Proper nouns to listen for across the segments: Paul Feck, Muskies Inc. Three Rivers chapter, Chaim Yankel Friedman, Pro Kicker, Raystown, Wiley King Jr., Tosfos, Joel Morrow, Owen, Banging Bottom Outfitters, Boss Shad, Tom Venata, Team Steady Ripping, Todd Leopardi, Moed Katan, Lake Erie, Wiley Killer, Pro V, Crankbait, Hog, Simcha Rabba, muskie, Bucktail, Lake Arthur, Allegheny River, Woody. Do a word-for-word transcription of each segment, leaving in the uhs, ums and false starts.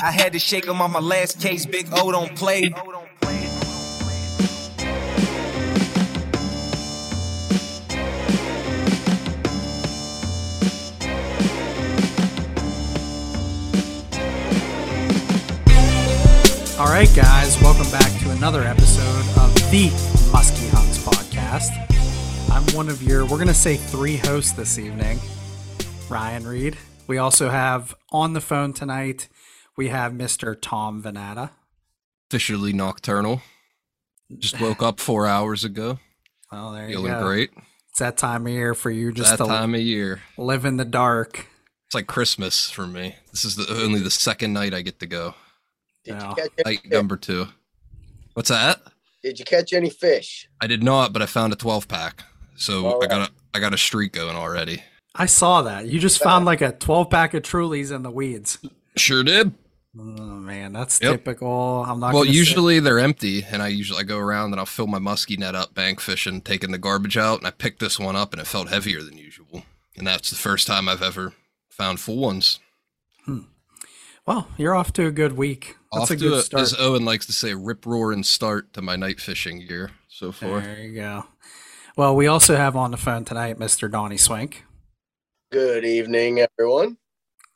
I had to shake him on my last case. Big O don't play. All right, guys, welcome back to another episode of the Muskie Hunts Podcast. I'm one of your, we're going to say three hosts this evening, Ryan Reed. We also have on the phone tonight, we have Mister Tom Venata. Officially nocturnal. Just woke up four hours ago. Oh, there Feeling you go. Feeling great. It's that time of year for you just that to time of year. Live in the dark. It's like Christmas for me. This is the only the second night I get to go. Did you catch any fish? Number two. What's that? Did you catch any fish? I did not, but I found a twelve pack. So right. I got a I got a streak going already. I saw that. You just found like a twelve pack of Trulies in the weeds. Sure did. Oh man, that's yep. typical. I'm not. Well, usually say. They're empty, and I usually I go around and I'll fill my muskie net up, bank fishing, taking the garbage out, and I picked this one up, and it felt heavier than usual. And that's the first time I've ever found full ones. Hmm. Well, you're off to a good week. That's off a good a, start. As Owen likes to say, rip roaring start to my night fishing year so far. There you go. Well, we also have on the phone tonight Mister Donnie Swink. Good evening, everyone.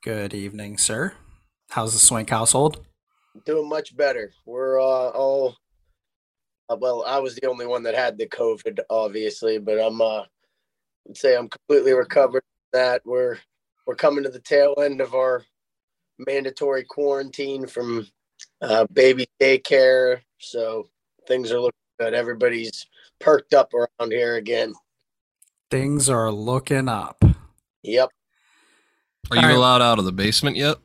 Good evening, sir. How's the Swink household? Doing much better. We're uh, all, uh, well, I was the only one that had the COVID, obviously, but I'm, uh, I'd say I'm completely recovered from that. We're, we're coming to the tail end of our mandatory quarantine from uh baby daycare, so things are looking good. Everybody's perked up around here again. Things are looking up. Yep. Are you allowed out of the basement yet?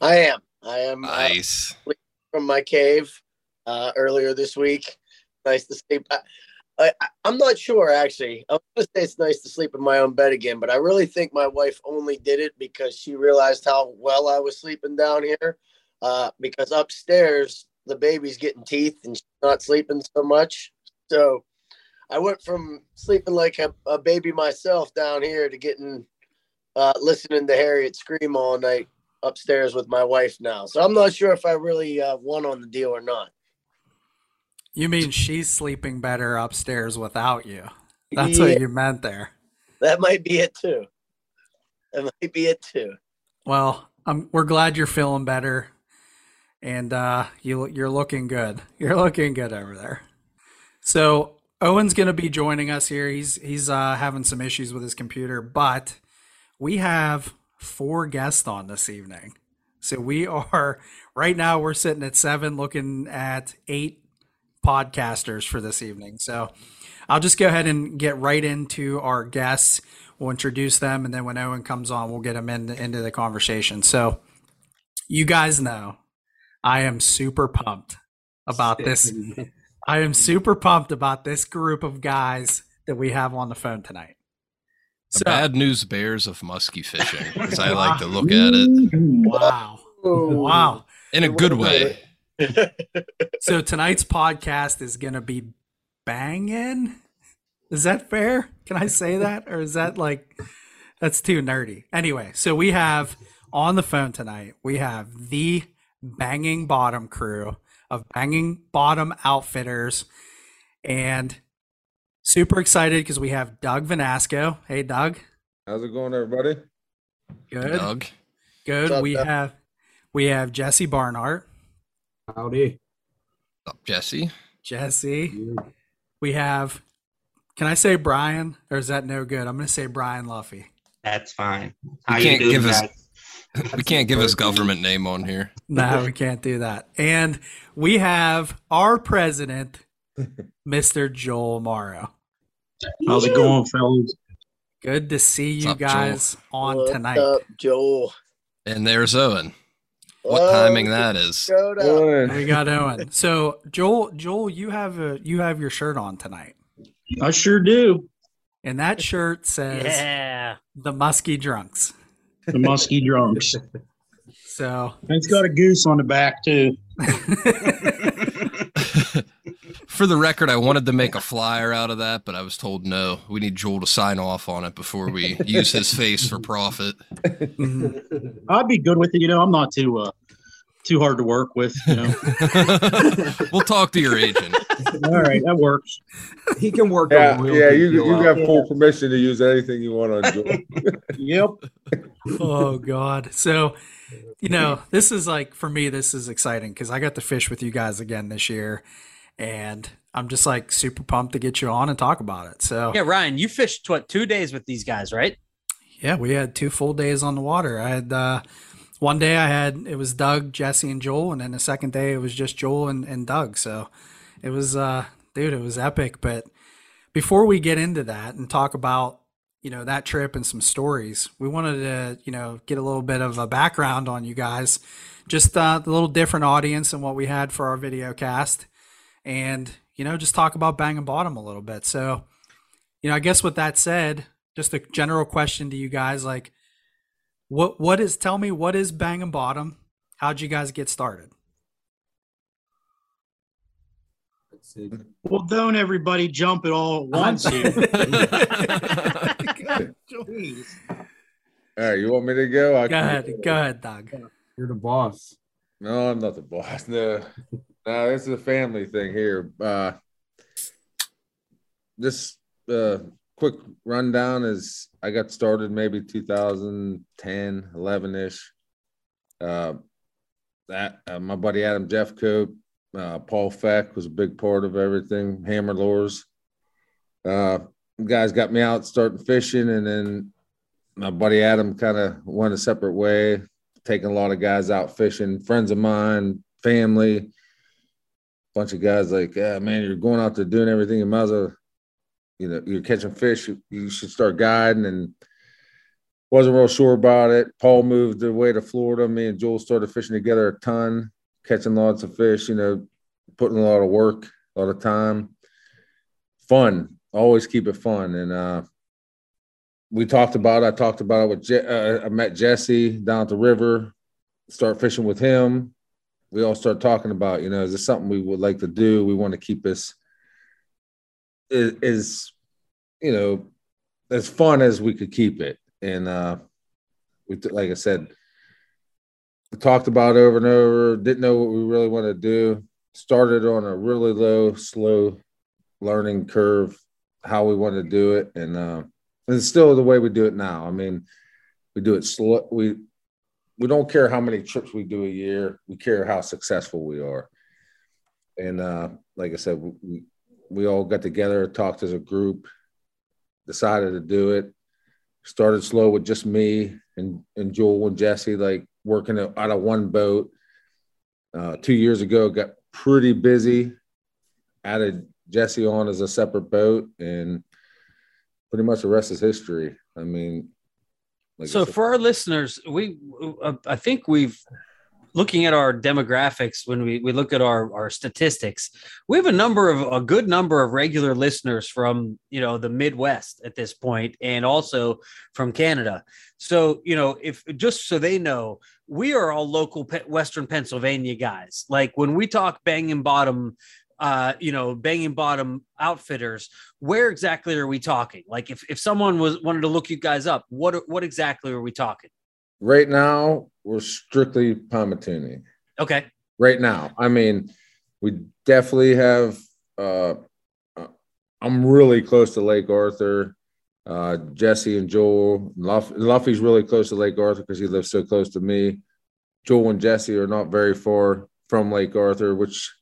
I am. I am. Nice. Uh, from my cave uh earlier this week. Nice to sleep. I, I, I'm not sure, actually. I was going to say it's nice to sleep in my own bed again, but I really think my wife only did it because she realized how well I was sleeping down here. Uh, because upstairs, the baby's getting teeth and she's not sleeping so much. So I went from sleeping like a, a baby myself down here to getting uh, listening to Harriet scream all night upstairs with my wife now. So I'm not sure if I really uh, won on the deal or not. You mean she's sleeping better upstairs without you? That's yeah. what you meant there. That might be it too. That might be it too. Well, I'm, we're glad you're feeling better, and uh, you you're looking good. You're looking good over there. So Owen's going to be joining us here. He's he's uh, having some issues with his computer, but we have four guests on this evening. So we are right now. We're sitting at seven, looking at eight podcasters for this evening. So I'll just go ahead and get right into our guests. We'll introduce them, and then when Owen comes on, we'll get him in, into the conversation. So you guys know I am super pumped about this. I am super pumped about this group of guys that we have on the phone tonight. The so, bad news bears of musky fishing, as I wow. like to look at it. Wow. Wow. In a good way. So tonight's podcast is gonna be banging. Is that fair? Can I say that, or is that like that's too nerdy? Anyway, so we have on the phone tonight we have the Banging Bottom crew of Banging Bottom Outfitters, and super excited because we have Doug Vanasco. Hey, Doug. How's it going, everybody? Good. Doug. Good. Up, we Doug? have we have Jesse Barnhart. Howdy. What's up, Jesse? Jesse. Yeah. We have, can I say Brian, or is that no good? I'm going to say Brian Luffey. That's fine. How we can't you doing, give us, we can't give his government name on here. No, we can't do that. And we have our president, Mister Joel Morrow. How's it going, fellas? Good to see you up, guys Joel? On What's tonight. Up, Joel? And there's Owen. What oh, timing that is. We got Owen. So Joel, Joel, you have a you have your shirt on tonight. I sure do. And that shirt says yeah. the Muskie Drunks. The Muskie Drunks. So it's got a goose on the back too. For the record, I wanted to make a flyer out of that, but I was told no. We need Joel to sign off on it before we use his face for profit. I'd be good with it. You know, I'm not too uh, too hard to work with, you know. We'll talk to your agent. All right, that works. He can work. Yeah, on yeah you, you got full yeah. permission to use anything you want to enjoy. Yep. Oh, God. So, you know, this is like, for me, this is exciting because I got to fish with you guys again this year. And I'm just like super pumped to get you on and talk about it. So, yeah, Ryan, you fished, what, two days with these guys, right? Yeah, we had two full days on the water. I had, uh, one day I had, it was Doug, Jesse, and Joel. And then the second day it was just Joel and, and Doug. So it was, uh, dude, it was epic. But before we get into that and talk about, you know, that trip and some stories, we wanted to, you know, get a little bit of a background on you guys, just uh, a little different audience and what we had for our video cast. And, you know, just talk about Banging Bottom a little bit. So, you know, I guess with that said, just a general question to you guys, like, what what is, tell me, what is Banging Bottom? How'd you guys get started? Well, don't everybody jump at all at once here. God, geez. All right, you want me to go? I go ahead, go ahead, Doug. You're the boss. No, I'm not the boss. No, no, this is a family thing here. Uh, this uh, quick rundown is I got started maybe two thousand ten, eleven ish. Uh, that uh, my buddy Adam Jeffcoat. Uh, Paul Feck was a big part of everything. Hammer Lures. Uh, guys got me out starting fishing, and then my buddy Adam kind of went a separate way, taking a lot of guys out fishing, friends of mine, family, a bunch of guys like, ah, man, you're going out there doing everything. You might as well, you know, you're catching fish. You should start guiding, and wasn't real sure about it. Paul moved away to Florida. Me and Joel started fishing together a ton. Catching lots of fish, you know, putting a lot of work, a lot of time, fun, always keep it fun. And uh, we talked about it. I talked about it with, Je- uh, I met Jesse down at the river, start fishing with him. We all start talking about, you know, is this something we would like to do? We want to keep this is, is, you know, as fun as we could keep it. And uh, we, like I said, talked about it over and over, didn't know what we really want to do, started on a really low, slow learning curve, how we want to do it. And, uh, and it's still the way we do it now. I mean, we do it slow. We, we don't care how many trips we do a year. We care how successful we are. And uh, like I said, we, we all got together, talked as a group, decided to do it, started slow with just me and, and Joel and Jesse, like, working out of one boat. Uh, two years ago, got pretty busy, added Jesse on as a separate boat, and pretty much the rest is history. I mean, like so I said, for our listeners, we, uh, I think we've, looking at our demographics, when we, we look at our, our statistics, we have a number of a good number of regular listeners from, you know, the Midwest at this point, and also from Canada. So, you know, if just so they know, we are all local pe- Western Pennsylvania guys. Like when we talk Banging Bottom, uh, you know, Banging Bottom Outfitters, where exactly are we talking? Like if, if someone was wanted to look you guys up, what, what exactly are we talking? Right now, we're strictly Pymatuning. Okay. Right now. I mean, we definitely have, uh, uh, I'm really close to Lake Arthur. Uh, Jesse and Joel, Luff, Luffy's really close to Lake Arthur because he lives so close to me. Joel and Jesse are not very far from Lake Arthur, which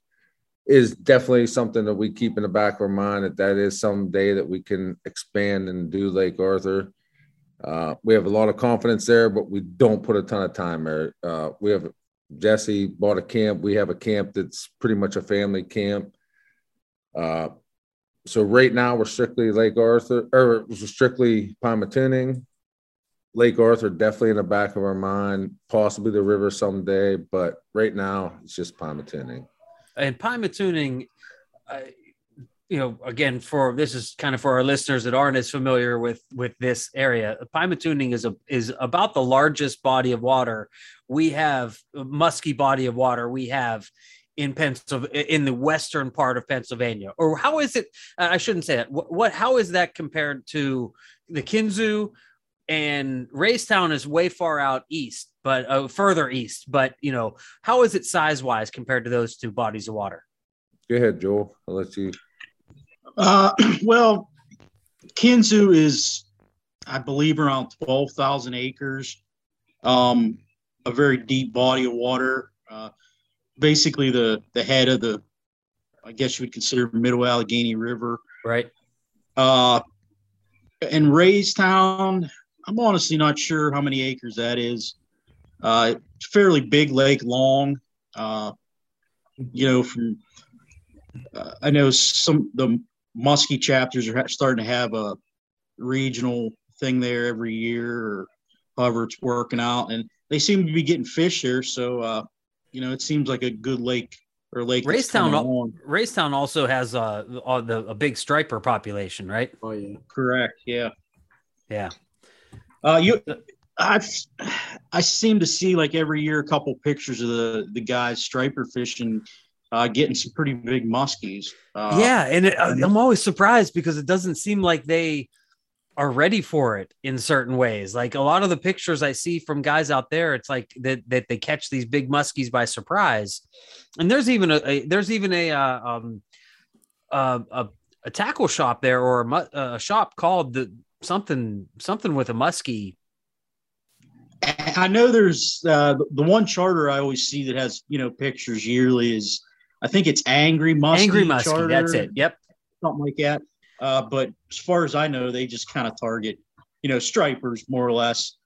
is definitely something that we keep in the back of our mind, that that is someday that we can expand and do Lake Arthur. Uh, we have a lot of confidence there, but we don't put a ton of time there. Uh, we have Jesse bought a camp. We have a camp that's pretty much a family camp. Uh, so right now we're strictly Lake Arthur, or we're strictly Pymatuning. Lake Arthur definitely in the back of our mind, possibly the river someday, but right now it's just Pymatuning. And Pymatuning, I- you know, again, for this is kind of for our listeners that aren't as familiar with, with this area. Pymatuning is a is about the largest body of water we have, a musky body of water we have in Pennsylvania, in the western part of Pennsylvania. Or how is it? I shouldn't say that. What, what how is that compared to the Kinzu? And Raystown is way far out east. but uh, further east. But, you know, how is it size wise compared to those two bodies of water? Go ahead, Joel. I'll let you. Uh, well, Kinzu is, I believe, around twelve thousand acres, um, a very deep body of water. Uh, basically, the, the head of the, I guess you would consider Middle Allegheny River. Right. Uh, and Raystown, I'm honestly not sure how many acres that is. Uh, it's fairly big lake long. Uh, you know, from uh, I know some the muskie chapters are starting to have a regional thing there every year, or however it's working out, and they seem to be getting fish there. So, uh, you know, it seems like a good lake. Or Lake Raystown, Raystown also has a, a, the, a big striper population, right? Oh, yeah. Correct. Yeah. Yeah. Uh, you, I've, I seem to see like every year a couple pictures of the, the guys striper fishing, uh, getting some pretty big muskies. Uh, yeah. And it, I'm always surprised because it doesn't seem like they are ready for it in certain ways. Like a lot of the pictures I see from guys out there, it's like that, that they catch these big muskies by surprise. And there's even a, a there's even a, uh, um, uh, a, a tackle shop there, or a, mu- a shop called the something, something with a muskie. I know there's uh, the one charter I always see that has, you know, pictures yearly is, I think it's Angry Muskie. Angry Muskie. Charter, that's it. Yep. Something like that. Uh, but as far as I know, they just kind of target, you know, stripers more or less.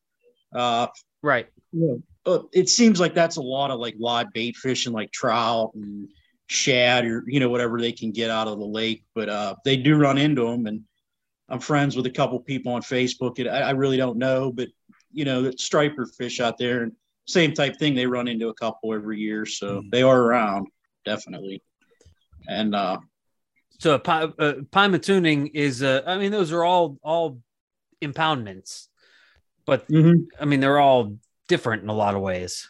Uh, right. You know, uh, it seems like that's a lot of like live bait fishing, like trout and shad, or, you know, whatever they can get out of the lake. But uh, they do run into them. And I'm friends with a couple people on Facebook. And I, I really don't know, but, you know, that striper fish out there, and same type thing. They run into a couple every year. So mm. they are around, definitely. And, uh, So uh, Pymatuning is, uh, I mean, those are all all impoundments, but mm-hmm. I mean, they're all different in a lot of ways.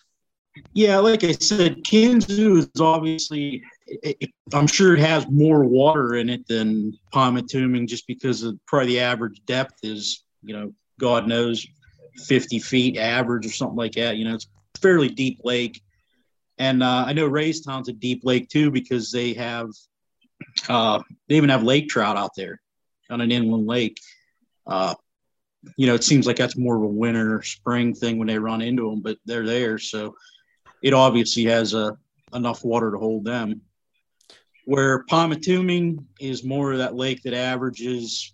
Yeah, like I said, Kinzu is obviously, it, it, I'm sure it has more water in it than Pymatuning, just because of probably the average depth is, you know, God knows, fifty feet average or something like that. You know, it's a fairly deep lake. And uh, I know Raystown's a deep lake too, because they have, Uh, they even have lake trout out there on an inland lake. Uh, you know, it seems like that's more of a winter spring thing when they run into them, but they're there. So it obviously has uh, enough water to hold them. Where Pymatuning is more of that lake that averages,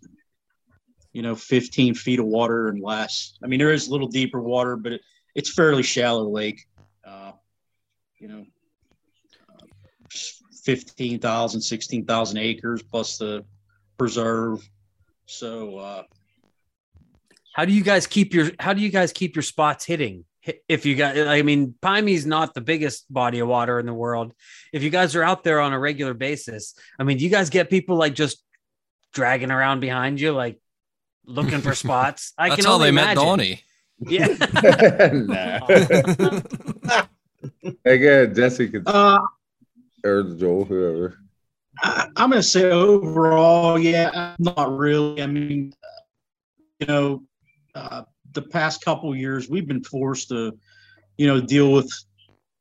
you know, fifteen feet of water and less. I mean, there is a little deeper water, but it, it's fairly shallow lake, uh, you know, uh, fifteen thousand, sixteen thousand acres plus the preserve. So, uh, how do you guys keep your, how do you guys keep your spots hitting? If you guys, I mean, Pymie's not the biggest body of water in the world. If you guys are out there on a regular basis, I mean, do you guys get people like just dragging around behind you, like looking for spots? I That's can only imagine. That's how they met Donnie. Yeah. Hey, good. Jesse could. Uh, Or Joel, whoever. I, I'm going to say overall, yeah, not really. I mean, you know, uh, the past couple of years, we've been forced to, you know, deal with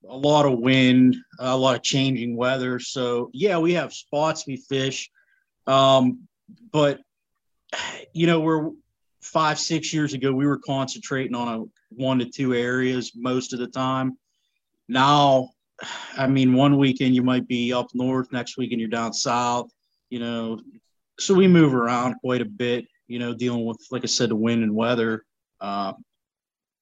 a lot of wind, a lot of changing weather. So, yeah, we have spots we fish. Um, but, you know, we're five, six years ago, we were concentrating on a one to two areas most of the time. Now, I mean, one weekend you might be up north, next weekend you're down south, you know, so we move around quite a bit, you know, dealing with, like I said, the wind and weather, uh,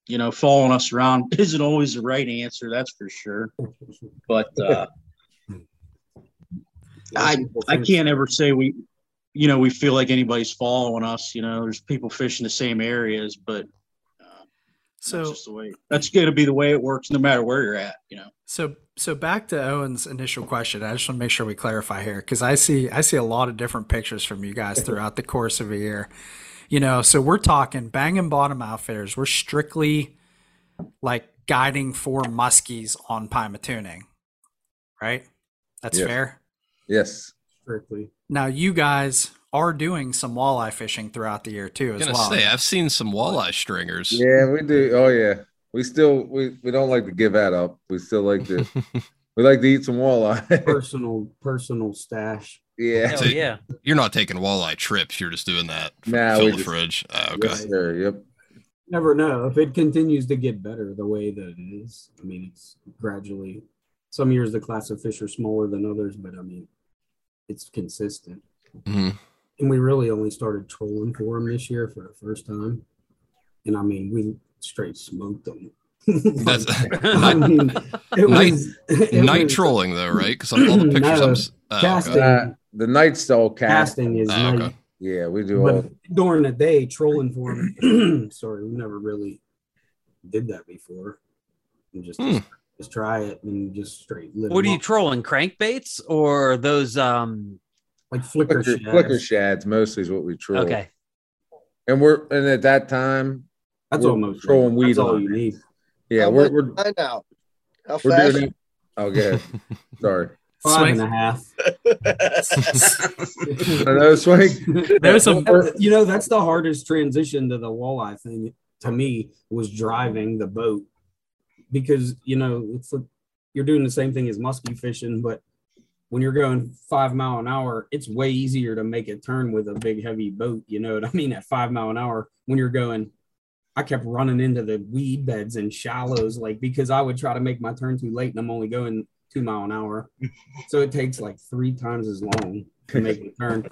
you know, following us around isn't always the right answer. That's for sure. But uh, I, I can't ever say we, you know, we feel like anybody's following us, you know, there's people fishing the same areas, but So that's, that's going to be the way it works, no matter where you're at, you know. So, so back to Owen's initial question. I just want to make sure we clarify here, because I see I see a lot of different pictures from you guys throughout the course of a year. You know, so we're talking Banging Bottom Outfitters. We're strictly like guiding for muskies on Pymatuning, right? That's yes. fair. Yes, strictly. Now you guys are doing some walleye fishing throughout the year too, as well. I was gonna say I've seen some walleye stringers. Yeah, we do. Oh yeah, we still we, we don't like to give that up. We still like to we like to eat some walleye. Personal personal stash. Yeah. So yeah. You're not taking walleye trips. You're just doing that. Nah, fill the just, fridge. Oh, okay. Yes, sir. Yep. Never know if it continues to get better the way that it is. I mean, it's gradually. Some years the class of fish are smaller than others, but I mean, it's consistent. Mm-hmm. And we really only started trolling for them this year for the first time. And I mean, we straight smoked them. That's I mean, it night, was, it night was, trolling though, right? Because all the pictures. No, I'm, casting, oh, okay. uh, the night's all cast. Casting is oh, night. Okay. Yeah, we do. But all during the day, trolling for them. Sorry, we never really did that before. And just. Mm. Just try it and just straight. What are you trolling? Crankbaits or those um like flicker flicker shads? Flicker shads mostly is what we troll. Okay. And we're and at that time that's almost trolling weed. That's all you need. Yeah, oh, we're we're find out how fast. Doing, oh, good. Sorry. Five Swing. And a half. I know, Swing. There's some. You know, that's the hardest transition to the walleye thing to me was driving the boat. Because, you know, it's a, you're doing the same thing as muskie fishing, but when you're going five mile an hour, it's way easier to make a turn with a big, heavy boat. You know what I mean? At five mile an hour, when you're going, I kept running into the weed beds and shallows, like, because I would try to make my turn too late and I'm only going two mile an hour. So it takes like three times as long to make a turn.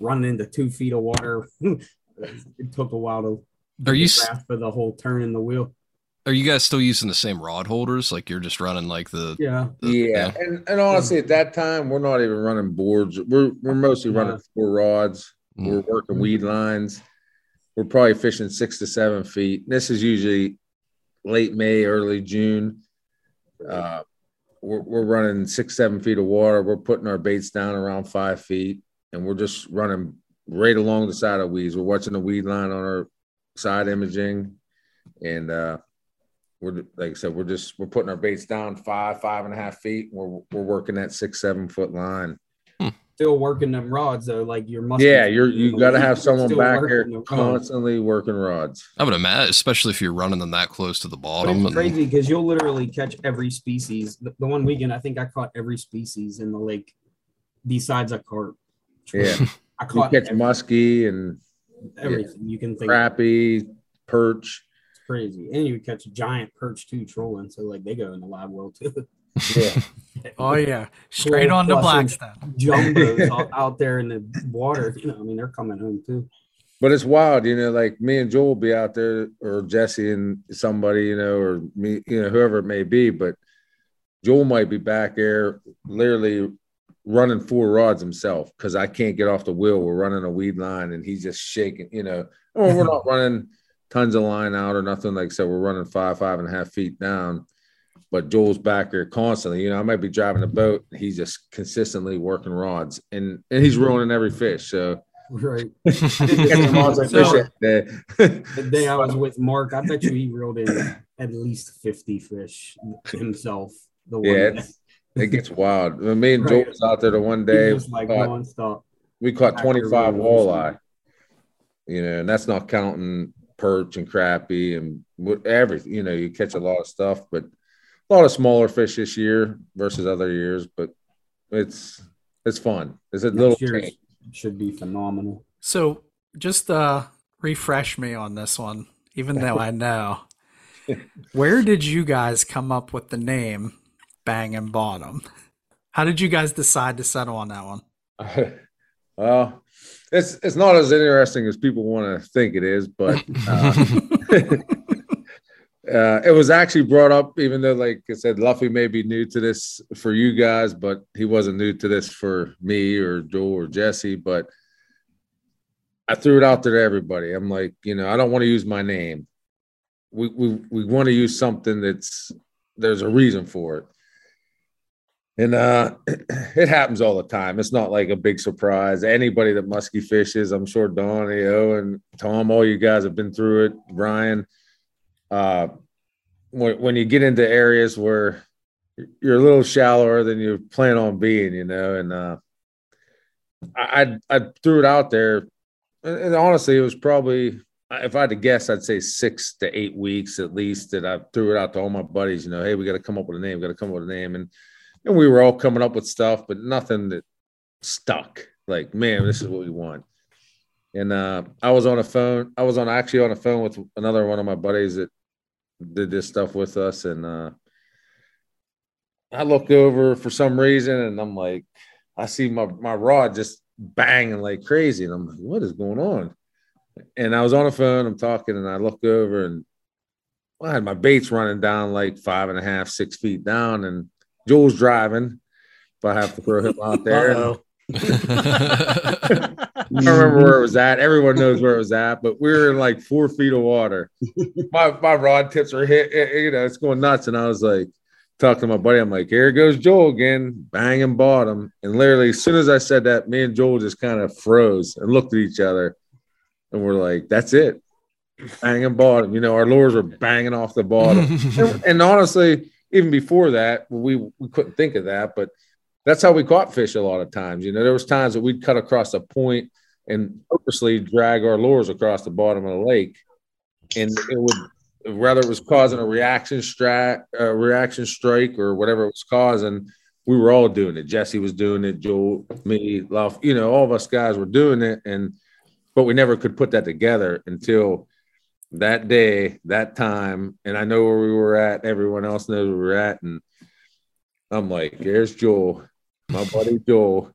Running into two feet of water. It took a while to Are you grasp for the whole turn in the wheel. Are you guys still using the same rod holders? Like you're just running like the yeah the, yeah. yeah. And, and honestly, at that time, we're not even running boards. We're we're mostly running yeah. four rods. Mm. We're working weed lines. We're probably fishing six to seven feet. This is usually late May, early June. Uh, we're we're running six seven feet of water. We're putting our baits down around five feet, and we're just running right along the side of weeds. We're watching the weed line on our side imaging, and. uh We're like I said, we're just we're putting our baits down five, five and a half feet. We're we're working that six, seven foot line. Still working them rods though, like your muscle. Yeah, you're you got to have someone back there constantly working rods. I would imagine, especially if you're running them that close to the bottom. But it's crazy because you'll literally catch every species. The, the one weekend, I think I caught every species in the lake besides a carp. Yeah, I caught you catch every, muskie and everything yeah, you can think. Crappie, perch. Crazy, and you would catch a giant perch too trolling, so like they go in the live well too. Yeah, oh yeah, straight on to Blackstone jumbos all, out there in the water. You know, I mean they're coming home too. But it's wild, you know. Like me and Joel will be out there, or Jesse and somebody, you know, or me, you know, whoever it may be. But Joel might be back there, literally running four rods himself because I can't get off the wheel. We're running a weed line, and he's just shaking. You know, oh, we're not running. Tons of line out or nothing. Like I said, we're running five, five and a half feet down, but Joel's back here constantly. You know, I might be driving a boat. And he's just consistently working rods and, and he's ruining every fish. So right. The day I was with Mark, I bet you he reeled in at least fifty fish himself. The one yeah, it gets wild. When me and right. Joel was out there the one day. Just like we, caught, we caught twenty-five walleye, you know, and that's not counting perch and crappie and everything, you know, you catch a lot of stuff, but a lot of smaller fish this year versus other years, but it's it's fun. It's a little change. Should be phenomenal. So just uh refresh me on this one, even though I know. Where did you guys come up with the name Banging Bottom? How did you guys decide to settle on that one? Well, It's it's not as interesting as people want to think it is, but uh, uh, it was actually brought up, even though, like I said, Luffy may be new to this for you guys, but he wasn't new to this for me or Joel or Jesse, but I threw it out there to everybody. I'm like, you know, I don't want to use my name. We we we want to use something that's there's a reason for it. And uh, it happens all the time. It's not like a big surprise. Anybody that musky fishes, I'm sure Donnie, Owen, Tom, all you guys have been through it. Ryan, uh, when, when you get into areas where you're a little shallower than you plan on being, you know, and uh, I, I I threw it out there. And honestly, it was probably If I had to guess, I'd say six to eight weeks at least that I threw it out to all my buddies, you know, hey, we got to come up with a name, got to come up with a name. And, and we were all coming up with stuff, but nothing that stuck. Like, man, this is what we want. And uh, I was on a phone. I was on actually on a phone with another one of my buddies that did this stuff with us. And uh, I look over for some reason, and I'm like, I see my, my rod just banging like crazy. And I'm like, what is going on? And I was on the phone, I'm talking, and I look over, and I had my baits running down like five and a half, six feet down, and Joel's driving, but I have to throw him out there. I don't remember where it was at. Everyone knows where it was at, but we were in like four feet of water. My my rod tips are hit, you know, it's going nuts. And I was like, talking to my buddy, I'm like, here goes Joel again, banging bottom. And literally, as soon as I said that, me and Joel just kind of froze and looked at each other. And we're like, that's it. Banging bottom. You know, our lures are banging off the bottom. and, and honestly, even before that, we, we couldn't think of that. But that's how we caught fish a lot of times. You know, there was times that we'd cut across a point and purposely drag our lures across the bottom of the lake. And it would, whether it was causing a reaction, strat, a reaction strike or whatever it was causing, we were all doing it. Jesse was doing it. Joel, me, Luff, you know, all of us guys were doing it. And but we never could put that together until that day, that time. And I know where we were at. Everyone else knows where we were at. And I'm like, here's Joel, my buddy Joel,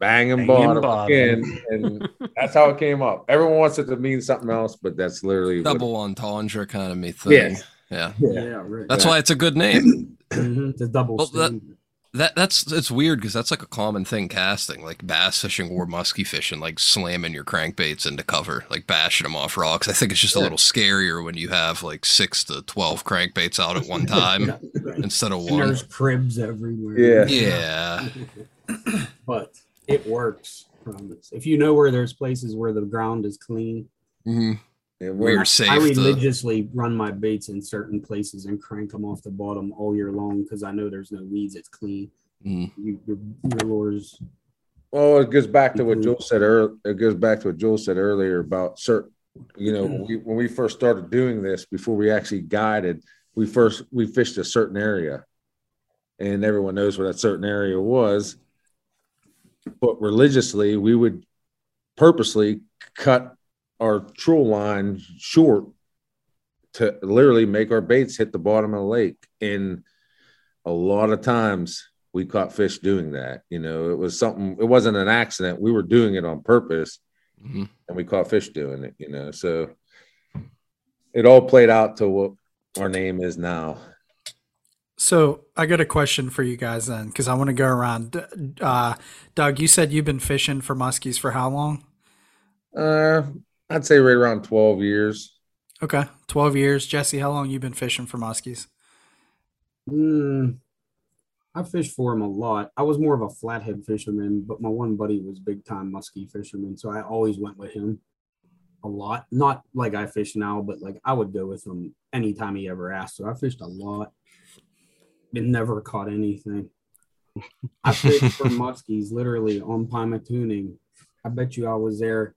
banging bottom, bottom again. And that's how it came up. Everyone wants it to mean something else, but that's literally double what... entendre kind of me thing. Yes. Yeah. Yeah. yeah right. That's yeah. why it's a good name. It's a double well, that, That that's it's weird because that's like a common thing casting, like bass fishing or musky fishing, like slamming your crankbaits into cover, like bashing them off rocks. I think it's just a little scarier when you have like six to twelve crankbaits out at one time yeah, right. instead of and one. There's cribs everywhere. Yeah, yeah. But it works. Promise. If you know where there's places where the ground is clean, mm-hmm. yeah, where you're I, safe. I religiously to... run my baits in certain places and crank them off the bottom all year long because I know there's no weeds. It's clean. Mm. You, your, your lures. Well, it goes back to what Joel said. Earlier. It goes back to what Joel said earlier about certain. You know, when we, when we first started doing this, before we actually guided, we first we fished a certain area, and everyone knows what that certain area was. But religiously, we would purposely cut our trawl line short to literally make our baits hit the bottom of the lake. And a lot of times we caught fish doing that. You know, it was something, it wasn't an accident. We were doing it on purpose mm-hmm. and we caught fish doing it, you know? So it all played out to what our name is now. So I got a question for you guys then, cause I want to go around. Uh, Doug, you said you've been fishing for muskies for how long? Uh, I'd say right around twelve years. Okay, twelve years. Jesse, how long you been fishing for muskies? Mm, I fished for them a lot. I was more of a flathead fisherman, but my one buddy was big time muskie fisherman, so I always went with him a lot. Not like I fish now, but like I would go with him anytime he ever asked. So I fished a lot. It never caught anything. I fished for muskies literally on Pymatuning. I bet you I was there.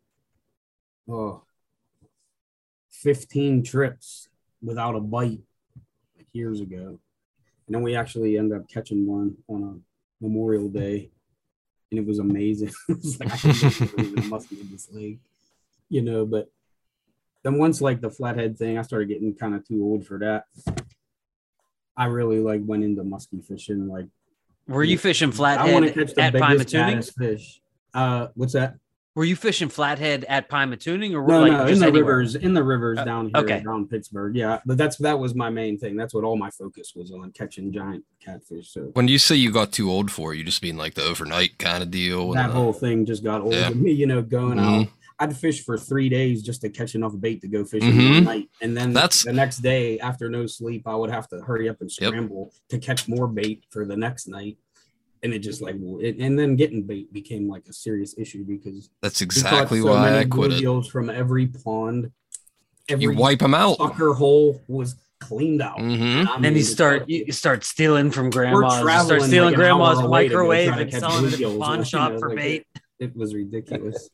Oh, fifteen trips without a bite years ago. And then we actually ended up catching one on a Memorial Day. And it was amazing. It was like, I can't believe it must be in this lake, you know, but then once like the flathead thing, I started getting kind of too old for that. I really like went into musky fishing. Like, were you fishing flathead I want to catch the at biggest, baddest fish. Uh, what's that? Were you fishing flathead at Pymatuning or were no, like no, just in the anywhere? rivers, in the rivers uh, down here okay. around Pittsburgh? Yeah, but that's that was my main thing. That's what all my focus was on, catching giant catfish. So when you say you got too old for it, you just mean like the overnight kind of deal. That and, whole thing just got old yeah. to me, you know, going mm-hmm. out. I'd fish for three days just to catch enough bait to go fishing mm-hmm. at night. And then that's... the next day after no sleep, I would have to hurry up and scramble yep. to catch more bait for the next night. And it just like, it, and then getting bait became like a serious issue because that's exactly so why I quit it. From every pond, every you wipe them out. Sucker hole was cleaned out. Mm-hmm. I mean, then you start you start stealing from grandma's, you start stealing like grandma's microwave and selling it at the pawn shop for like, bait. It, it was ridiculous.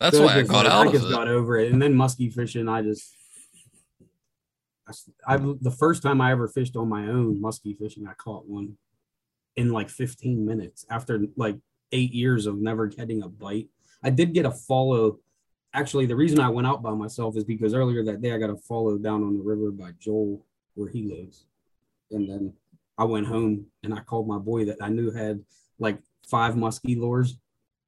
That's so why I got like, out I just of it. got over it. And then musky fishing, I just, I, I, the first time I ever fished on my own musky fishing, I caught one in like fifteen minutes after like eight years of never getting a bite. I did get a follow. Actually, the reason I went out by myself is because earlier that day I got a follow down on the river by Joel where he lives. And then I went home and I called my boy that I knew had like five musky lures.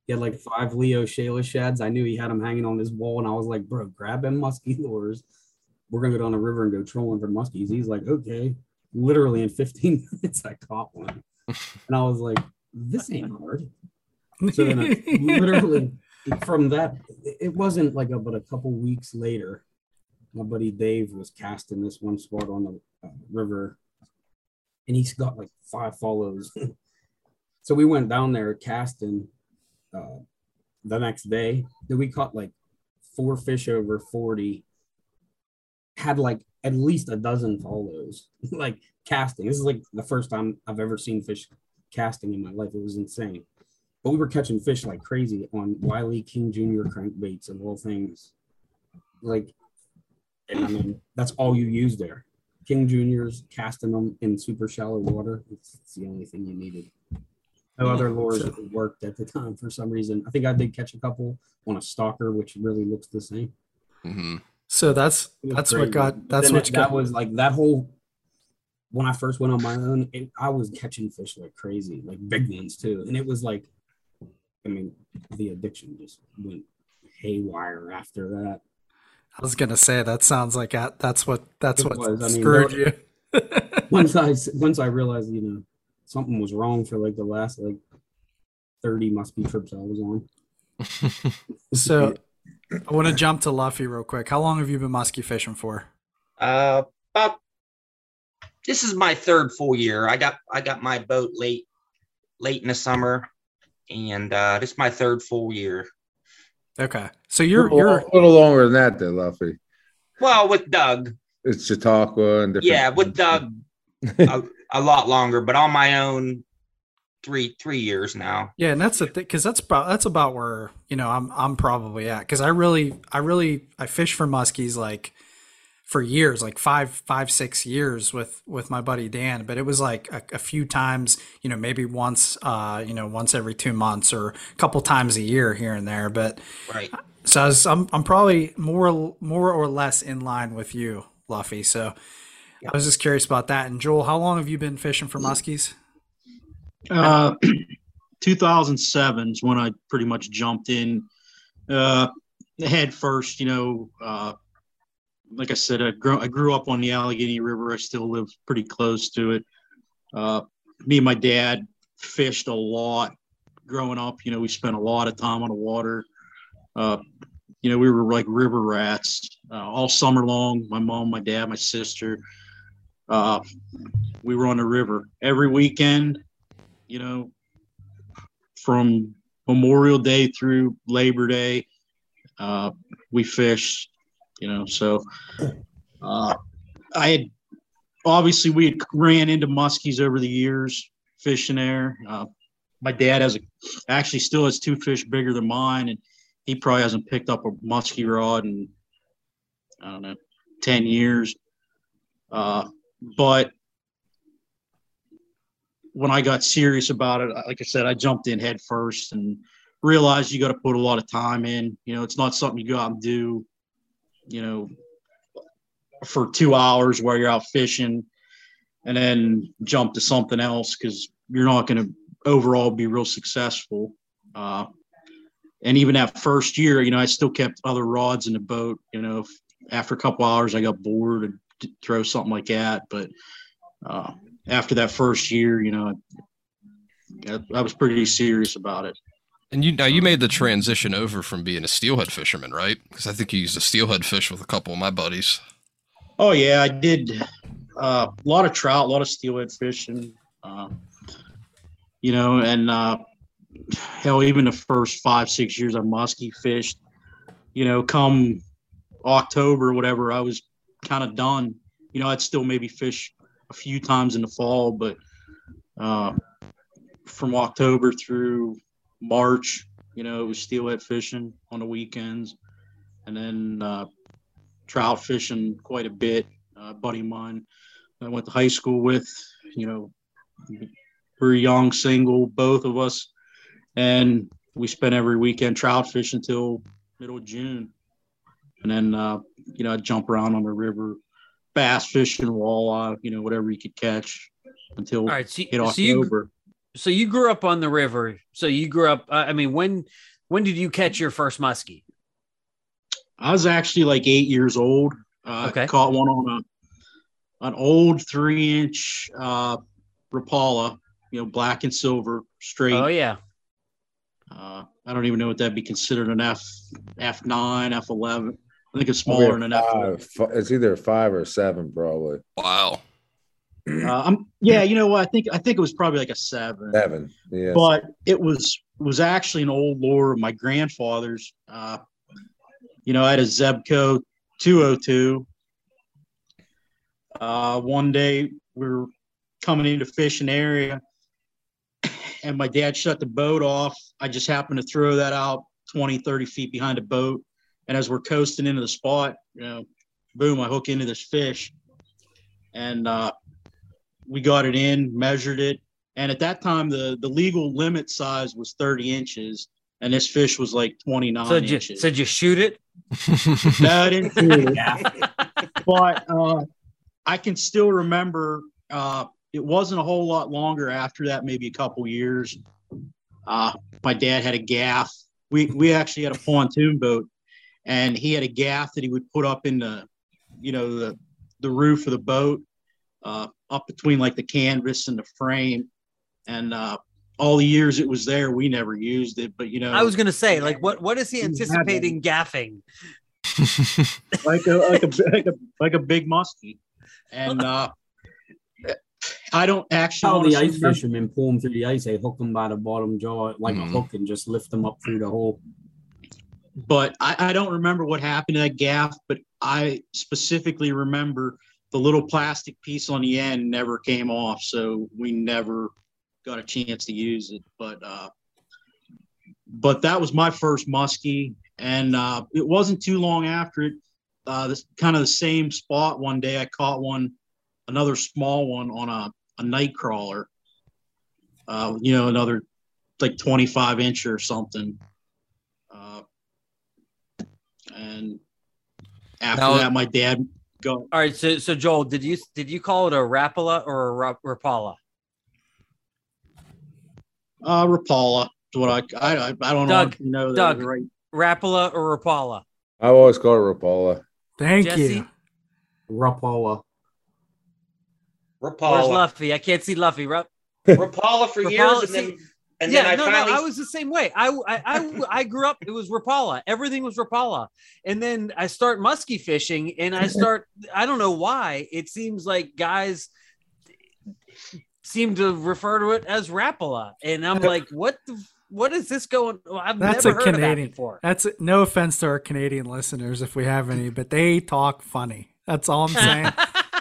He had like five Leo Shayla shads. I knew he had them hanging on his wall. And I was like, bro, grab them musky lures. We're going to go down the river and go trolling for muskies. He's like, okay. Literally in fifteen minutes, I caught one. And I was like, this ain't hard. So then I literally from that, it wasn't like a, but a couple weeks later, my buddy Dave was casting this one spot on the uh, river. And he's got like five follows. So we went down there casting uh, the next day. Then we caught like four fish over forty. Had like at least a dozen follows. Like casting. This is like the first time I've ever seen fish casting in my life. It was insane. But we were catching fish like crazy on Wiley King Junior crankbaits and all things. Like, and I mean, that's all you use there. King Juniors, casting them in super shallow water. It's, it's the only thing you needed. No other lures worked at the time for some reason. I think I did catch a couple on a stalker, which really looks the same. Mm-hmm. So that's that's what got that's what that, got. that was like that whole. When I first went on my own, it, I was catching fish like crazy, like big ones too, and it was like, I mean, the addiction just went haywire after that. I was gonna say that sounds like I, that's what that's it what was. I mean, screwed you. once I once I realized, you know, something was wrong for like the last like thirty musky trips I was on. So I want to jump to Luffey real quick. How long have you been musky fishing for? Uh, about this is my third full year. I got I got my boat late late in the summer, and uh, this is my third full year. Okay, so you're a you're a little longer than that, then, Luffy. Well, with Doug, it's Chautauqua and different yeah, with Doug, a, a lot longer. But on my own, three three years now. Yeah, and that's the thing, because that's about that's about where you know I'm I'm probably at, because I really I really I fish for muskies like for years, like five five six years with with my buddy Dan. But it was like a, a few times, you know, maybe once, uh, you know, once every two months or a couple times a year here and there. But right. So I was, I'm I'm probably more more or less in line with you, Luffy. So yeah. I was just curious about that. And Joel, how long have you been fishing for muskies? Uh, two thousand seven is when I pretty much jumped in uh, head first, you know. Uh, Like I said, I grew, I grew up on the Allegheny River. I still live pretty close to it. Uh, me and my dad fished a lot growing up. You know, we spent a lot of time on the water. Uh, you know, we were like river rats uh, all summer long. My mom, my dad, my sister. Uh, we were on the river every weekend, you know, from Memorial Day through Labor Day. Uh, we fished. You know, so uh, I had obviously we had ran into muskies over the years fishing there. Uh, my dad has a, actually still has two fish bigger than mine, and he probably hasn't picked up a musky rod in I don't know ten years. Uh, but when I got serious about it, like I said, I jumped in head first and realized you got to put a lot of time in. You know, it's not something you go out and do, you know, for two hours while you're out fishing and then jump to something else, because you're not going to overall be real successful. Uh, and even that first year, you know, I still kept other rods in the boat. You know, if, after a couple hours, I got bored and throw something like that. But uh, after that first year, you know, I, I was pretty serious about it. And you now you made the transition over from being a steelhead fisherman, right? Because I think you used a steelhead fish with a couple of my buddies. Oh yeah, I did uh, a lot of trout, a lot of steelhead fishing. Uh, you know, and uh, hell, even the first five, six years I musky fished. You know, come October or whatever, I was kind of done. You know, I'd still maybe fish a few times in the fall, but uh, from October through March You know, it was steelhead fishing on the weekends, and then uh, trout fishing quite a bit. Uh, buddy of mine I went to high school with, you know, we were young, single, both of us, and we spent every weekend trout fishing until middle of June. And then, uh, you know, I'd jump around on the river, bass fishing, walleye, you know, whatever you could catch until All right, so, it all so you, over. So you grew up on the river. So you grew up, uh, I mean, when when did you catch your first muskie? I was actually like eight years old. Uh, okay. Caught one on a, an old three-inch uh, Rapala, you know, black and silver, straight. Oh, yeah. Uh, I don't even know what that'd be considered, an F, F nine, F eleven. I think it's smaller than an F eleven. It's either a five or a seven, probably. Wow. Uh, I'm, yeah, you know what? I think I think it was probably like a seven. Seven, yeah. But it was was actually an old lure of my grandfather's. Uh, you know, I had a Zebco two oh two. Uh, one day we were coming into fishing area, and my dad shut the boat off. I just happened to throw that out twenty, thirty feet behind a boat. And as we're coasting into the spot, you know, boom, I hook into this fish. And uh, we got it in, measured it. And at that time, the, the legal limit size was thirty inches. And this fish was like twenty-nine so you, inches. So did you shoot it? No, I didn't shoot it. Yeah. But uh, I can still remember uh, – it wasn't a whole lot longer after that, maybe a couple years. Uh, my dad had a gaff. We we actually had a pontoon boat, and he had a gaff that he would put up in the, you know, the the roof of the boat, uh, up between like the canvas and the frame. And uh, all the years it was there, we never used it. But you know, I was gonna say, like, what what is he anticipating gaffing? like a like a like a like a big muskie, and. Uh, I don't actually. How the ice fishermen pull them through the ice. They hook them by the bottom jaw, like mm. a hook, and just lift them up through the hole. But I, I don't remember what happened to that gaff. But I specifically remember the little plastic piece on the end never came off, so we never got a chance to use it. But uh, but that was my first muskie, and uh, it wasn't too long after it. Uh, this kind of the same spot. One day I caught one. Another small one on a, a night crawler, uh, you know, another like twenty-five inch or something. Uh, and after now, that, my dad go. All right. So, so Joel, did you, did you call it a Rapala or a Rapala? Uh, Rapala is what I, I, I don't Doug, know. That Doug, right. Rapala or Rapala? I always call it Rapala. Thank Jesse? You. Rapala. Rapala. Where's Luffy? I can't see Luffy. Rap- Rapala for Rapala, years, and then, and yeah, then I no, finally... no, I was the same way. I, I, I, I grew up, it was Rapala. Everything was Rapala. And then I start musky fishing, and I start, I don't know why, it seems like guys seem to refer to it as Rapala. And I'm like, what the... What is this going? Well, I've that's never a heard Canadian, of that before. That's a, no offense to our Canadian listeners, if we have any, but they talk funny. That's all I'm saying.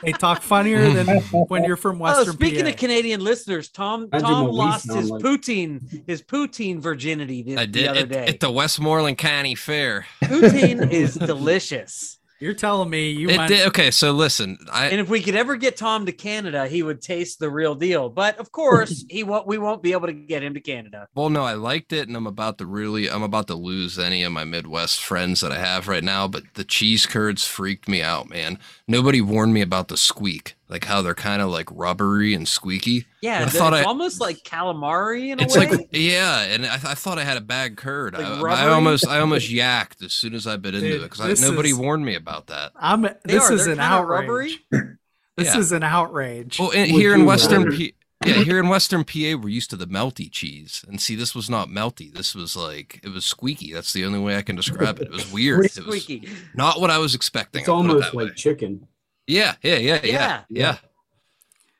They talk funnier than when you're from Western oh, speaking P A. Of Canadian listeners, Tom Tom lost his like... poutine his poutine virginity this, I did, the other day. At, at the Westmoreland County Fair. Poutine is delicious. You're telling me you it might... did, okay, so listen. I... And if we could ever get Tom to Canada, he would taste the real deal. But, of course, he won't, we won't be able to get him to Canada. Well, no, I liked it, and I'm about to really – I'm about to lose any of my Midwest friends that I have right now, but the cheese curds freaked me out, man. Nobody warned me about the squeak, like how they're kind of like rubbery and squeaky. Yeah, it's I, almost like calamari in a it's way. It's like, yeah, and I, I thought I had a bag curd. Like I, I almost I almost yacked as soon as I bit into Dude, it because nobody is, warned me about that. I'm, this are, is an outrage. This yeah. is an outrage. Well, and here in Western P, yeah, here in Western P A, we're used to the melty cheese, and see, this was not melty. This was like it was squeaky. That's the only way I can describe it. It was weird. It was squeaky. Not what I was expecting. It's almost like way. Chicken. Yeah, yeah, yeah, yeah, yeah, yeah.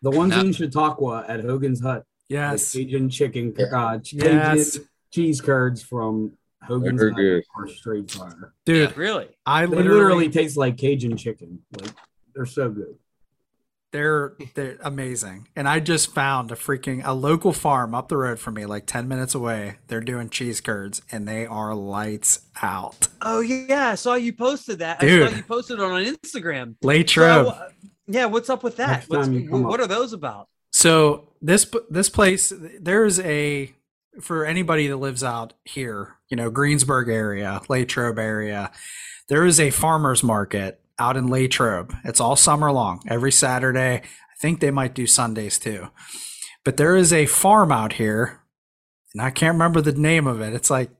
The ones no. in Chautauqua at Hogan's Hut. Yes. Like Cajun chicken, uh, Cajun yes. cheese curds from Hogan's Hut are straight fire. Dude, yeah, really? I literally, they literally taste like Cajun chicken. Like, they're so good. They're they're amazing. And I just found a freaking a local farm up the road from me, like ten minutes away. They're doing cheese curds and they are lights out. Oh yeah, I saw you posted that. Dude. I saw you posted it on Instagram. Latrobe. So, yeah, what's up with that? What's, what are those about? So this this place, there's a for anybody that lives out here, you know, Greensburg area, Latrobe area, there is a farmer's market out in Latrobe. It's all summer long, every Saturday. I think they might do Sundays too. But there is a farm out here, and I can't remember the name of it. It's like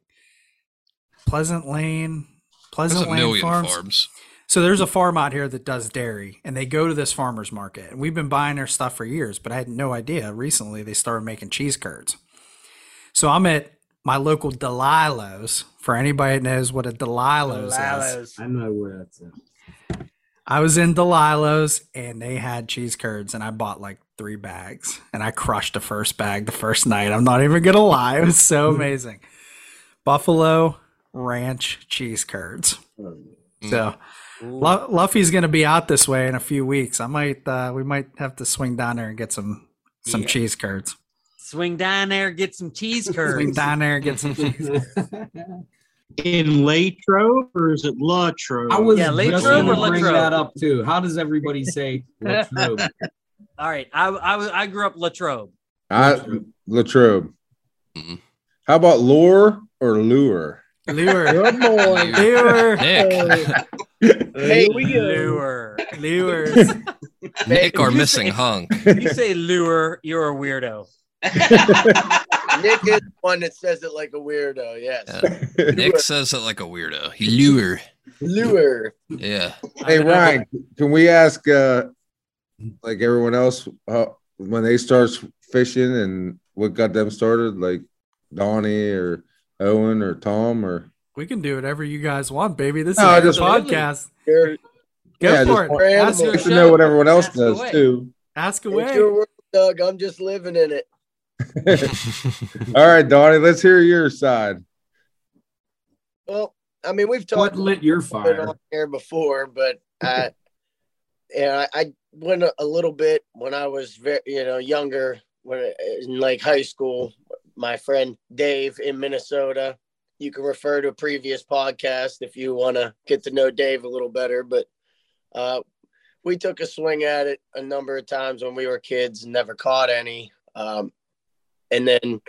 Pleasant Lane, Pleasant There's a Lane million farms. farms. So there's a farm out here that does dairy, and they go to this farmer's market. And we've been buying their stuff for years, but I had no idea. Recently, they started making cheese curds. So I'm at my local Delilah's. For anybody that knows what a Delilah's, Delilah's. is. I know where that's at. I was in Delilah's and they had cheese curds and I bought like three bags and I crushed the first bag the first night. I'm not even going to lie. It was so amazing. Buffalo Ranch cheese curds. So L- Luffy's going to be out this way in a few weeks. I might, uh, we might have to swing down there and get some, some yeah. cheese curds. Swing down there, get some cheese curds. Swing down there, get some cheese curds. In Latrobe or is it Latrobe? I was yeah, Latrobe going to bring Latrobe. that up too. How does everybody say Latrobe? All right, I I I grew up Latrobe. Latrobe. I, Latrobe. Mm-hmm. How about lure or lure? Lure. Good boy. Lure. Nick. Hey, lure. Lures. Nick or missing say, hunk. If you say lure, you're a weirdo. Nick is one that says it like a weirdo, yes. Yeah. Nick says it like a weirdo. He lure. Lure. Yeah. Hey, Ryan, can we ask, uh, like everyone else, uh, when they start fishing and what got them started, like Donnie or Owen or Tom? Or we can do whatever you guys want, baby. This no, is a podcast. Go yeah, for it. Ask your show. To know what everyone else ask does, away. Too. Ask away. It's your world, Doug. I'm just living in it. All right, Donnie, let's hear your side. Well, I mean, we've talked what lit your fire on here before, but I, yeah, I, I went a, a little bit when I was very, you know, younger, when in like high school. My friend Dave in Minnesota. You can refer to a previous podcast if you want to get to know Dave a little better, but uh, we took a swing at it a number of times when we were kids and never caught any. Um, And then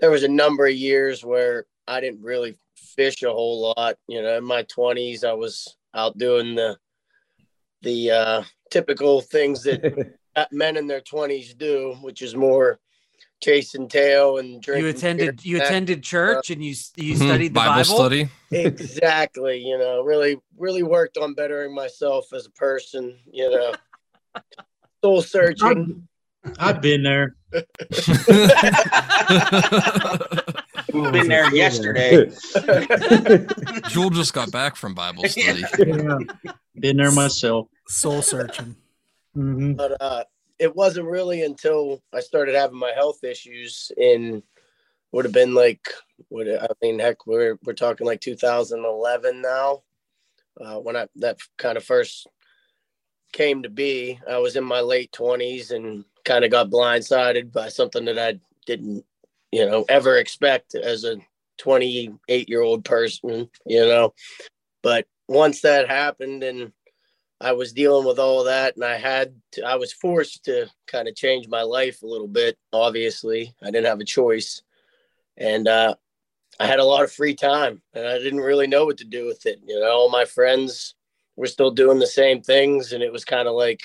there was a number of years where I didn't really fish a whole lot. You know, in my twenties, I was out doing the the uh, typical things that men in their twenties do, which is more chasing tail and drinking. You attended beer. You attended church uh, and you you mm-hmm. studied the Bible, Bible study. Exactly. You know, really, really worked on bettering myself as a person. You know, soul searching. I've been there. Been there yesterday. Joel just got back from Bible study. Yeah. Been there myself. Soul searching. Mm-hmm. But uh, it wasn't really until I started having my health issues in would have been like, would I mean, heck, we're we're talking like two thousand eleven now. Uh, when I that kind of first came to be, I was in my late twenties and kind of got blindsided by something that I didn't, you know, ever expect as a twenty-eight year old person, you know, but once that happened and I was dealing with all that and I had, to, I was forced to kind of change my life a little bit. Obviously I didn't have a choice and, uh, I had a lot of free time and I didn't really know what to do with it. You know, all my friends were still doing the same things. And it was kind of like,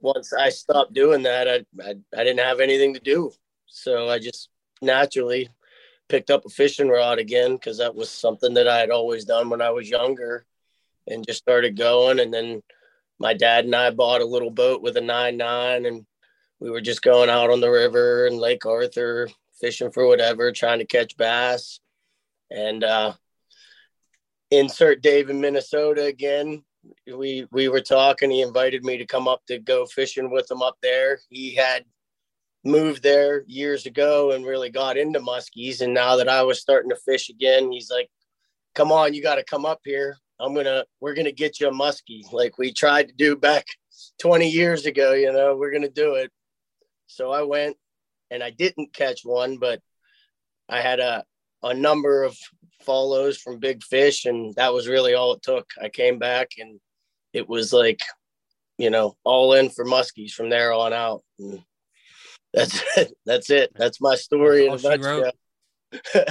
once I stopped doing that, I, I I didn't have anything to do. So I just naturally picked up a fishing rod again because that was something that I had always done when I was younger and just started going. And then my dad and I bought a little boat with a nine nine and we were just going out on the river and Lake Arthur fishing for whatever, trying to catch bass. And uh, insert Dave in Minnesota again. We we were talking. He invited me to come up to go fishing with him up there. He had moved there years ago and really got into muskies. And now that I was starting to fish again, he's like, "Come on, you got to come up here. I'm gonna we're gonna get you a muskie, like we tried to do back twenty years ago, you know, we're going to do it. So I went and I didn't catch one, but I had a, a number of follows from big fish, and that was really all it took. I came back and it was like, you know, all in for muskies from there on out. And that's it. That's it. That's my story. That's in a nutshell.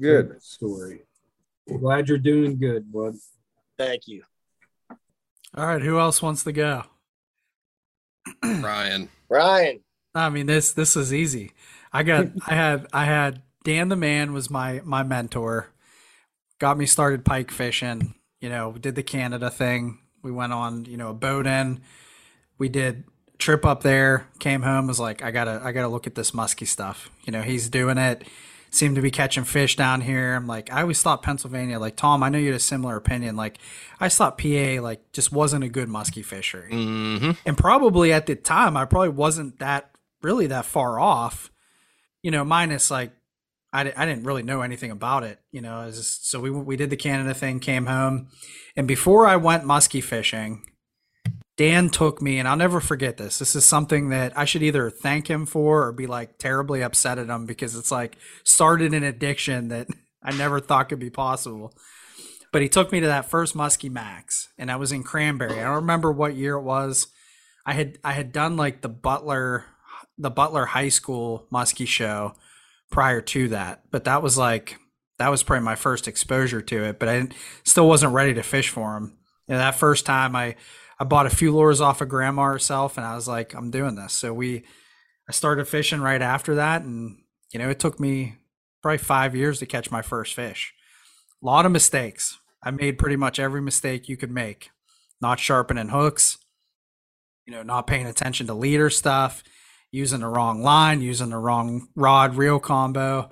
Good story. Glad you're doing good, bud. Thank you. All right. Who else wants to go? Ryan. Ryan. I mean, this, this is easy. I got, I had, I had Dan, the man was my, my mentor, got me started pike fishing, you know, did the Canada thing. We went on, you know, a boat in, we did trip up there, came home, was like, I gotta, I gotta look at this musky stuff. You know, he's doing it. Seemed to be catching fish down here. I'm like, I always thought Pennsylvania, like, Tom, I know you had a similar opinion. Like, I just thought P A, like, just wasn't a good musky fishery. Mm-hmm. And probably at the time, I probably wasn't that really that far off, you know, minus like, I, I didn't really know anything about it, you know. It was just, so we we did the Canada thing, came home. And before I went musky fishing, Dan took me, and I'll never forget this. This is something that I should either thank him for or be like terribly upset at him, because it's like started an addiction that I never thought could be possible. But he took me to that first Muskie Max, and I was in Cranberry. I don't remember what year it was. I had I had done like the Butler the Butler High School Muskie show prior to that, but that was like that was probably my first exposure to it. But I didn't, still wasn't ready to fish for him. And that first time I. I bought a few lures off of grandma herself, and I was like, I'm doing this. So we, I started fishing right after that. And, you know, it took me probably five years to catch my first fish. A lot of mistakes. I made pretty much every mistake you could make, not sharpening hooks, you know, not paying attention to leader stuff, using the wrong line, using the wrong rod reel combo,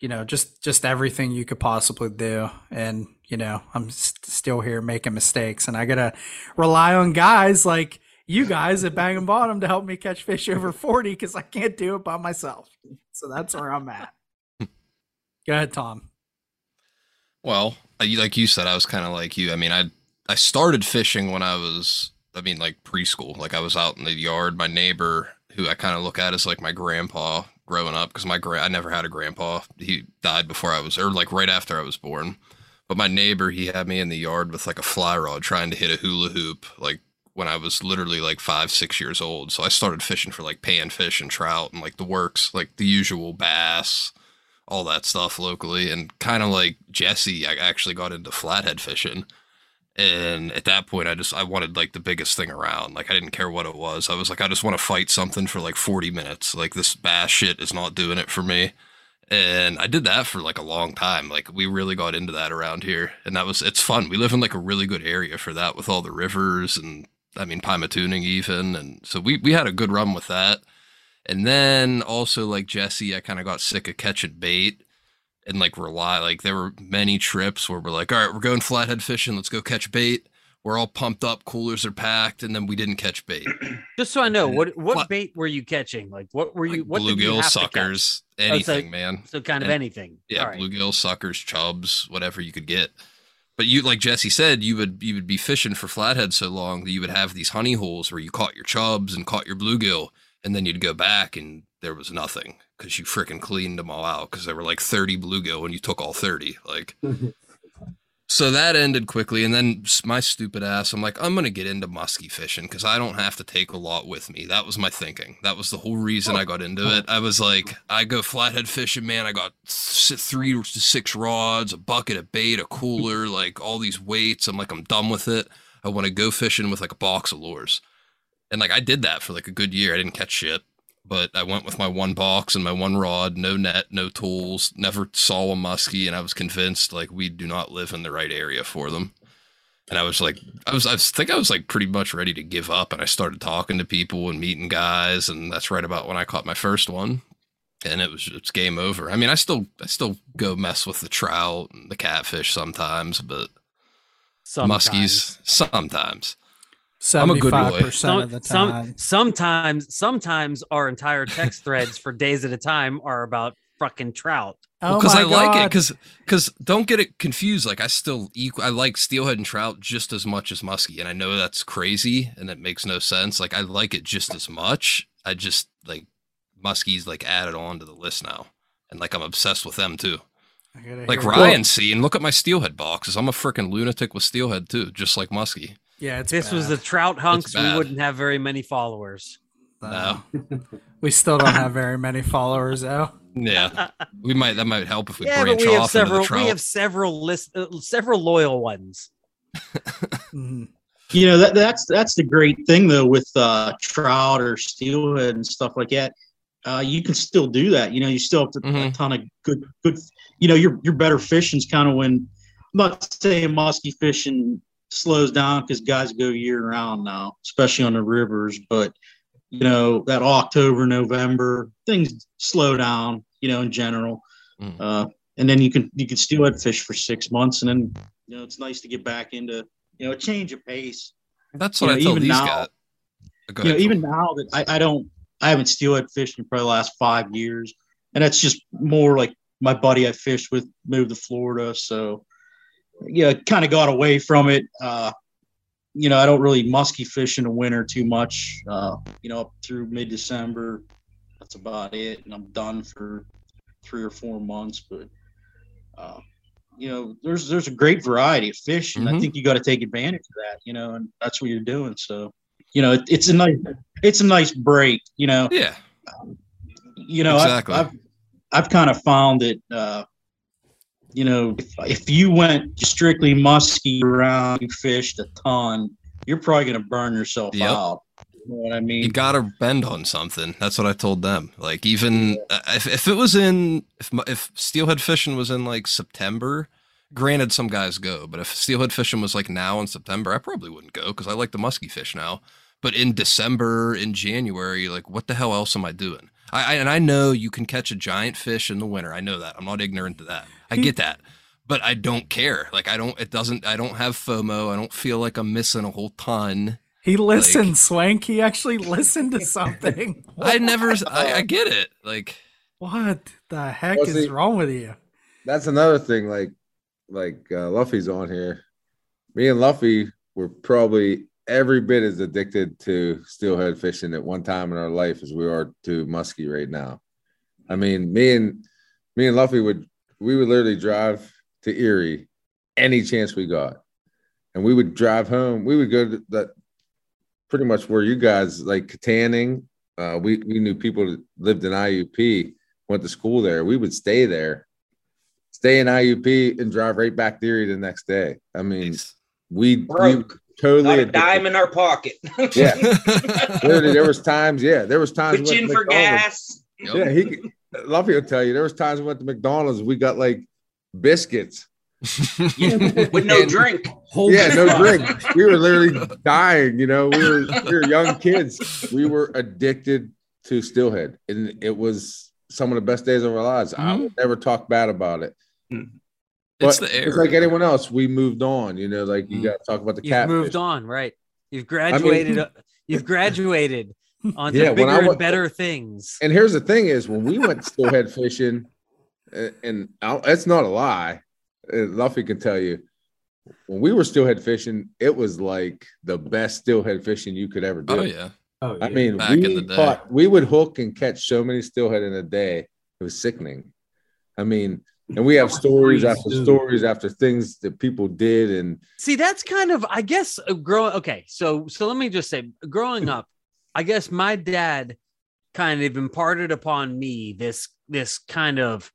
you know, just, just everything you could possibly do. And, you know, I'm st- still here making mistakes, and I got to rely on guys like you guys at Banging Bottom to help me catch fish over forty, because I can't do it by myself. So that's where I'm at. Go ahead, Tom. Well, like you said, I was kind of like you. I mean, I I started fishing when I was, I mean, like preschool. Like I was out in the yard. My neighbor, who I kind of look at as like my grandpa growing up, because my gra- I never had a grandpa. He died before I was, or like right after I was born. But my neighbor, he had me in the yard with like a fly rod trying to hit a hula hoop, like when I was literally like five, six years old. So I started fishing for like panfish and trout and like the works, like the usual bass, all that stuff locally. And kind of like Jesse, I actually got into flathead fishing. And at that point, I just, I wanted like the biggest thing around. Like I didn't care what it was. I was like, I just want to fight something for like forty minutes. Like this bass shit is not doing it for me. And I did that for like a long time. Like we really got into that around here, and that was, it's fun. We live in like a really good area for that, with all the rivers and I mean, Pymatuning even. And so we, we had a good run with that. And then also like Jesse, I kind of got sick of catching bait and like rely, like there were many trips where we're like, all right, we're going flathead fishing. Let's go catch bait. We're all pumped up. Coolers are packed. And then we didn't catch bait. Just so I know, what, what Fla- bait were you catching? Like what were you, like what did you have to catch? Bluegill, suckers. Anything, oh, so, man. So kind of and, anything. Yeah, right. Bluegill, suckers, chubs, whatever you could get. But you, like Jesse said, you would you would be fishing for flathead so long that you would have these honey holes where you caught your chubs and caught your bluegill, and then you'd go back and there was nothing because you freaking cleaned them all out, because there were like thirty bluegill and you took all thirty. Like, so that ended quickly. And then my stupid ass, I'm like, I'm gonna get into musky fishing because I don't have to take a lot with me. That was my thinking. That was the whole reason I got into it. I was like, I go flathead fishing, man. I got three to six rods, a bucket of bait, a cooler, like all these weights. I'm like, I'm done with it. I want to go fishing with like a box of lures. And like I did that for like a good year. I didn't catch shit, but I went with my one box and my one rod, no net, no tools, never saw a muskie. And I was convinced like we do not live in the right area for them. And I was like, I was, I think I was like pretty much ready to give up. And I started talking to people and meeting guys. And that's right about when I caught my first one, and it was just game over. I mean, I still, I still go mess with the trout and the catfish sometimes, but sometimes. Muskies sometimes. I'm a good boy. Some, of the time. Some, sometimes, sometimes our entire text threads for days at a time are about fucking trout. Well, because oh I God. like it, because because don't get it confused. Like, I still equal, I like steelhead and trout just as much as muskie, and I know that's crazy and it makes no sense. Like, I like it just as much. I just like muskie's like added on to the list now, and like I'm obsessed with them too. Like Ryan's seen. Look at my steelhead boxes. I'm a freaking lunatic with steelhead too, just like muskie. Yeah, it's this bad. was the trout hunks. We wouldn't have very many followers. No, we still don't have very many followers though. Yeah, we might. That might help if we yeah, branch but we off have several, into the trout. We have several list, uh, several loyal ones. mm-hmm. You know, that, that's that's the great thing though with uh, trout or steelhead and stuff like that. Uh, you can still do that. You know, you still have to, mm-hmm. a ton of good, good. You know, your your better fishing's kind of when. I'm not saying musky fishing slows down because guys go year round now, especially on the rivers. But you know, that October, November, things slow down. You know, in general, mm. uh, and then you can you can steelhead fish for six months, and then you know it's nice to get back into you know a change of pace. That's what you I know, told even these now, guys. Go ahead, you know, even now that I, I don't. I haven't steelhead fished in probably the last five years. And that's just more like my buddy I fished with moved to Florida. So, yeah, kind of got away from it. Uh, you know, I don't really musky fish in the winter too much, uh, you know, up through mid-December. That's about it. And I'm done for three or four months. But, uh, you know, there's there's a great variety of fish. And mm-hmm. I think you got to take advantage of that, you know, and that's what you're doing. So, you know, it, it's a nice – it's a nice break, you know. Yeah. Um, you know, exactly. I've, I've, I've kind of found that, uh, you know, if, if you went strictly musky around, you fished a ton, you're probably going to burn yourself yep. out. You know what I mean? You got to bend on something. That's what I told them. Like, even yeah. uh, if, if it was in, if, if steelhead fishing was in like September, granted some guys go, but if steelhead fishing was like now in September, I probably wouldn't go because I like the musky fish now. But in December, in January, like, what the hell else am I doing? I, I and I know you can catch a giant fish in the winter. I know that. I'm not ignorant to that. I get that. But I don't care. Like, I don't, it doesn't, I don't have FOMO. I don't feel like I'm missing a whole ton. He listened, like, Swank. He actually listened to something. I never, I, I get it. Like, what the heck well, is see, wrong with you? That's another thing. Like, like, uh, Luffy's on here. Me and Luffy were probably every bit as addicted to steelhead fishing at one time in our life as we are to muskie right now. I mean, me and me and Luffy would we would literally drive to Erie any chance we got, and we would drive home. We would go to that pretty much where you guys like tanning. Uh, we we knew people that lived in I U P, went to school there. We would stay there, stay in I U P, and drive right back to Erie the next day. I mean, nice. we broke. We, Totally Not a addicted. dime in our pocket. Yeah, literally, there was times. Yeah, there was times. Pitching we for gas. Yep. Yeah, he could, Luffy will tell you there was times we went to McDonald's. We got like biscuits yeah, with no and, drink. Hold yeah, no on. drink. We were literally dying. You know, we were we were young kids. We were addicted to steelhead, and it was some of the best days of our lives. Mm-hmm. I would never talk bad about it. Mm. But it's the era. It's like anyone else. We moved on, you know. Like you mm. got to talk about the cat. You've moved on, right? You've graduated. I mean, you've graduated on yeah, bigger went, and better things. And here's the thing: is when we went steelhead fishing, and, and that's not a lie. Luffy can tell you when we were steelhead fishing, it was like the best steelhead fishing you could ever do. Oh yeah. Oh, yeah. I mean, back we in the day, caught, we would hook and catch so many steelhead in a day. It was sickening. I mean. And we have stories after stories after things that people did. And see, that's kind of, I guess, uh, growing. Okay. So, so let me just say growing up, I guess my dad kind of imparted upon me this, this kind of,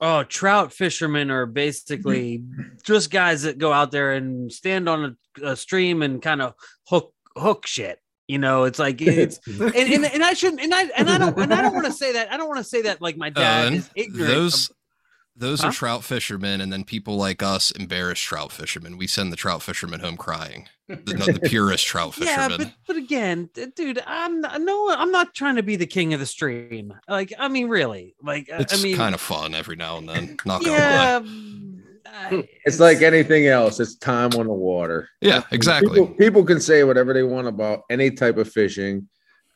oh, trout fishermen are basically just guys that go out there and stand on a, a stream and kind of hook, hook shit. You know, it's like it's and, and, and I shouldn't. And I, and I don't, and I don't want to say that. I don't want to say that like my dad uh, is ignorant. Those- Those huh? are trout fishermen, and then people like us embarrass trout fishermen. We send the trout fishermen home crying. The, the purest trout fishermen. Yeah, but, but again, dude, I'm no, I'm not trying to be the king of the stream. Like, I mean, really, like, it's I mean, kind of fun every now and then. Not gonna yeah, lie. I, it's, it's like anything else. It's time on the water. Yeah, exactly. People, people can say whatever they want about any type of fishing,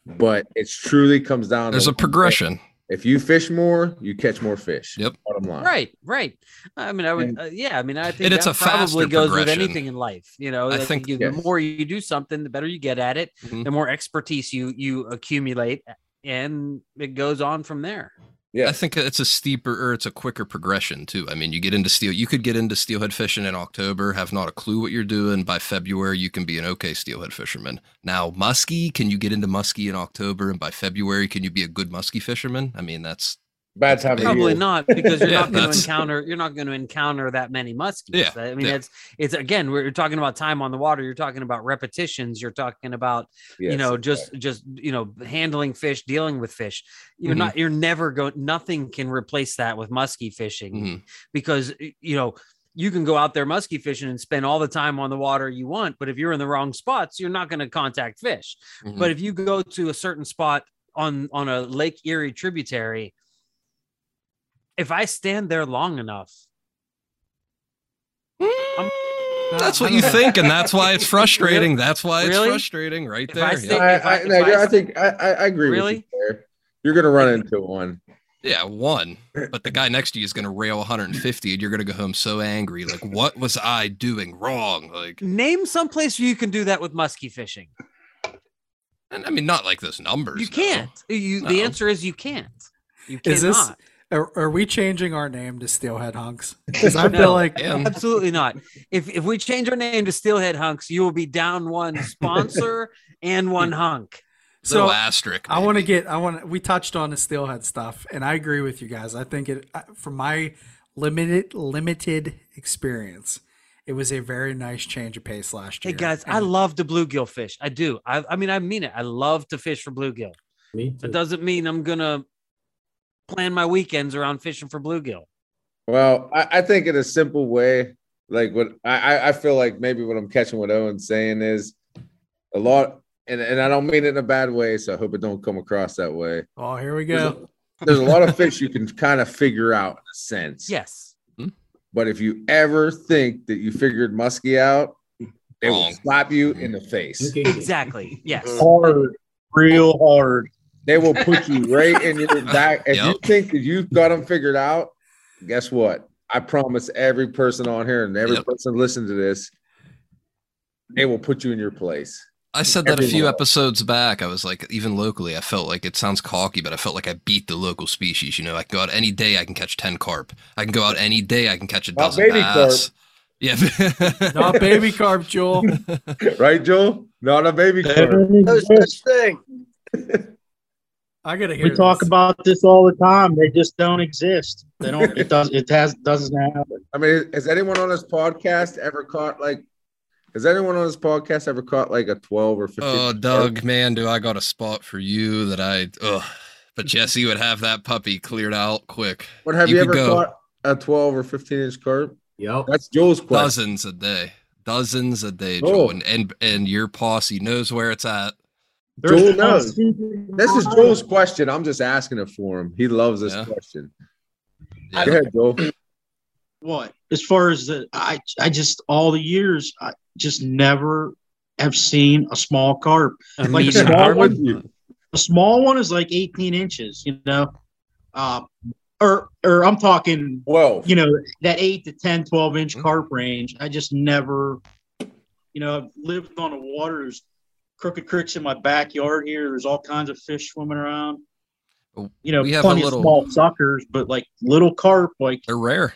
but it's truly comes down. There's to a progression. Thing. If you fish more, you catch more fish. Yep. Bottom line. Right, right. I mean, I would, and, uh, yeah, I mean, I think that probably goes with anything in life. You know, I, I think, think you, yes. the more you do something, the better you get at it, mm-hmm. the more expertise you you accumulate, and it goes on from there. Yeah, I think it's a steeper or it's a quicker progression too. I mean, you get into steel, you could get into steelhead fishing in October, have not a clue what you're doing. By February, you can be an okay steelhead fisherman. Now, muskie, can you get into muskie in October? And by February, can you be a good muskie fisherman? I mean, that's bad time. Probably not, because you're yeah, not going to encounter, you're not going to encounter that many muskies. Yeah, I mean, yeah. it's, it's again, we're talking about time on the water. You're talking about repetitions. You're talking about, yes, you know, just, right. just, you know, handling fish, dealing with fish. You're mm-hmm. not, you're never going, nothing can replace that with muskie fishing mm-hmm. because, you know, you can go out there muskie fishing and spend all the time on the water you want, but if you're in the wrong spots, you're not going to contact fish. Mm-hmm. But if you go to a certain spot on, on a Lake Erie tributary, if I stand there long enough, I'm, that's what you think, and that's why it's frustrating. Really? That's why it's really? frustrating, right if there. I, stay, yeah. I, I, I, no, I, I think I, I agree. Really? With you there. You're going to run into one. Yeah, one. But the guy next to you is going to rail one hundred fifty, and you're going to go home so angry. Like, what was I doing wrong? Like, name someplace where you can do that with muskie fishing. And I mean, not like those numbers. You no. can't. You. No. The answer is you can't. You cannot. Is this- Are, are we changing our name to Steelhead Hunks? Because I feel no, like um... absolutely not. If if we change our name to Steelhead Hunks, you will be down one sponsor and one hunk. So little asterisk. Maybe. I want to get. I want. We touched on the steelhead stuff, and I agree with you guys. I think it, from my limited limited experience, it was a very nice change of pace last year. Hey guys, and I love the bluegill fish. I do. I I mean, I mean it. I love to fish for bluegill. Me too. It doesn't mean I'm gonna plan my weekends around fishing for bluegill. Well, I, I think in a simple way, like what I, I feel like maybe what I'm catching what Owen's saying is a lot, and, and I don't mean it in a bad way, so I hope it don't come across that way. Oh, here we go. There's a, there's a lot of fish you can kind of figure out in a sense. Yes. But if you ever think that you figured muskie out, it will slap you in the face. Exactly. Yes. Hard. Real hard. They will put you right in your back. If yep. you think that you've got them figured out, guess what? I promise every person on here and every yep. person listening to this, they will put you in your place. I said that every a few month. episodes back. I was like, even locally, I felt like it sounds cocky, but I felt like I beat the local species. You know, I go out any day, I can catch ten carp. I can go out any day, I can catch a dozen bass. Not baby carp. Yeah. Not baby carp, Joel. Right, Joel? Not a baby carp. No such thing. I gotta hear. We this. talk about this all the time. They just don't exist. They don't. It does. It has. Doesn't happen. I mean, has anyone on this podcast ever caught like? Has anyone on this podcast ever caught like a twelve or fifteen? Oh, Doug, carp? man, do I got a spot for you that I? Ugh. But Jesse would have that puppy cleared out quick. What have you, you ever go. caught a twelve or fifteen inch carp? Yep, that's Joel's question. Dozens a day, dozens a day, Joel, oh. and, and and your posse knows where it's at. There's Joel knows. This is Joel's question. I'm just asking it for him. He loves this yeah. question. Yeah. Go ahead, Joel. What? As far as the, I, I just all the years, I just never have seen a small carp. I mean, like a small one, a small one is like eighteen inches, you know, uh, or or I'm talking, whoa, you know, that eight to ten, twelve inch mm-hmm. carp range. I just never, you know, I've lived on the waters. Crooked creeks in my backyard here. There's all kinds of fish swimming around. You know, we have plenty a little, of small suckers, but like little carp, like they're rare.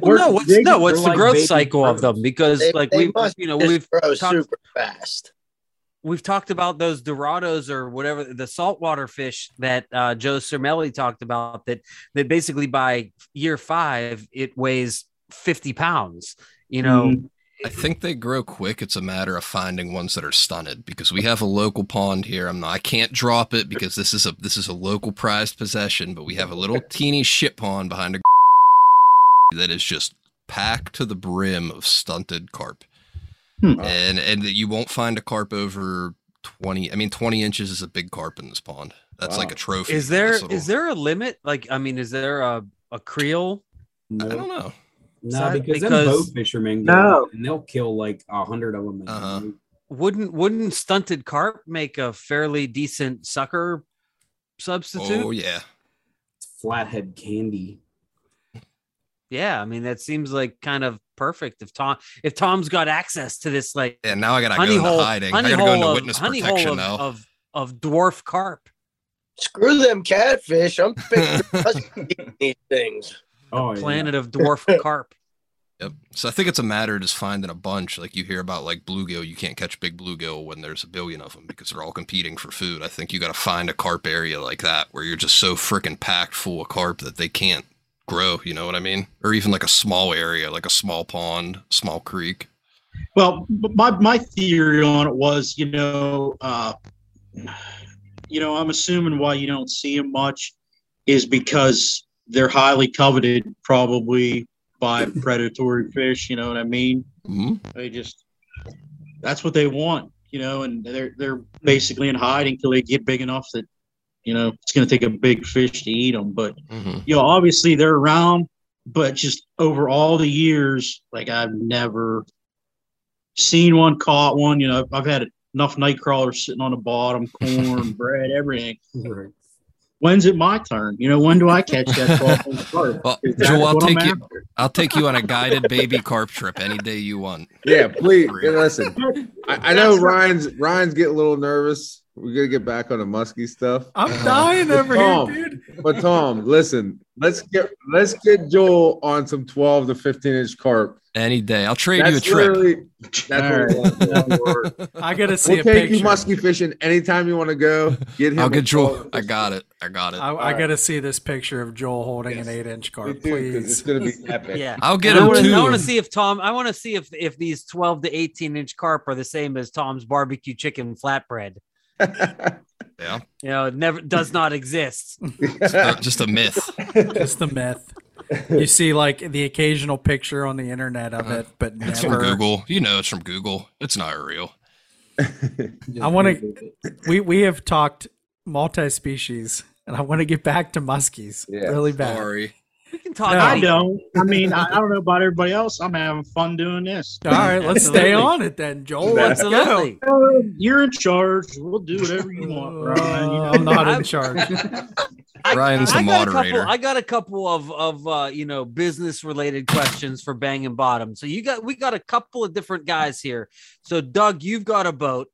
Well, no, what's no, what's the like growth cycle carp. of them? Because they, like we, you know, we've grow talked, super fast. We've talked about those Dorados or whatever the saltwater fish that uh, Joe Cermelli talked about. That that basically by year five it weighs fifty pounds. You know. Mm. I think they grow quick. It's a matter of finding ones that are stunted because we have a local pond here. I'm not, I can't drop it because this is a, this is a local prized possession, but we have a little teeny shit pond behind a that is just packed to the brim of stunted carp. Hmm. And, and you won't find a carp over twenty. I mean, twenty inches is a big carp in this pond. That's wow. like a trophy. Is there, little... is there a limit? Like, I mean, is there a, a creel? No. I don't know. No, because, because boat fishermen go no. and they'll kill like a hundred of them. Uh-huh. Wouldn't wouldn't stunted carp make a fairly decent sucker substitute? Oh yeah, flathead candy. Yeah, I mean, that seems like kind of perfect. If Tom, if Tom's got access to this, like, yeah, now I gotta go into hiding. I gotta go into witness protection now. Of, of dwarf carp. Screw them catfish. I'm picking these things. Oh, planet yeah. of dwarf carp. Yep. So I think it's a matter of just finding a bunch. Like you hear about like bluegill, you can't catch big bluegill when there's a billion of them because they're all competing for food. I think you got to find a carp area like that where you're just so freaking packed full of carp that they can't grow. You know what I mean? Or even like a small area, like a small pond, small creek. Well, my my theory on it was, you know, uh, you know, I'm assuming why you don't see them much is because they're highly coveted, probably by predatory fish. You know what I mean? Mm-hmm. They just, that's what they want, you know, and they're, they're basically in hiding till they get big enough that, you know, it's going to take a big fish to eat them. But, mm-hmm. you know, obviously they're around, but just over all the years, like I've never seen one, caught one. You know, I've, I've had enough night crawlers sitting on the bottom, corn, bread, everything. Right. When's it my turn? You know, when do I catch that carp? Well, Joel, I'll take I'm you. After? I'll take you on a guided baby carp trip any day you want. Yeah, please. Yeah, listen, I, I know Ryan's Ryan's getting a little nervous. We're gonna get back on the muskie stuff. I'm uh, dying over Tom, here, dude. But Tom, listen, let's get let's get Joel on some twelve to fifteen inch carp any day. I'll trade that's you a trip. That's right. What I, I gotta see. We'll a take picture. You muskie fishing anytime you want to go. Get him. I'll get Joel. I got it. I got it. I, I right. gotta see this picture of Joel holding yes. an eight inch carp, do, please. It's gonna be epic. Yeah, I'll get him too. I want to see if Tom. I want to see if if these twelve to eighteen inch carp are the same as Tom's barbecue chicken flatbread. Yeah, you know, it never does not exist. Just a myth. Just a myth. You see, like the occasional picture on the internet of it, but never. It's from Google. You know, it's from Google. It's not real. I want to. We we have talked multi-species, and I want to get back to muskies. Yeah, really bad. Sorry. We can talk. No, I don't. I mean, I, I don't know about everybody else. I'm having fun doing this. All right, let's stay on it then, Joel. Let's go. Uh, you're in charge. We'll do whatever you want, Ryan. You know, I'm not in charge. I, Ryan's the I moderator. Couple, I got a couple of of uh, you know, business related questions for Banging Bottom. So you got we got a couple of different guys here. So Doug, you've got a boat.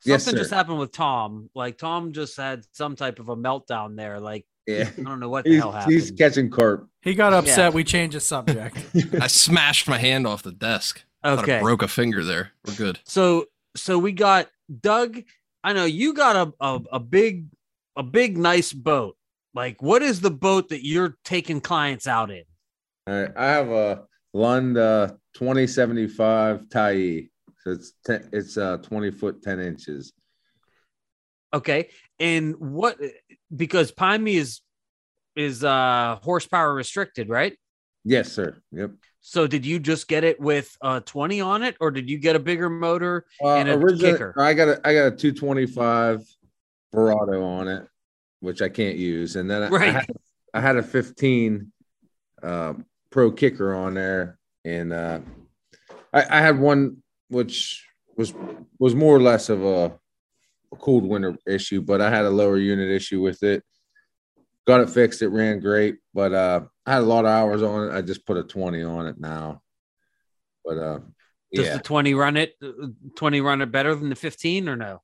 Something yes, sir. Just happened with Tom. Like Tom just had some type of a meltdown there. Like. Yeah, I don't know what the he's, hell happened. He's catching carp. He got upset. Yeah. We changed the subject. I smashed my hand off the desk. Okay, I broke a finger there. We're good. So, so we got Doug. I know you got a, a a big, a big nice boat. Like, what is the boat that you're taking clients out in? All right, I have a Lund uh, twenty seventy-five Tyee. So it's ten, it's uh, twenty foot ten inches. Okay, and what? Because Pymatuning is is uh, horsepower restricted, right? Yes, sir. Yep. So did you just get it with uh, twenty on it, or did you get a bigger motor uh, and a kicker? I got a I got a two twenty-five Verado on it, which I can't use, and then right. I, had, I had a fifteen uh, Pro kicker on there, and uh, I, I had one which was was more or less of a cold winter issue, but I had a lower unit issue with it. Got it fixed. It ran great, but uh, I had a lot of hours on it. I just put a twenty on it now. But uh, yeah. Does the twenty run it? twenty run it better than the fifteen or no?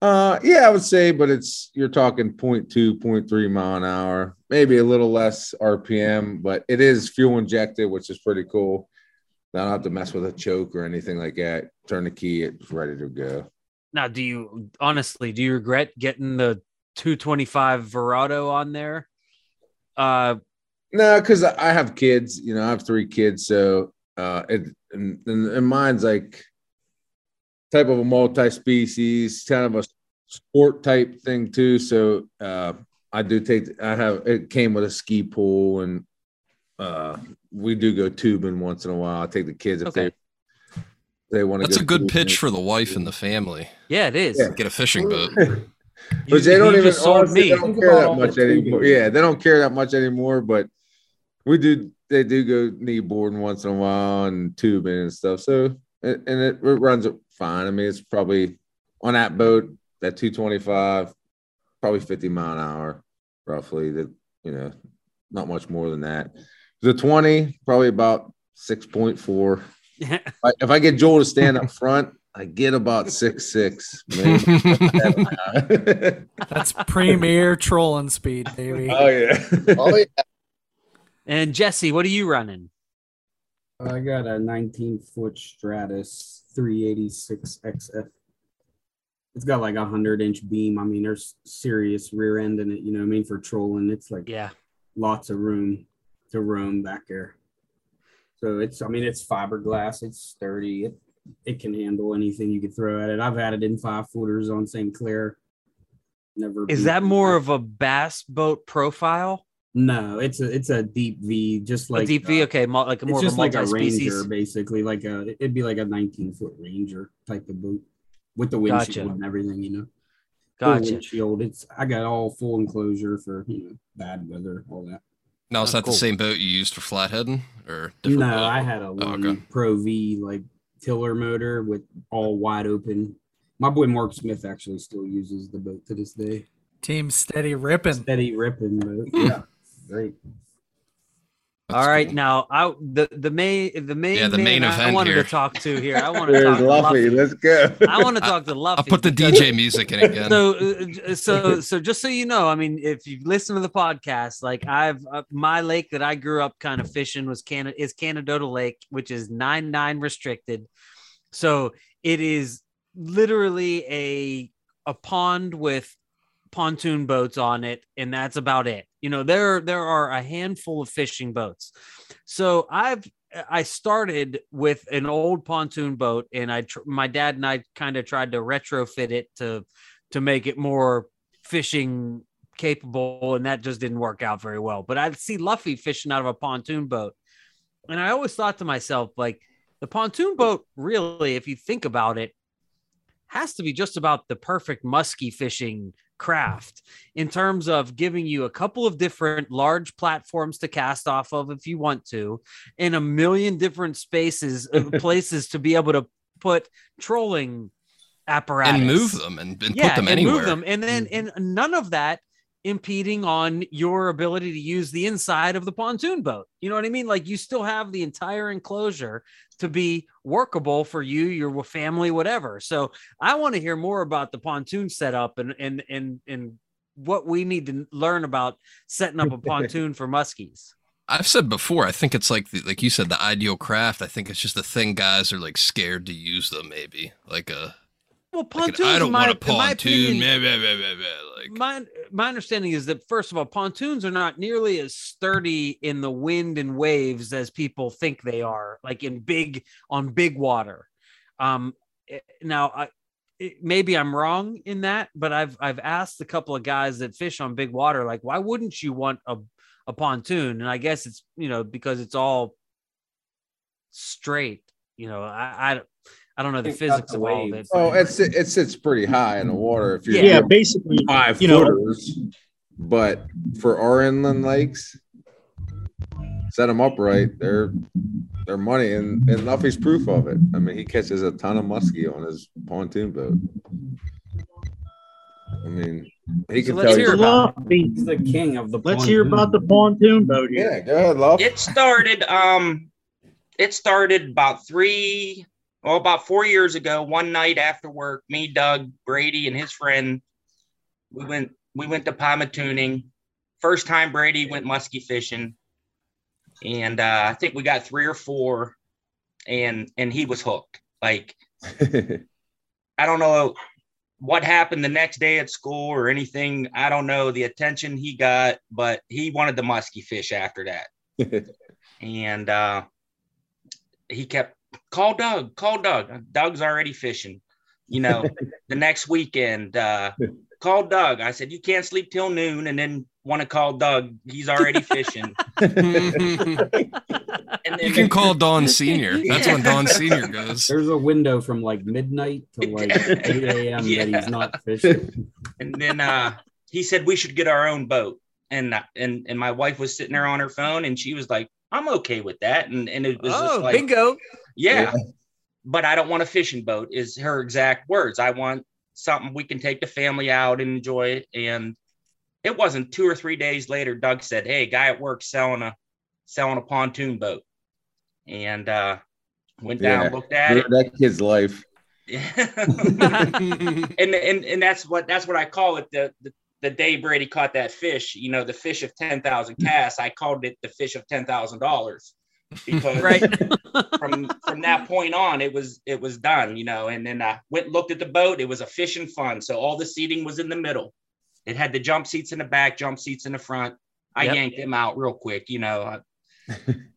Uh, yeah, I would say, but it's you're talking zero point two, zero point three mile an hour, maybe a little less R P M, but it is fuel injected, which is pretty cool. I don't have to mess with a choke or anything like that. Turn the key, it's ready to go. Now, do you honestly, do you regret getting the two twenty-five Verado on there? Uh, no, because I have kids, you know, I have three kids. So, uh, it, and, and mine's like type of a multi-species, kind of a sport type thing too. So, uh, I do take, I have, it came with a ski pool and, uh, we do go tubing once in a while. I take the kids if okay. they They want to That's a good pitch for the wife and the family. Yeah, it is. Yeah. Get a fishing boat. But they don't even honestly, they don't care that much anymore. Yeah, they don't care that much anymore. But we do. They do go knee boarding once in a while and tubing and stuff. So and it, it runs fine. I mean, it's probably on that boat that two twenty-five, probably fifty mile an hour, roughly. That you know, not much more than that. The twenty, probably about six point four. Yeah. If I, if I get Joel to stand up front, I get about six six. That's premier trolling speed, baby. Oh, yeah. Oh, yeah. And Jesse, what are you running? I got a nineteen-foot Stratus three eighty-six X F. It's got like a hundred-inch beam. I mean, there's serious rear end in it, you know what I mean, for trolling. It's like yeah, lots of room to roam back there. So it's, I mean, it's fiberglass. It's sturdy. It, it can handle anything you could throw at it. I've had it in five-footers on Saint Clair. Never. Is that more of a bass boat profile? No, it's a it's a deep V, just like a deep V. Uh, okay, Mo- like a more it's just of a like a ranger, basically. Like a it'd be like a nineteen foot ranger type of boat with the windshield gotcha. And everything, you know. Gotcha. The windshield. It's I got all full enclosure for you know bad weather, all that. Now is that cool. The same boat you used for flatheading or different? No, boat? I had a one oh, okay. Pro V like tiller motor with all wide open. My boy Mark Smith actually still uses the boat to this day. Team steady ripping, steady ripping boat. Yeah. Great. That's all right, cool. Now I the the main the main yeah, the main event I, I wanted here. to talk to here. I want to talk to Luffy. Luffy. Let's go. I want to talk to Luffy. I'll put the D J music in again. So so so just so you know, I mean, if you listen to the podcast, like I've uh, my lake that I grew up kind of fishing was Canada is Canadota Lake, which is nine nine restricted. So it is literally a a pond with pontoon boats on it, and that's about it. You know, there there are a handful of fishing boats. So I've I started with an old pontoon boat, and I tr- my dad and I kind of tried to retrofit it to to make it more fishing capable, and that just didn't work out very well. But I'd see Luffy fishing out of a pontoon boat, and I always thought to myself, like, the pontoon boat really, if you think about it, has to be just about the perfect musky fishing craft in terms of giving you a couple of different large platforms to cast off of if you want to, and a million different spaces places to be able to put trolling apparatus and move them and, and yeah, put them and anywhere move them. And then and none of that impeding on your ability to use the inside of the pontoon boat. You know what I mean? Like, you still have the entire enclosure to be workable for you, your family, whatever. So I want to hear more about the pontoon setup and, and, and, and what we need to learn about setting up a pontoon for muskies. I've said before, I think it's like, the, like you said, the ideal craft. I think it's just the thing guys are like scared to use them. Maybe like a, well, pontoons, like an, I don't my, want a pontoon. My, opinion, blah, blah, blah, blah, like. my, my understanding is that, first of all, pontoons are not nearly as sturdy in the wind and waves as people think they are, like in big, on big water. Um, now, I, it, maybe I'm wrong in that, but I've I've asked a couple of guys that fish on big water, like, why wouldn't you want a, a pontoon? And I guess it's, you know, because it's all straight. You know, I don't. I don't know the physics of all of it. Oh, it's, it sits pretty high in the water. If you're yeah, basically five you know, footers, but for our inland lakes, set them upright. They're they're money, and, and Luffy's proof of it. I mean, he catches a ton of muskie on his pontoon boat. I mean, he so can tell you. Luffy's the king of the. Let's hear about the pontoon boat. Here. Yeah, go ahead, Luffy. It started. Um, it started about three. Well, about four years ago, one night after work, me, Doug, Brady, and his friend, we went we went to Pymatuning. First time Brady went muskie fishing, and uh, I think we got three or four, and and he was hooked. Like, I don't know what happened the next day at school or anything. I don't know the attention he got, but he wanted to muskie fish after that, and uh, he kept. Call Doug, call Doug. Doug's already fishing, you know, the next weekend. Uh, call Doug. I said, you can't sleep till noon and then want to call Doug. He's already fishing. And then you can call Don Senior. That's yeah. when Don Senior goes. There's a window from like midnight to like eight a.m. yeah. that he's not fishing. And then uh, he said, we should get our own boat. And, and, and my wife was sitting there on her phone, and she was like, I'm okay with that. And, and it was oh, just like, bingo. Yeah, yeah, but I don't want a fishing boat is her exact words. I want something we can take the family out and enjoy it. And It wasn't two or three days later, Doug said, hey, guy at work selling a selling a pontoon boat. And uh, went down, yeah, looked at that, it. That kid's life. and, and and that's what that's what I call it. The, the the day Brady caught that fish, you know, the fish of ten thousand casts. I called it the fish of ten thousand dollars because right. from from that point on, it was it was done, you know. And then I went and looked at the boat. It was a fish and fun, so all the seating was in the middle. It had the jump seats in the back, jump seats in the front. I yep. yanked them out real quick, you know,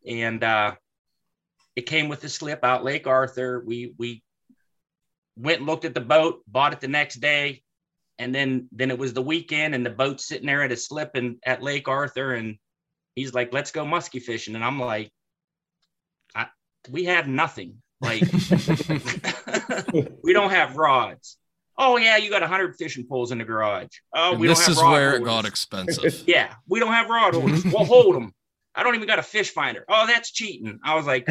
and uh, it came with a slip out Lake Arthur. We we. Went and looked at the boat, bought it the next day. And then, then it was the weekend and the boat's sitting there at a slip and at Lake Arthur. And he's like, let's go musky fishing. And I'm like, I, we have nothing. Like we don't have rods. Oh yeah. You got a hundred fishing poles in the garage. Oh, and we this don't have is rod where orders. It got expensive. Yeah. We don't have rod orders. We'll hold them. I don't even got a fish finder. Oh, that's cheating. I was like,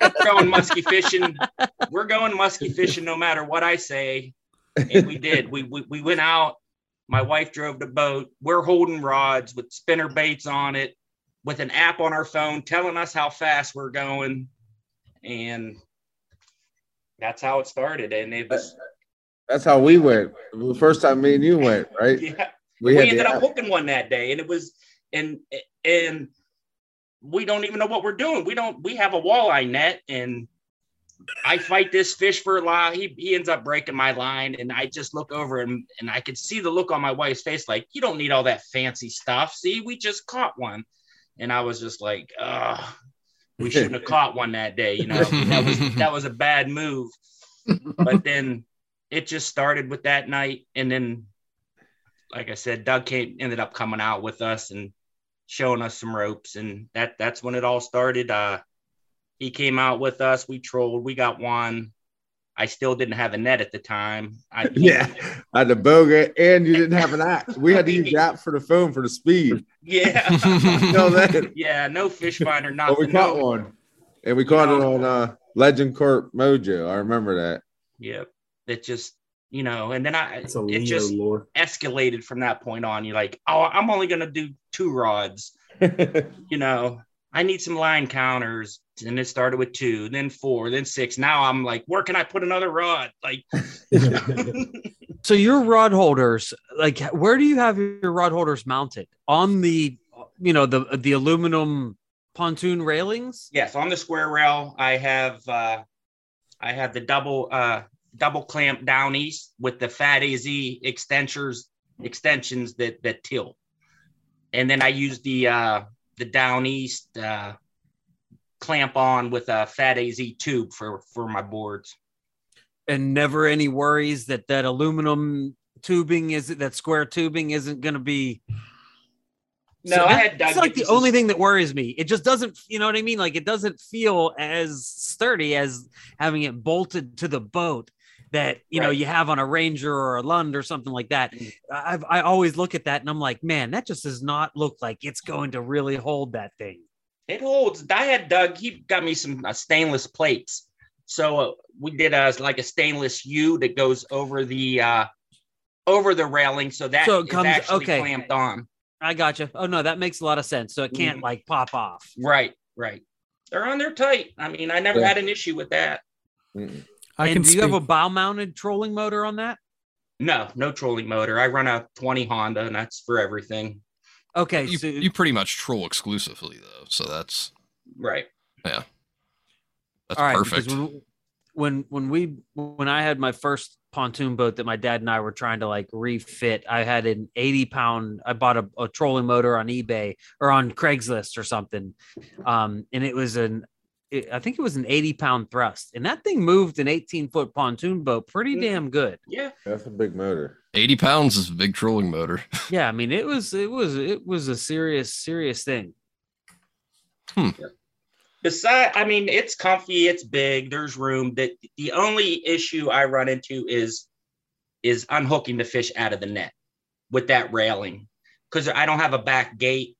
we're going musky fishing. We're going musky fishing no matter what I say. And we did. We, we we went out. My wife drove the boat. We're holding rods with spinner baits on it, with an app on our phone telling us how fast we're going. And that's how it started. And it was that's how we went. The first time me and you went, right? Yeah. We, we ended up hooking one that day. And it was and and we don't even know what we're doing. We don't, we have a walleye net and I fight this fish for a line. He, he ends up breaking my line. And I just look over and, and I could see the look on my wife's face. Like, you don't need all that fancy stuff. See, we just caught one. And I was just like, uh, we shouldn't have caught one that day. You know, that was, that was a bad move, but then it just started with that night. And then, like I said, Doug came, ended up coming out with us and showing us some ropes, and that that's when it all started. Uh he came out with us, we trolled, we got one. I still didn't have a net at the time. I yeah I had the Boga, and you didn't have an app. We had to use the app for the phone for the speed. Yeah. No, that, yeah, no fish finder, nothing. But we caught no. one, and we caught you know, it on uh Legend Corp Mojo. I remember that. Yep. Yeah, it just, you know, and then I it just lore. escalated from that point on. You're like, oh, I'm only gonna do two rods. You know, I need some line counters. And it started with two, then four, then six. Now I'm like, where can I put another rod? Like, so your rod holders, like, where do you have your rod holders mounted? On the, you know, the the aluminum pontoon railings? Yes, on the square rail. I have uh I have the double uh double clamp downies with the fat A Z extensors extensions that that tilt, and then I use the uh the down east uh clamp on with a fat A Z tube for for my boards. And never any worries that that aluminum tubing is that square tubing isn't going to be no so I had that's like the only thing that worries me. It just doesn't, you know what I mean, like it doesn't feel as sturdy as having it bolted to the boat that, you right. know, you have on a Ranger or a Lund or something like that. I've, I always look at that and I'm like, man, that just does not look like it's going to really hold that thing. It holds. I had Doug, he got me some uh, stainless plates. So uh, we did a, like a stainless U that goes over the, uh, over the railing. So that so it comes, is actually okay. clamped on. I gotcha. Oh no, that makes a lot of sense. So it can't mm. like pop off. Right, right. They're on there tight. I mean, I never yeah. had an issue with that. Mm. I and can do speak. You have a bow-mounted trolling motor on that? No, no trolling motor. I run a twenty Honda, and that's for everything. Okay, you, so you pretty much troll exclusively, though, so that's right. Yeah, that's right, perfect. When when we when I had my first pontoon boat that my dad and I were trying to like refit, I had an eighty pound. I bought a, a trolling motor on eBay or on Craigslist or something, um, and it was an. I think it was an eighty pound thrust, and that thing moved an eighteen foot pontoon boat pretty damn good. Yeah, that's a big motor. eighty pounds is a big trolling motor. Yeah, I mean, it was it was it was a serious serious thing. Hmm. Besides, I mean, it's comfy, it's big, there's room. That the only issue I run into is is unhooking the fish out of the net with that railing, because I don't have a back gate.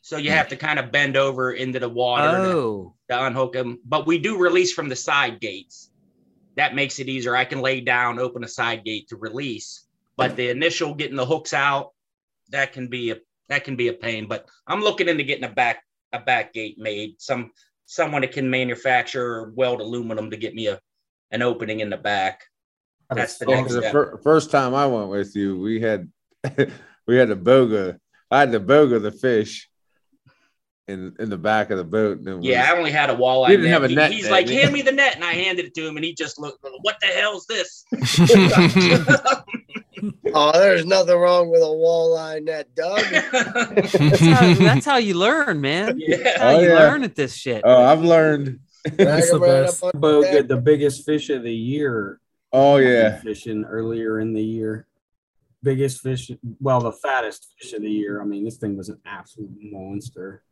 So you have to kind of bend over into the water oh. to, to unhook them. But we do release from the side gates. That makes it easier. I can lay down, open a side gate to release. But the initial getting the hooks out that can be a that can be a pain. But I'm looking into getting a back a back gate made. Some someone that can manufacture or weld aluminum to get me a an opening in the back. That's the next step. The first time I went with you, we had we had a boga. I had to boga the fish in in the back of the boat. And yeah, was, I only had a walleye. Didn't net. have a net. He, he's net, like, hand me the net, and I handed it to him, and he just looked. What the hell's this? Oh, there's nothing wrong with a walleye net, Doug. that's, how, that's how you learn, man. Yeah. That's how oh, you yeah. learn at this shit. Oh, I've learned. That's the best. Boga, the biggest fish of the year. Oh yeah, fishing earlier in the year, biggest fish. Well, the fattest fish of the year. I mean, this thing was an absolute monster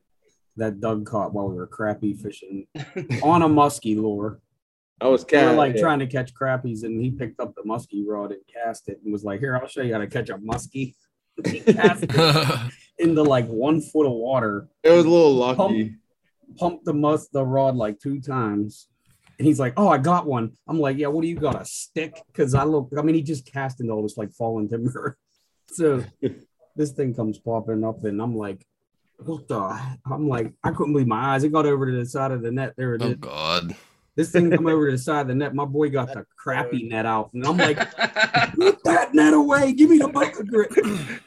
that Doug caught while we were crappie fishing on a musky lure. I was kind of like yeah. trying to catch crappies, and he picked up the musky rod and cast it, and was like, "Here, I'll show you how to catch a musky." He cast it into like one foot of water. It was a little lucky. Pumped, pumped the mus the rod like two times. And he's like, oh, I got one. I'm like, yeah, what do you got, a stick? Because I look, I mean, he just cast into all this, like, fallen timber. So this thing comes popping up, and I'm like, what the? I'm like, I couldn't believe my eyes. It got over to the side of the net. There it oh, is. Oh, God. This thing come over to the side of the net. My boy got the crappy net out. And I'm like, put that net away. Give me the bucket grip.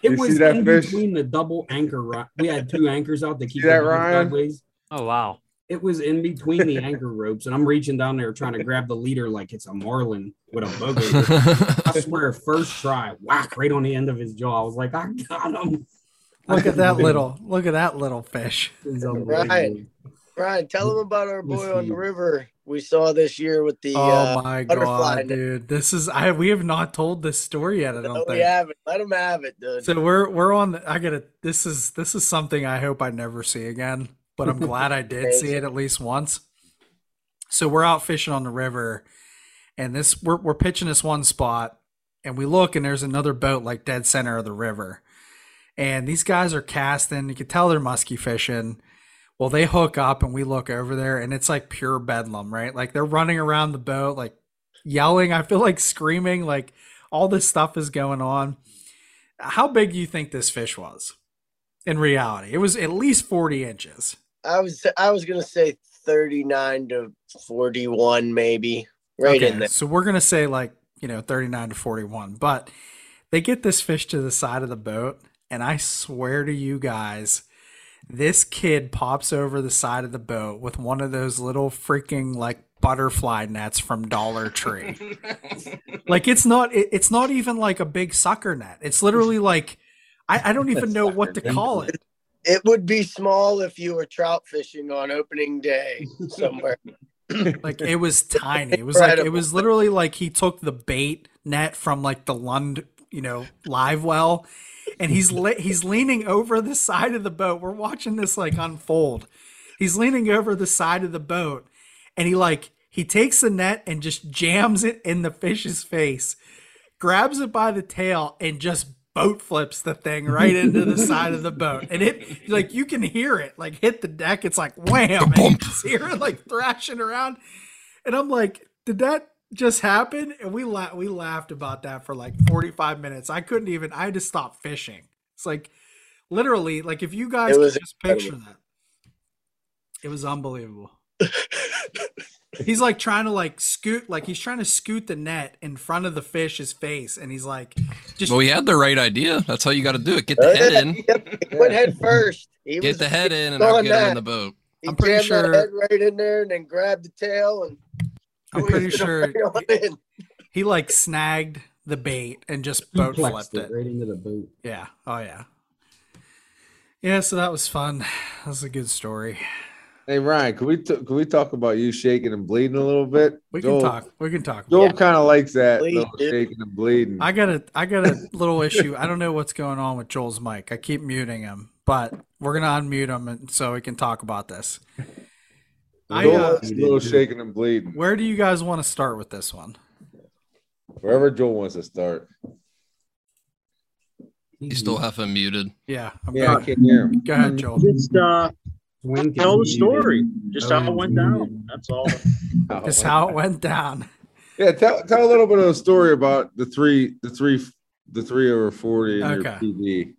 It you was in fish? between the double anchor. We had two anchors out to keep that sideways. Oh, wow. It was in between the anchor ropes, and I'm reaching down there trying to grab the leader like it's a marlin with a boga. I swear, first try, whack, right on the end of his jaw. I was like, I got him. Look at that little, look at that little fish. Right. Brian, tell him about our boy on the river we saw this year with the uh, oh my god, dude! This is I we have not told this story yet. I don't no, think we haven't. Let him have it, dude. So we're we're on. The, I gotta. This is this is something I hope I never see again. But I'm glad I did see it at least once. So we're out fishing on the river, and this we're we're pitching this one spot, and we look, and there's another boat like dead center of the river, and these guys are casting. You can tell they're musky fishing. Well, they hook up, and we look over there, and it's like pure bedlam, right? Like they're running around the boat, like yelling. I feel like screaming. Like all this stuff is going on. How big do you think this fish was? In reality, it was at least forty inches. I was I was gonna say thirty-nine to forty-one, maybe right okay, in there. So we're gonna say like you know thirty-nine to forty-one. But they get this fish to the side of the boat, and I swear to you guys, this kid pops over the side of the boat with one of those little freaking like butterfly nets from Dollar Tree. Like it's not it, it's not even like a big sucker net. It's literally like. I, I don't even know what to call it. It would be small if you were trout fishing on opening day somewhere. Like it was tiny. It was Incredible. like it was literally like he took the bait net from like the Lund, you know, live well, and he's le- he's leaning over the side of the boat. We're watching this like unfold. He's leaning over the side of the boat, and he like he takes the net and just jams it in the fish's face, grabs it by the tail, and just boat flips the thing right into the side of the boat, and it like you can hear it like hit the deck. It's like wham, and you just hear it like thrashing around, and I'm like, did that just happen? And we la- we laughed about that for like forty-five minutes. I couldn't even. I had to stop fishing. It's like literally like if you guys could just picture that, it was unbelievable. He's like trying to like scoot, like he's trying to scoot the net in front of the fish's face, and he's like, "Just." Well, he had the right idea. That's how you got to do it. Get the head in. Yep. He went head first. He get was, the head he in, and I'll get that. her in the boat. He I'm pretty sure. He jammed the head right in there, and then grabbed the tail, and I'm pretty sure he, he like snagged the bait and just boat flipped it. it right into the boat. Yeah. Oh yeah. Yeah. So that was fun. That was a good story. Hey Ryan, can we t- can we talk about you shaking and bleeding a little bit? We Joel, can talk. We can talk. Joel yeah. kind of likes that Bleed, little shaking and bleeding. I got a I got a little issue. I don't know what's going on with Joel's mic. I keep muting him, but we're gonna unmute him and so we can talk about this. I, uh, a little shaking and bleeding. Where do you guys want to start with this one? Wherever Joel wants to start. You still have him muted. Yeah, I'm yeah, I can't hear him. Go ahead, Joel. Just uh. Tell the story, just how it went down. That's all. Just how it went down. Yeah, tell tell a little bit of a story about the three, the three, the three over forty. And okay. Your P B.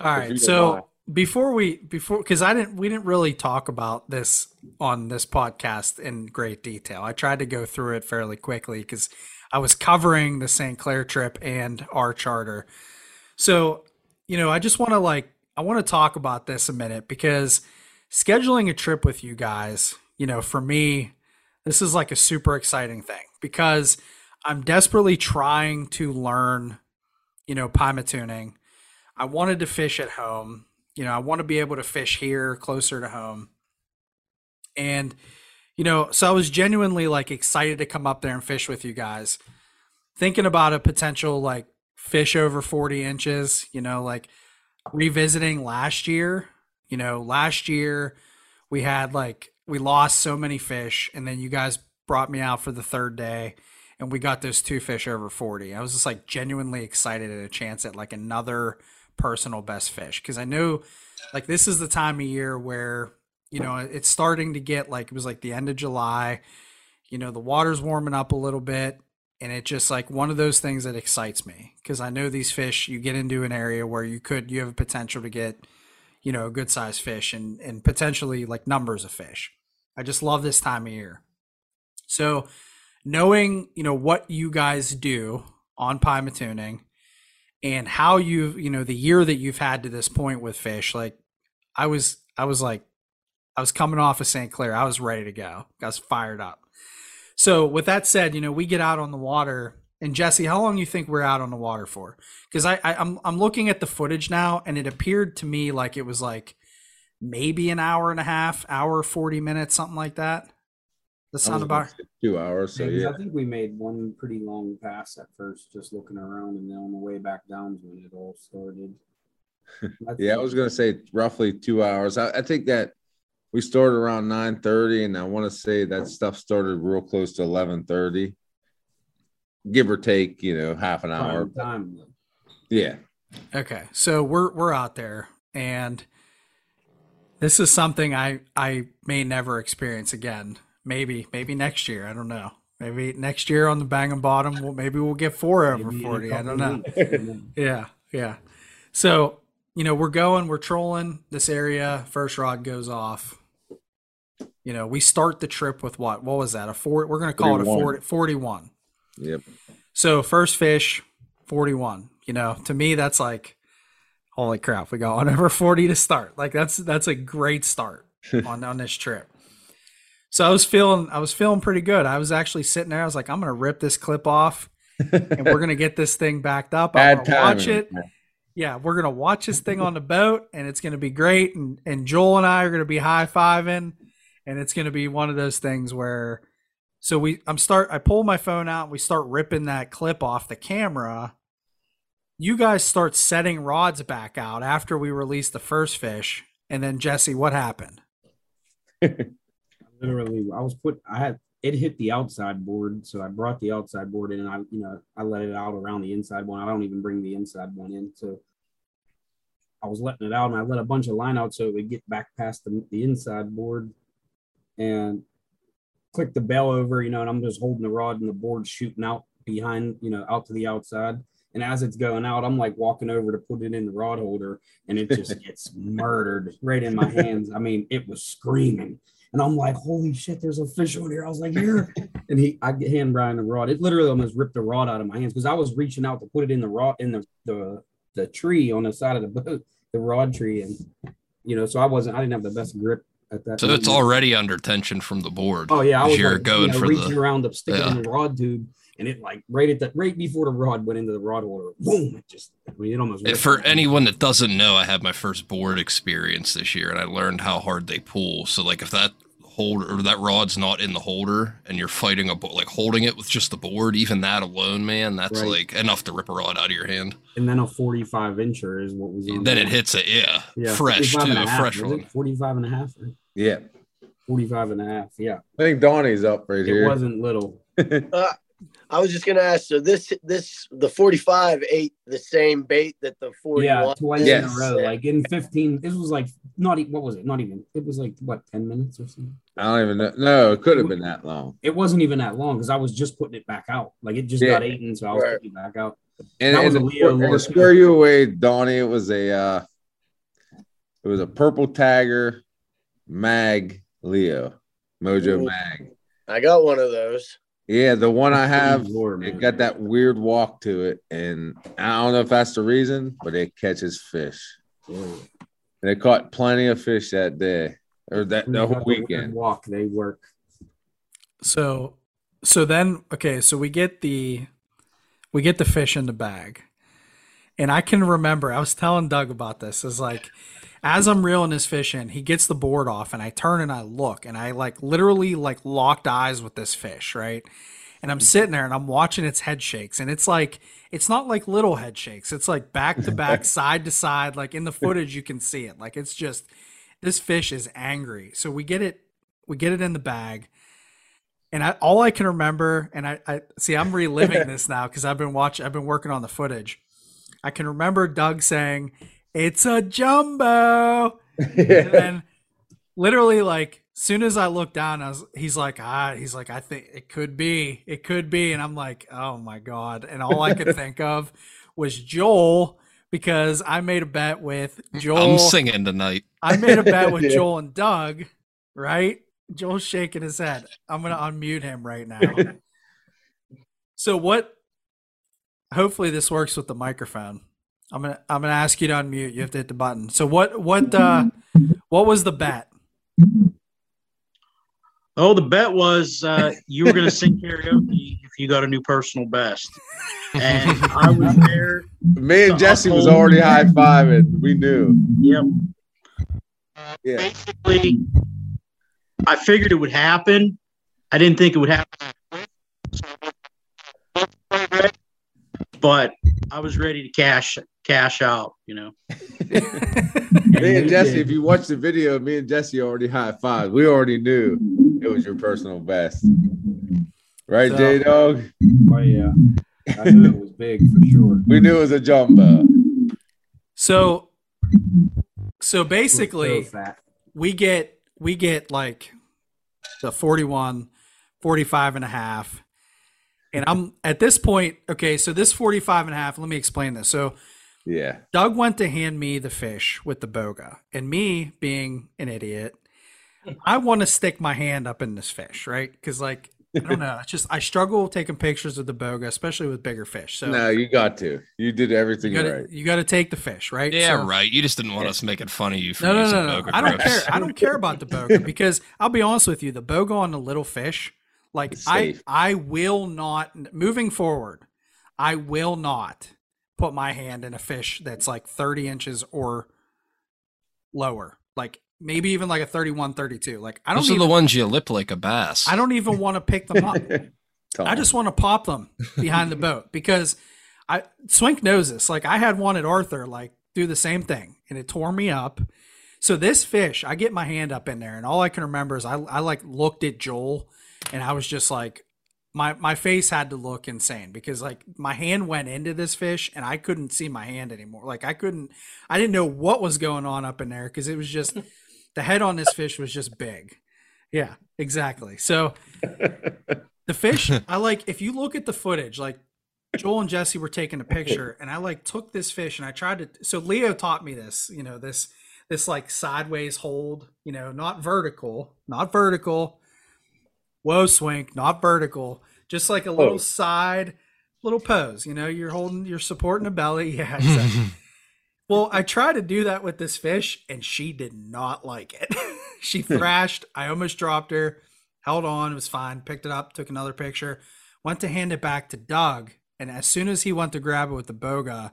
All right. So lie. before we, before, cause I didn't, we didn't really talk about this on this podcast in great detail. I tried to go through it fairly quickly cause I was covering the Saint Clair trip and our charter. So, you know, I just want to like, I want to talk about this a minute because scheduling a trip with you guys, you know, for me, this is like a super exciting thing because I'm desperately trying to learn, you know, pymatuning. I wanted to fish at home. You know, I want to be able to fish here closer to home. And, you know, so I was genuinely like excited to come up there and fish with you guys, thinking about a potential like fish over forty inches, you know, like revisiting last year, you know, last year we had like, we lost so many fish and then you guys brought me out for the third day and we got those two fish over forty. I was just like genuinely excited at a chance at like another personal best fish because I know like this is the time of year where, you know, it's starting to get like, it was like the end of July, you know, the water's warming up a little bit and it's just like one of those things that excites me because I know these fish, you get into an area where you could, you have a potential to get, you know, a good sized fish and, and potentially like numbers of fish. I just love this time of year. So knowing, you know, what you guys do on pymatuning and how you've, you know, the year that you've had to this point with fish, like I was, I was like, I was coming off of Saint Clair. I was ready to go. I was fired up. So with that said, you know, we get out on the water and Jesse, how long do you think we're out on the water for? Cause I, I I'm, I'm looking at the footage now and it appeared to me like it was like maybe an hour and a half, hour, forty minutes, something like that. That sound about two hours. So yeah, yeah. I think we made one pretty long pass at first, just looking around and then on the way back down is when it all started. yeah. I was going to say roughly two hours. I, I think that, we started around nine thirty, and I want to say that stuff started real close to eleven thirty, give or take, you know, half an hour. Time, time. Yeah. Okay, so we're we're out there, and this is something I I may never experience again. Maybe maybe next year. I don't know. Maybe next year on the Banging Bottom, we'll, maybe we'll get four over forty. I don't know. yeah, yeah. So. You know, we're going, we're trolling this area. First rod goes off. You know, we start the trip with what? What was that? A four? We're going to call forty-one. It a forty, forty-one. Yep. So first fish, forty-one. You know, to me, that's like, holy crap, we got on over forty to start. Like that's that's a great start on on this trip. So I was feeling I was feeling pretty good. I was actually sitting there. I was like, I'm going to rip this clip off, and we're going to get this thing backed up. I'm going to watch it. Yeah, we're going to watch this thing on the boat, and it's going to be great, and, and Joel and I are going to be high-fiving, and it's going to be one of those things where – so we, I'm start, I pull my phone out, and we start ripping that clip off the camera. You guys start setting rods back out after we release the first fish, and then, Jesse, what happened? Literally, I was put – I had – it hit the outside board, so I brought the outside board in, and I, you know, I let it out around the inside one. I don't even bring the inside one in, so I was letting it out, and I let a bunch of line out so it would get back past the, the inside board and click the bell over, you know, and I'm just holding the rod and the board shooting out behind, you know, out to the outside. And as it's going out, I'm like walking over to put it in the rod holder, and it just gets murdered right in my hands. I mean, it was screaming. And I'm like, holy shit, there's a fish on here. I was like, here. and he, I hand Brian the rod. It literally almost ripped the rod out of my hands because I was reaching out to put it in the rod, in the, the the tree on the side of the boat, the rod tree. And, you know, so I wasn't, I didn't have the best grip at that. So moment. It's already under tension from the board. Oh, yeah. I was you're like, going you know, for reaching the, around up, sticking yeah. in the rod tube. And it like right at that, right before the rod went into the rod holder, boom, it just, I mean, it almost. For anyone that doesn't know, I had my first board experience this year and I learned how hard they pull. So like if that holder or that rod's not in the holder and you're fighting a board, like holding it with just the board, even that alone, man, that's right. Like enough to rip a rod out of your hand. And then a forty-five incher is what was on Then there. It hits it, yeah. yeah fresh too, a, a fresh one. forty-five and a half? Right? Yeah. forty-five and a half, yeah. I think Donnie's up right it here. It wasn't little. uh, I was just gonna ask. So this, this, the forty-five ate the same bait that the forty-one. Yeah, twice yes. in a row. Like in fifteen, this was like not even. What was it? Not even. It was like what, ten minutes or something. I don't even know. No, it could have been that long. It wasn't even that long because I was just putting it back out. Like it just yeah. got eaten, so I was right. putting it back out. And, and, was and, a Leo and to square you away, Donnie, it was a uh, It was a purple tiger mag Leo Mojo mag. I got one of those. Yeah, the one I have, it got that weird walk to it, and I don't know if that's the reason, but it catches fish. And it caught plenty of fish that day, or that the whole weekend. Walk, they work. So, so then, okay, so we get the, we get the fish in the bag, and I can remember I was telling Doug about this. It's like, as I'm reeling this fish in, he gets the board off, and I turn and I look, and I like literally like locked eyes with this fish, right? And I'm sitting there and I'm watching its head shakes, and it's like, it's not like little head shakes. It's like back to back, side to side. Like in the footage, you can see it. Like it's just, this fish is angry. So we get it, we get it in the bag, and I, all I can remember, and I, I see I'm reliving this now because I've been watching, I've been working on the footage. I can remember Doug saying, "It's a jumbo." And then literally like, soon as I looked down, I was, he's like, ah, he's like, I think it could be, it could be. And I'm like, oh my God. And all I could think of was Joel, because I made a bet with Joel. I'm singing tonight. I made a bet with yeah. Joel and Doug, right? Joel's shaking his head. I'm going to unmute him right now. So what, hopefully this works with the microphone. I'm going to, I'm going to ask you to unmute. You have to hit the button. So what, what, uh, what was the bet? Oh, the bet was, uh, you were going to sing karaoke if you got a new personal best. And I was there. Me and Jesse was already high fiving. We knew. Yep. Uh, yeah. Basically, I figured it would happen. I didn't think it would happen. But I was ready to cash cash out, you know. me and Jesse, did. If you watch the video, me and Jesse already high-fived. We already knew it was your personal best. Right, so, J-Dog? Oh, yeah. I knew it was big for sure. We knew it was a jumbo. So, so basically, so we get, we get like the forty-one, forty-five and a half. And I'm at this point, okay, so this forty-five and a half, let me explain this. So yeah, Doug went to hand me the fish with the Boga, and me being an idiot, I want to stick my hand up in this fish, right? Because like, I don't know, it's just, I struggle taking pictures of the Boga, especially with bigger fish. So no, you got to, you did everything you gotta, right. You got to take the fish, right? Yeah, so, right. You just didn't want yeah. us making fun of you for no, no, no, no. Boga I don't care. I don't care about the Boga, because I'll be honest with you, the Boga on the little fish, like I, I will not, moving forward, I will not put my hand in a fish that's like thirty inches or lower. Like maybe even like a thirty-one, thirty-two. Like I don't Those even, are the ones you lip like a bass. I don't even want to pick them up. I just want to pop them behind the boat, because I Swink knows this. Like I had one at Arthur, like do the same thing, and it tore me up. So this fish, I get my hand up in there, and all I can remember is I, I like looked at Joel, and I was just like, my, my face had to look insane, because like my hand went into this fish and I couldn't see my hand anymore. Like I couldn't, I didn't know what was going on up in there, because it was just, the head on this fish was just big. Yeah, exactly. So the fish, I like, if you look at the footage, like Joel and Jesse were taking a picture, and I like took this fish and I tried to, so Leo taught me this, you know, this, this like sideways hold, you know, not vertical, not vertical. Whoa, Swink, not vertical, just like a little oh. side, little pose. You know, you're holding, you're supporting the belly. Yeah. Exactly. Well, I tried to do that with this fish, and she did not like it. She thrashed. I almost dropped her, held on. It was fine. Picked it up, took another picture, went to hand it back to Doug. And as soon as he went to grab it with the Boga,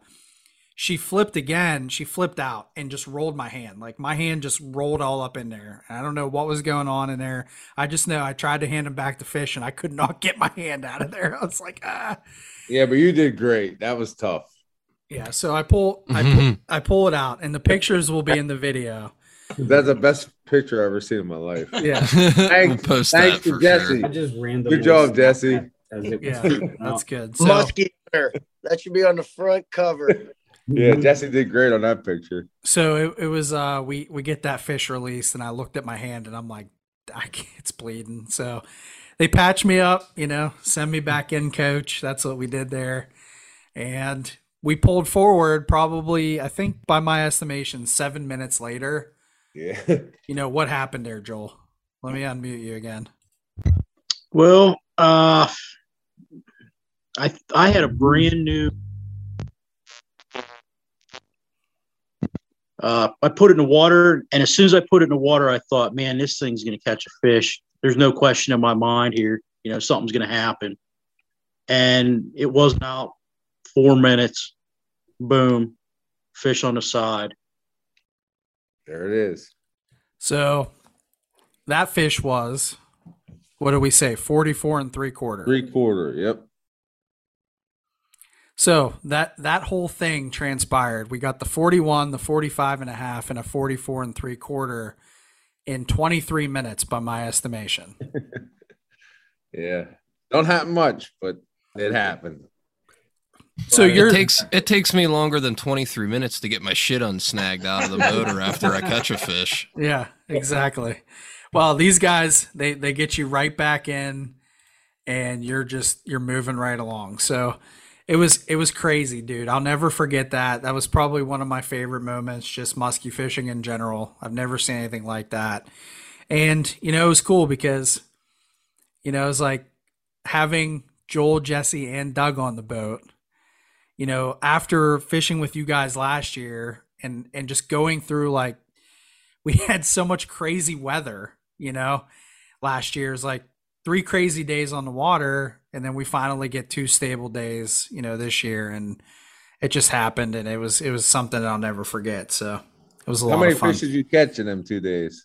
she flipped again. She flipped out and just rolled my hand. Like my hand just rolled all up in there. I don't know what was going on in there. I just know I tried to hand him back the fish, and I could not get my hand out of there. I was like, ah. Yeah, but you did great. That was tough. Yeah. So I pull, I pull, I pull it out, and the pictures will be in the video. That's the best picture I've ever seen in my life. Yeah. Thanks, we'll post thanks that to for Jesse. Sure. I just randomly. Good job, Jesse. As it was yeah, that's good. So, Muscular. That should be on the front cover. Yeah, Jesse did great on that picture. So it, it was uh we we get that fish released, and I looked at my hand, and I'm like, I can't, it's bleeding. So they patch me up, you know, send me back in, coach. That's what we did there. And we pulled forward probably, I think by my estimation, seven minutes later. Yeah. You know, what happened there, Joel? Let me unmute you again. Well, uh, I I had a brand new uh, – I put it in the water, and as soon as I put it in the water, I thought, man, this thing's going to catch a fish. There's no question in my mind here. You know, something's going to happen. And it wasn't out four minutes. Boom. Fish on the side. There it is. So that fish was, what do we say? forty-four and three quarter. Three quarter. Yep. So that, that whole thing transpired. We got the forty-one, the forty-five and a half and a forty-four and three quarter in twenty-three minutes by my estimation. Yeah. Don't happen much, but it happened. So you're, it takes it takes me longer than twenty-three minutes to get my shit unsnagged out of the motor after I catch a fish. Yeah, exactly. Well, these guys, they they get you right back in, and you're just you're moving right along. So it was it was crazy, dude. I'll never forget that. That was probably one of my favorite moments, just musky fishing in general. I've never seen anything like that. And you know, it was cool because you know, it was like having Joel, Jesse, and Doug on the boat, you know, after fishing with you guys last year and, and just going through, like, we had so much crazy weather, you know, last year's like three crazy days on the water. And then we finally get two stable days, you know, this year, and it just happened. And it was, it was something I'll never forget. So it was a lot of fun. How many fish did you catch in them two days?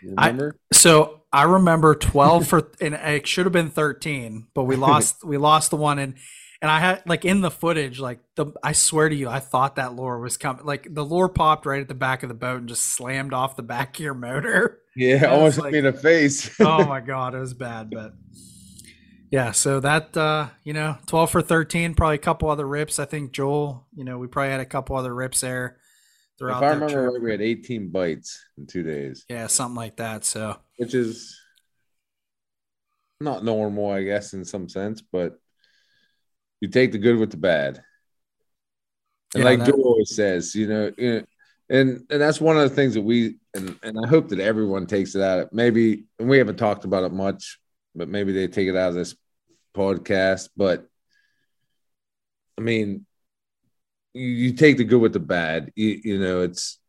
You remember? I, so I remember twelve for, and it should have been thirteen, but we lost, we lost the one. And, and I had like in the footage, like the, I swear to you, I thought that lure was coming. Like the lure popped right at the back of the boat and just slammed off the back of your motor. Yeah. Almost hit me in the face. Oh my God. It was bad, but yeah. So that, uh, you know, twelve for thirteen, probably a couple other rips. I think Joel, you know, we probably had a couple other rips there. If I remember right, we had eighteen bites in two days. Yeah, something like that. So, which is not normal, I guess, in some sense, but you take the good with the bad. And yeah, like that, Joel always says, you know, you know, and and that's one of the things that we and and I hope that everyone takes it out of. Maybe, and we haven't talked about it much, but maybe they take it out of this podcast. But I mean, you take the good with the bad. You, you know, it's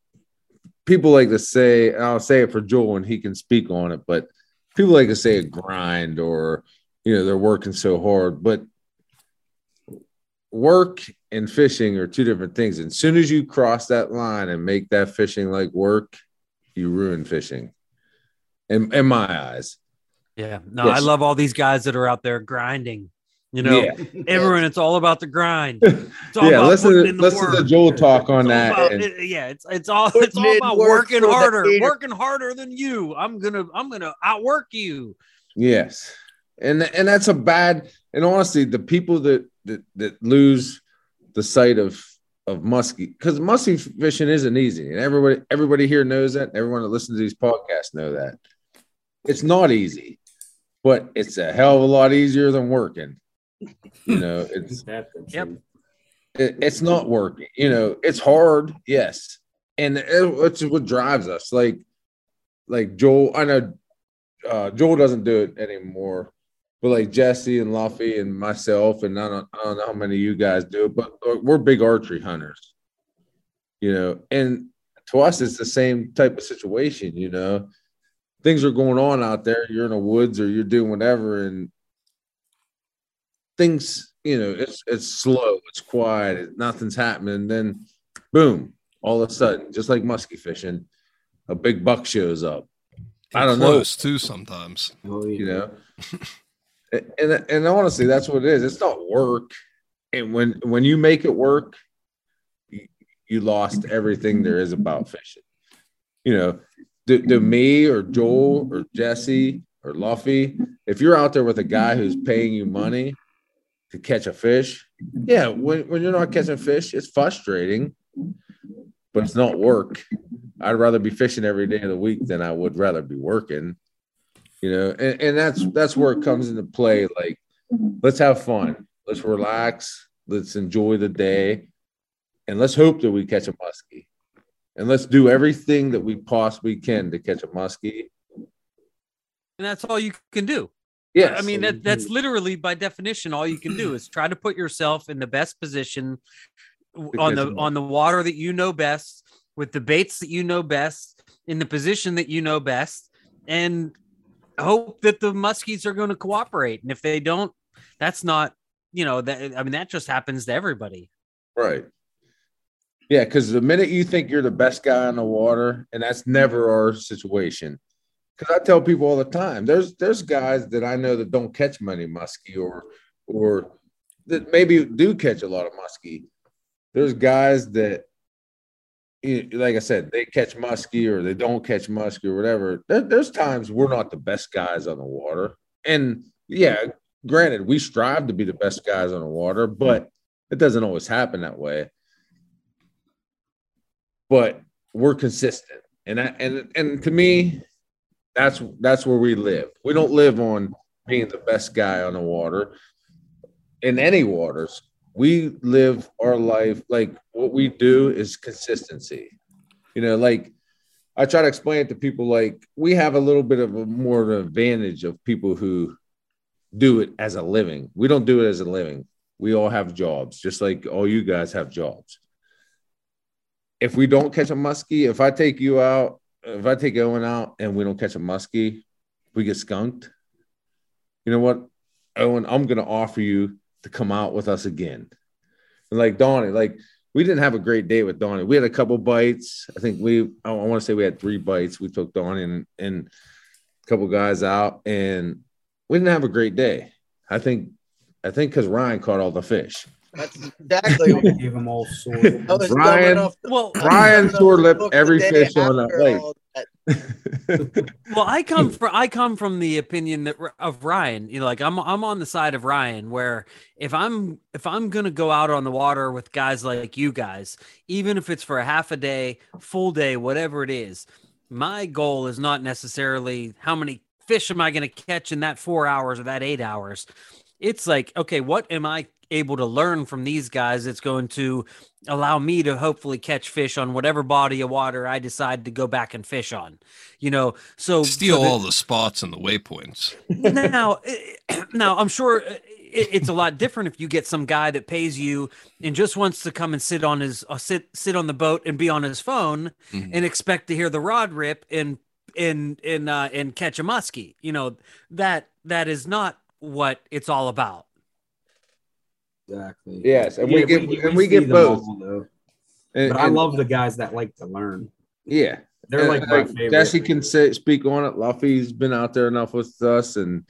people like to say, and I'll say it for Joel and he can speak on it, but people like to say a grind or, you know, they're working so hard, but work and fishing are two different things. And as soon as you cross that line and make that fishing like work, you ruin fishing in, in my eyes. Yeah. No, yes. I love all these guys that are out there grinding. You know, yeah. Everyone, it's all about the grind. It's all yeah, about listen to, in the listen to Joel talk on that. About, and it, yeah, it's it's all it's all about working harder, working harder than you. I'm gonna I'm gonna outwork you. Yes, and and that's a bad. And honestly, the people that that, that lose the sight of of musky, because musky fishing isn't easy, and everybody everybody here knows that. Everyone that listens to these podcasts know that it's not easy, but it's a hell of a lot easier than working. You know, it's yep. it, it's not working. You know, it's hard, yes, and it, it's what drives us. Like, like Joel, I know uh, Joel doesn't do it anymore, but like Jesse and Luffey and myself, and I don't, I don't know how many of you guys do it, but we're big archery hunters. You know, and to us, it's the same type of situation. You know, things are going on out there. You're in the woods or you're doing whatever, and things, you know, it's it's slow, it's quiet, it, nothing's happening. And then, boom! All of a sudden, just like musky fishing, a big buck shows up. I don't know. Close too sometimes, you know. and and honestly, that's what it is. It's not work. And when when you make it work, you, you lost everything there is about fishing. You know, do, do me or Joel or Jesse or Luffy, if you're out there with a guy who's paying you money to catch a fish, yeah, when, when you're not catching fish, it's frustrating, but it's not work. I'd rather be fishing every day of the week than I would rather be working, you know, and, and that's that's where it comes into play. Like, let's have fun. Let's relax. Let's enjoy the day. and let's hope that we catch a muskie. And let's do everything that we possibly can to catch a muskie. And that's all you can do. Yeah, I mean, that that's literally by definition, all you can do is try to put yourself in the best position on the on the water that you know best, with the baits that you know best, in the position that you know best, and hope that the muskies are going to cooperate. And if they don't, that's not, you know, that I mean, that just happens to everybody. Right. Yeah, because the minute you think you're the best guy on the water, and that's never our situation. Because I tell people all the time, there's there's guys that I know that don't catch many muskie, or or that maybe do catch a lot of muskie. There's guys that, like I said, they catch muskie or they don't catch muskie or whatever. There, there's times we're not the best guys on the water. And, yeah, granted, we strive to be the best guys on the water, but it doesn't always happen that way. But we're consistent. And I, and and to me, that's that's where we live. We don't live on being the best guy on the water in any waters. We live our life, like what we do is consistency. You know, like I try to explain it to people, like we have a little bit of a more of an advantage of people who do it as a living. We don't do it as a living. We all have jobs, just like all you guys have jobs. If we don't catch a muskie, if I take you out, if I take Owen out and we don't catch a muskie, we get skunked. You know what, Owen, I'm going to offer you to come out with us again. And like Donnie, like we didn't have a great day with Donnie. We had a couple bites. I think we, I want to say we had three bites. We took Donnie and, and a couple guys out, and we didn't have a great day. I think, I think because Ryan caught all the fish. That's exactly what gave him all sorts. Ryan, the, well, Ryan tore-lipped every fish on that lake. Well, I come from I come from the opinion that of Ryan, you know, like I'm I'm on the side of Ryan, where if I'm if I'm gonna go out on the water with guys like you guys, even if it's for a half a day, full day, whatever it is, my goal is not necessarily how many fish am I gonna catch in that four hours or that eight hours. It's like, okay, what am I able to learn from these guys that's going to allow me to hopefully catch fish on whatever body of water I decide to go back and fish on, you know, so steal so that, all the spots and the waypoints. Now, now I'm sure it, it's a lot different if you get some guy that pays you and just wants to come and sit on his uh, sit, sit on the boat and be on his phone mm-hmm. and expect to hear the rod rip and, and, and, uh, and catch a muskie, you know, that, that is not what it's all about. Exactly. Yes, and yeah, we get we, and we, we get both. All, and, but I and, love the guys that like to learn. Yeah, they're and, like my favorite. Jesse can say, speak on it. Luffy's been out there enough with us, and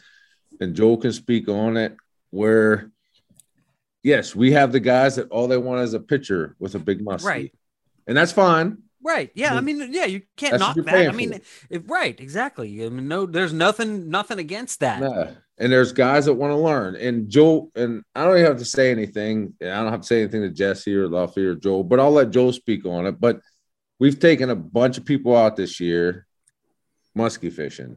and Joel can speak on it. Where, yes, we have the guys that all they want is a pitcher with a big muscle, right? And that's fine. Right. Yeah. I mean, yeah, you can't knock that. I mean, if, right. Exactly. I mean, no, there's nothing, nothing against that. No. And there's guys that want to learn. And Joel, and I don't even have to say anything. I don't have to say anything to Jesse or Luffy or Joel, but I'll let Joel speak on it. But we've taken a bunch of people out this year, muskie fishing,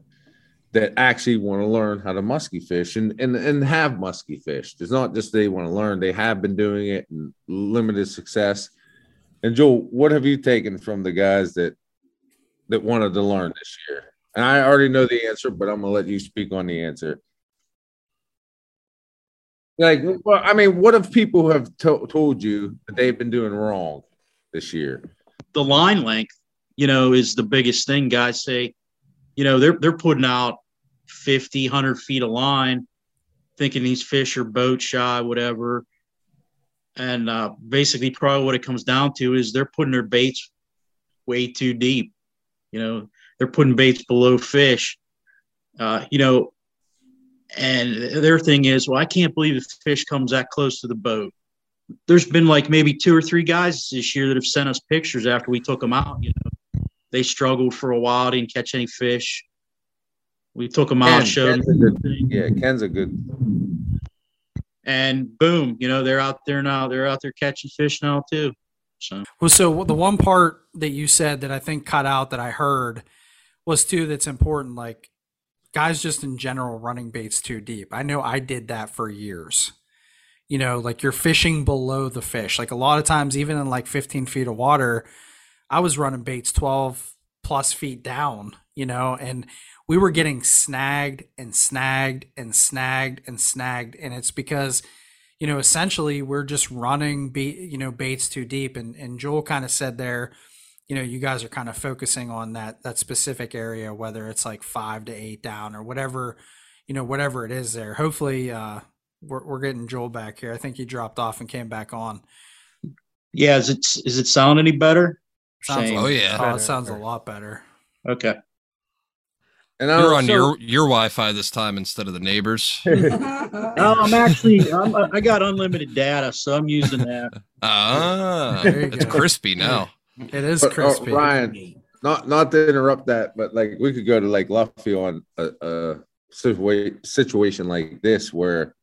that actually want to learn how to muskie fish and, and, and have muskie fish. It's not just they want to learn. They have been doing it and limited success. And Joel, what have you taken from the guys that that wanted to learn this year? And I already know the answer, but I'm gonna let you speak on the answer. Like, well, I mean, what have people have to- told you that they've been doing wrong this year? The line length, you know, is the biggest thing. Guys say, you know, they're they're putting out fifty, one hundred feet of line, thinking these fish are boat shy, whatever. And uh, basically probably what it comes down to is they're putting their baits way too deep. You know, they're putting baits below fish, uh, you know, and their thing is, well, I can't believe the fish comes that close to the boat. There's been like maybe two or three guys this year that have sent us pictures after we took them out. You know, they struggled for a while, didn't catch any fish. We took them out, showed them. Yeah, Ken's a good and boom, you know, they're out there now. They're out there catching fish now too. So. Well, so the one part that you said that I think cut out that I heard was too, that's important. Like guys just in general running baits too deep. I know I did that for years. you know, like you're fishing below the fish. Like a lot of times, even in like fifteen feet of water, I was running baits twelve plus feet down, you know, and we were getting snagged and snagged and snagged and snagged. And it's because, you know, essentially we're just running, bait, you know, baits too deep. And, and Joel kind of said there, you know, you guys are kind of focusing on that, that specific area, whether it's like five to eight down or whatever, you know, whatever it is there. Hopefully uh, we're, we're getting Joel back here. I think he dropped off and came back on. Yeah. Is it, is it sound any better? Sounds oh yeah. Oh, it sounds a lot better. Okay. And I You're on so, your your Wi-Fi this time instead of the neighbors. No, I'm actually I'm, I got unlimited data, so I'm using that. Ah, it's go. crispy now. It is but, crispy. Oh, Ryan, not not to interrupt that, but like we could go to like Luffy on a, a situa- situation like this where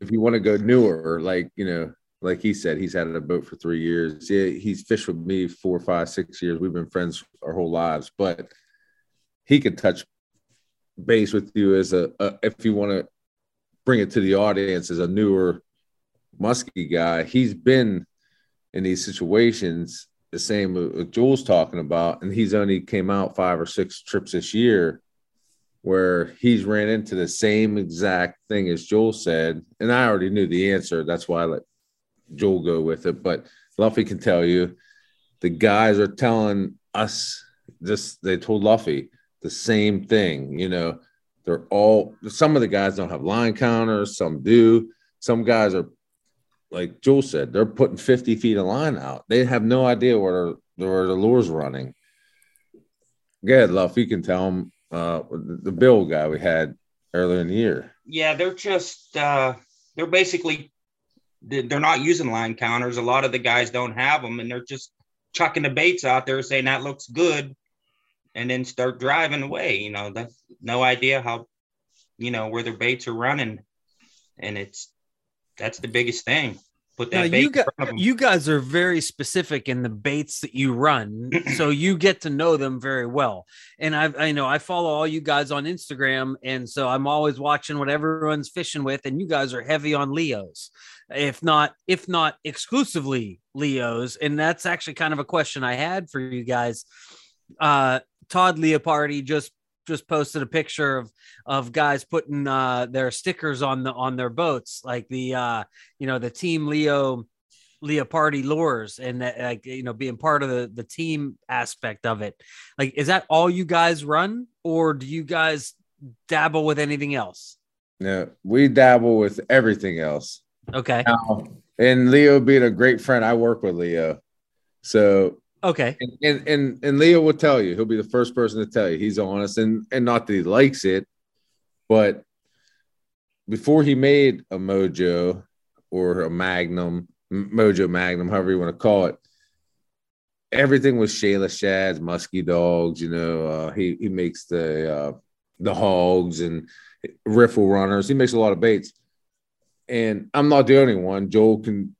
if you want to go newer, like you know, like he said, he's had a boat for three years. Yeah, he's fished with me four, five, six years. We've been friends our whole lives, but he could touch base with you as a, a if you want to bring it to the audience as a newer muskie guy. He's been in these situations, the same with Joel's talking about, and he's only came out five or six trips this year where he's ran into the same exact thing as Joel said. And I already knew the answer. That's why I let Joel go with it. But Luffy can tell you, the guys are telling us this. They told Luffy the same thing, you know. They're all, some of the guys don't have line counters, some do. Some guys are, like Joel said, they're putting fifty feet of line out. They have no idea where, where the lure's running. Go ahead, Luff, you can tell them uh, the Bill guy we had earlier in the year. Yeah, they're just, uh, they're basically, they're not using line counters. A lot of the guys don't have them, and they're just chucking the baits out there saying that looks good, and then start driving away. You know, that's no idea how, you know, where their baits are running. And it's, that's the biggest thing. Put that now, bait you, got, in front of them. You guys are very specific in the baits that you run. So you get to know them very well. And I've, I know I follow all you guys on Instagram. And so I'm always watching what everyone's fishing with. And you guys are heavy on Leos, if not, if not exclusively Leos. And that's actually kind of a question I had for you guys. Uh, Todd Leopardi just just posted a picture of of guys putting uh, their stickers on the on their boats, like the uh, you know the Team Leo Leopardi lures, and that, like you know being part of the the team aspect of it. Like, is that all you guys run, or do you guys dabble with anything else? No, we dabble with everything else. Okay. Now, and Leo being a great friend, I work with Leo, so. Okay. And, and and and Leo will tell you, he'll be the first person to tell you he's honest, and and not that he likes it, but before he made a Mojo or a Magnum, Mojo Magnum, however you want to call it, everything was Shayla Shad's, Muskie Dogs, you know, uh, he, he makes the, uh, the hogs and riffle runners. He makes a lot of baits, and I'm not the only one. Joel can,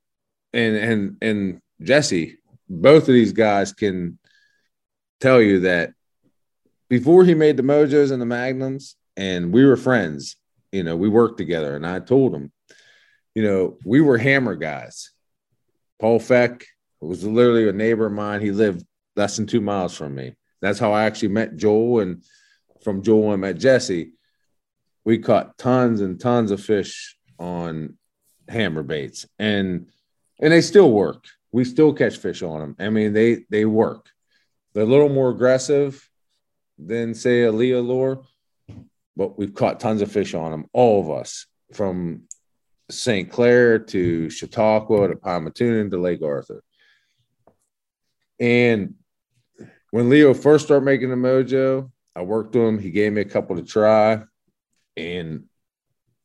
and, and, and Jesse, both of these guys can tell you that before he made the Mojos and the Magnums, and we were friends, you know, we worked together, and I told him, you know, we were hammer guys. Paul Feck was literally a neighbor of mine. He lived less than two miles from me. That's how I actually met Joel, and from Joel I met Jesse. We caught tons and tons of fish on hammer baits, and and they still work. We still catch fish on them. I mean, they they work. They're a little more aggressive than, say, a Leo lure, but we've caught tons of fish on them, all of us, from Saint Clair to Chautauqua to Pymatuning to Lake Arthur. And when Leo first started making the Mojo, I worked with him. He gave me a couple to try, and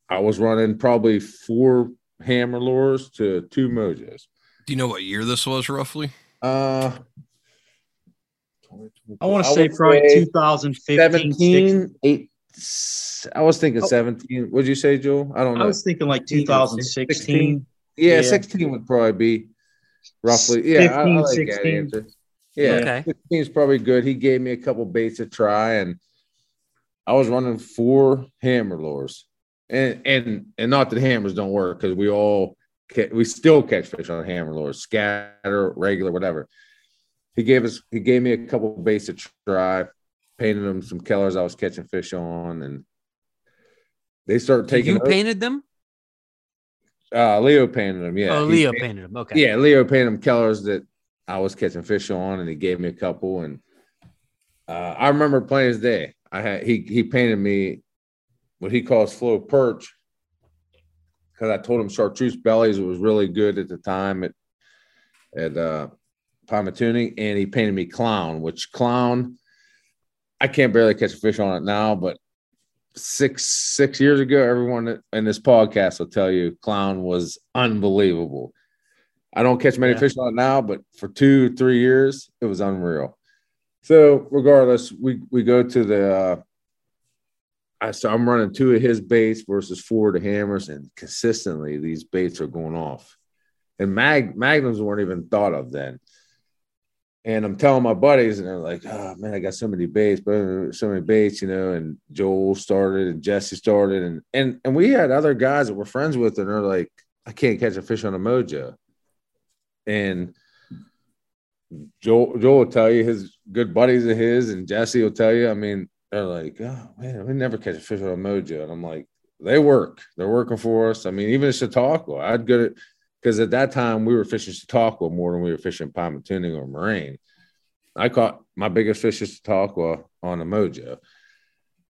I was running probably four hammer lures to two Mojos. Do you know what year this was roughly? Uh, I want to say probably two thousand fifteen. seventeen, eight, I was thinking oh. seventeen. What did you say, Joel? I don't know. I was thinking like two thousand sixteen. Yeah, yeah. sixteen would probably be roughly. Yeah, fifteen, I, I like sixteen. That answer. Yeah, okay. sixteen is probably good. He gave me a couple baits to try, and I was running four hammer lures. and and and not that hammers don't work, because we all we still catch fish on hammer lures, scatter, regular, whatever. He gave us he gave me a couple of baits to try, painted them some colors I was catching fish on, and they started taking. You painted them? Uh, Leo painted them, yeah. Oh, Leo painted, painted them. Okay. Yeah, Leo painted them colors that I was catching fish on, and he gave me a couple. And uh, I remember playing his day. I had he he painted me what he calls flow perch, because I told him chartreuse bellies was really good at the time at at uh, Pymatuning, and he painted me clown, which clown I can't barely catch a fish on it now, but six six years ago, everyone in this podcast will tell you clown was unbelievable. I don't catch many yeah. fish on it now, but for two three years it was unreal. So regardless, we we go to the. Uh, I so I'm running two of his baits versus four of the hammers, and consistently these baits are going off, and mag magnums weren't even thought of then. And I'm telling my buddies, and they're like, "Oh man, I got so many baits, but so many baits, you know." And Joel started, and Jesse started, and and and we had other guys that we're friends with, and they're like, "I can't catch a fish on a Mojo." And Joel, Joel will tell you, his good buddies of his, and Jesse will tell you. I mean, they're like, "Oh man, we never catch a fish on a Mojo," and I'm like, "They work. They're working for us." I mean, even at Chautauqua, I'd go to. Because at that time, we were fishing Chautauqua more than we were fishing Pymatuning or Moraine. I caught my biggest fish at Chautauqua on a Mojo,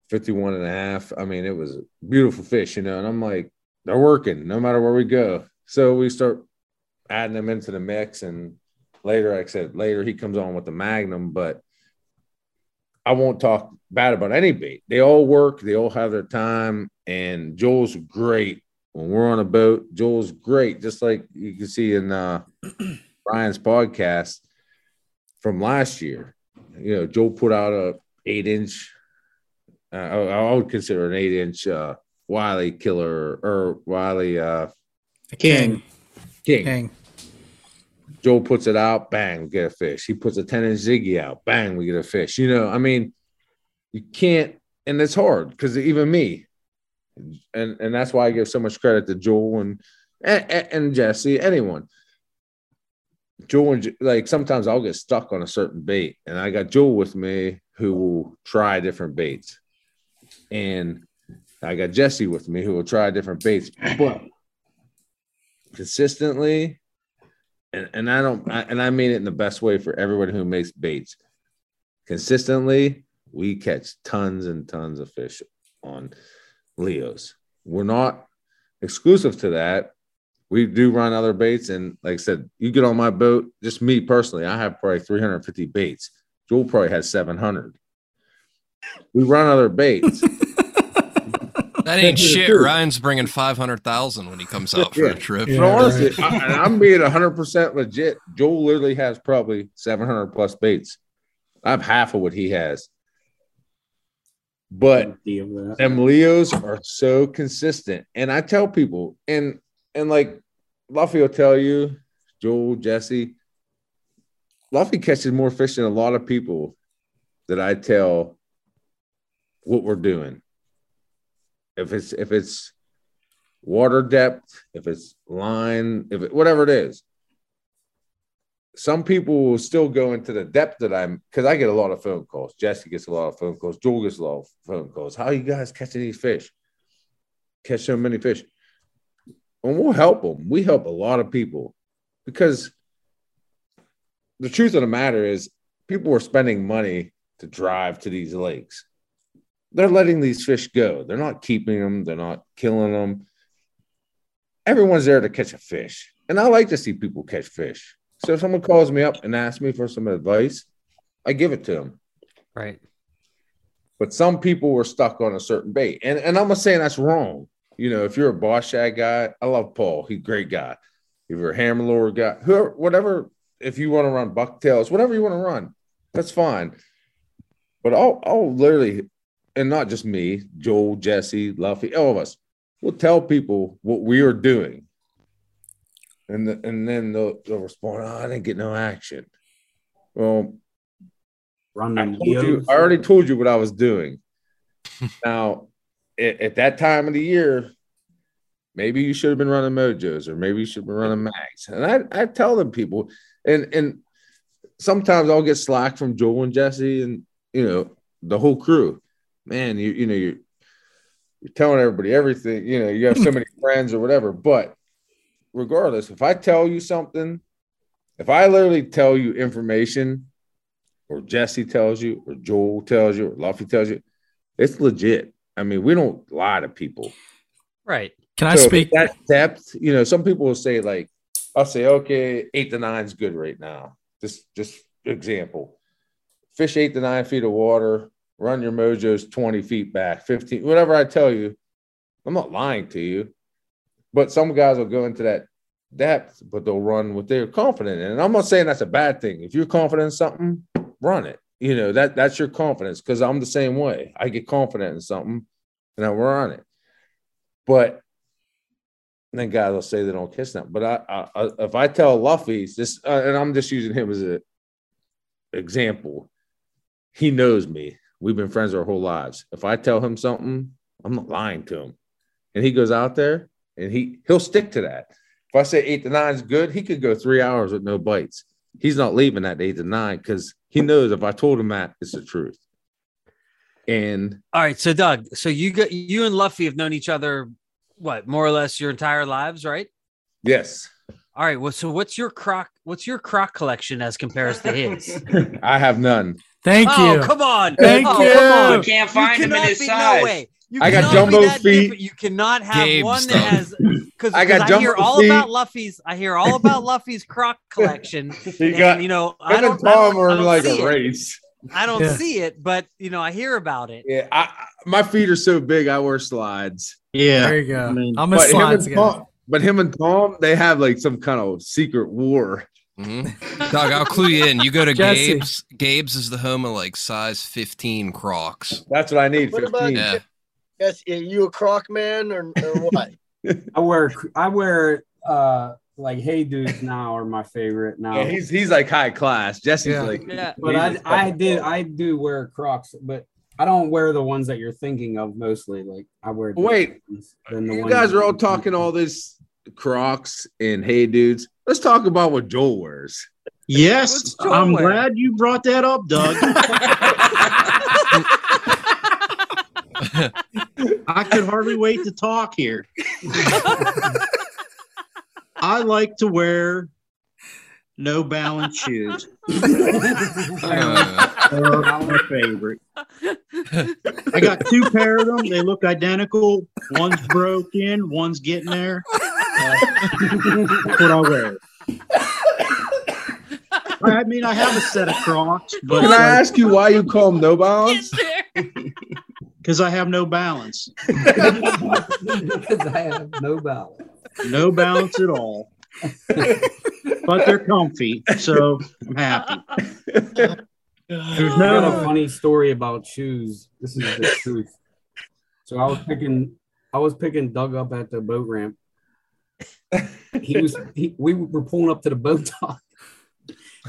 fifty-one and a half. I mean, it was a beautiful fish, you know. And I'm like, they're working no matter where we go. So we start adding them into the mix. And later, like I said, later he comes on with the Magnum. But I won't talk bad about any bait. They all work. They all have their time. And Joel's great. When we're on a boat, Joel's great, just like you can see in uh, Brian's podcast from last year. You know, Joel put out a eight-inch, uh, I would consider an eight-inch uh, Wiley killer or Wiley uh, King. King. King. Joel puts it out, bang, we get a fish. He puts a ten-inch Ziggy out, bang, we get a fish. You know, I mean, you can't, and it's hard because even me, And and that's why I give so much credit to Joel and and, and Jesse, anyone. Joel and, like, sometimes I'll get stuck on a certain bait, and I got Joel with me who will try different baits, and I got Jesse with me who will try different baits, but consistently, and and I don't, I, and I mean it in the best way for everyone who makes baits. Consistently, we catch tons and tons of fish on Leos. We're not exclusive to that. We do run other baits, and like I said, you get on my boat, just me personally, I have probably three hundred fifty baits. Joel probably has seven hundred. We run other baits. That ain't shit. Ryan's bringing five hundred thousand when he comes out for yeah. a trip. Yeah, honestly, right. I, and I'm being one hundred percent legit. Joel literally has probably seven hundred plus baits. I have half of what he has. But them Leos are so consistent. And I tell people, and and like Luffy will tell you, Joel, Jesse, Luffy catches more fish than a lot of people that I tell what we're doing. If it's if it's water depth, if it's line, if it, whatever it is. Some people will still go into the depth that I'm, because I get a lot of phone calls. Jesse gets a lot of phone calls. Joel gets a lot of phone calls. How are you guys catching these fish? Catch so many fish. And we'll help them. We help a lot of people, because the truth of the matter is people are spending money to drive to these lakes. They're letting these fish go. They're not keeping them. They're not killing them. Everyone's there to catch a fish. And I like to see people catch fish. So if someone calls me up and asks me for some advice, I give it to them. Right. But some people were stuck on a certain bait. And, and I'm not saying that's wrong. You know, if you're a boss shad guy, I love Paul. He's a great guy. If you're a hammer lure guy, whoever, whatever, if you want to run bucktails, whatever you want to run, that's fine. But I'll, I'll literally, and not just me, Joel, Jesse, Luffy, all of us, we'll tell people what we are doing. And the, and then they'll, they'll respond, oh, I didn't get no action. Well, Run I, told you, I already told you what I was doing. Now, at, at that time of the year, maybe you should have been running Mojos, or maybe you should have been running Mags. And I, I tell them people, and and sometimes I'll get slack from Joel and Jesse and, you know, the whole crew. Man, you you know, you're, you're telling everybody everything. You know, you have so many friends or whatever. But regardless, if I tell you something, if I literally tell you information, or Jesse tells you, or Joel tells you, or Luffy tells you, it's legit. I mean, we don't lie to people. Right. Can I so speak? That depth, you know, some people will say, like, I'll say, okay, eight to nine is good right now. Just, just example. Fish eight to nine feet of water, run your Mojos twenty feet back, fifteen, whatever I tell you, I'm not lying to you. But some guys will go into that depth, but they'll run what they're confident in. And I'm not saying that's a bad thing. If you're confident in something, run it. You know, that that's your confidence, because I'm the same way. I get confident in something, and I run it. But then guys will say they don't kiss them. But I, I, I if I tell Luffy, just, uh, and I'm just using him as an example, he knows me. We've been friends our whole lives. If I tell him something, I'm not lying to him. And he goes out there, and he, he'll stick to that. If I say eight to nine is good, he could go three hours with no bites. He's not leaving that eight to nine because he knows if I told him that, it's the truth. And all right, so Doug, so you got, you and Luffy have known each other, what, more or less your entire lives, right? Yes. All right. Well, so what's your croc? What's your croc collection as compares to his? I have none. Thank oh, you. Come on. Thank oh, you. Come on. You can't find you him in his size. No you I got jumbo feet. You cannot have Gabe one stuff. That has. Because I, I hear all feet. about Luffy's. I hear all about Luffy's croc collection. He and, got, you know, I don't, I don't, I don't like a race. It. I don't yeah. see it, but you know, I hear about it. Yeah, I, my feet are so big. I wear slides. Yeah, there you go. I mean, I'm a slides guy. Tom, but him and Tom, they have like some kind of secret war. Mm-hmm. Doug, I'll clue you in. You go to Jesse. Gabe's. Gabe's is the home of like size fifteen Crocs. That's what I need. What fifteen. About yeah. Yes, are you a Croc man or, or what? I wear I wear uh like Hey Dudes now are my favorite now. Yeah, he's he's like high class. Jesse's yeah. like yeah. But I I did I do wear Crocs, but I don't wear the ones that you're thinking of mostly. Like I wear. Wait, than the you guys are all talking all this Crocs and Hey Dudes. Let's talk about what Joel wears. Yes, Joel I'm wear? glad you brought that up, Doug. I could hardly wait to talk here. I like to wear No Balance shoes. Uh, they're my favorite. I got two pair of them. They look identical. One's broke in. One's getting there. Uh, that's what I wear. I mean, I have a set of Crocs. But can I like, ask you why you call them No Balance? Because I have no balance. Because I have no balance. No balance at all. But they're comfy, so I'm happy. There's not a funny story about shoes. This is the truth. So I was picking, I was picking Doug up at the boat ramp. He was. He, we were pulling up to the boat dock.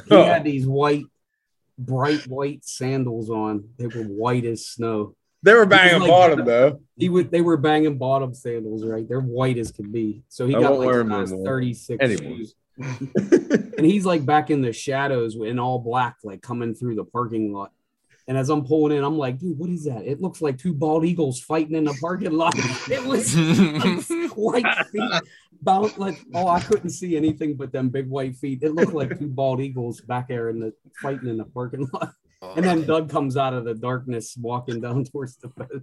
He had these white, bright white sandals on. They were white as snow. They were banging like, bottom though. He would. They were banging bottom sandals, right? They're white as could be. So he I got like size thirty-six anymore. Shoes, and he's like back in the shadows in all black, like coming through the parking lot. And as I'm pulling in, I'm like, dude, what is that? It looks like two bald eagles fighting in the parking lot. It was like white feet, about like oh, I couldn't see anything but them big white feet. It looked like two bald eagles back there in the fighting in the parking lot. And then Doug comes out of the darkness walking down towards the boat.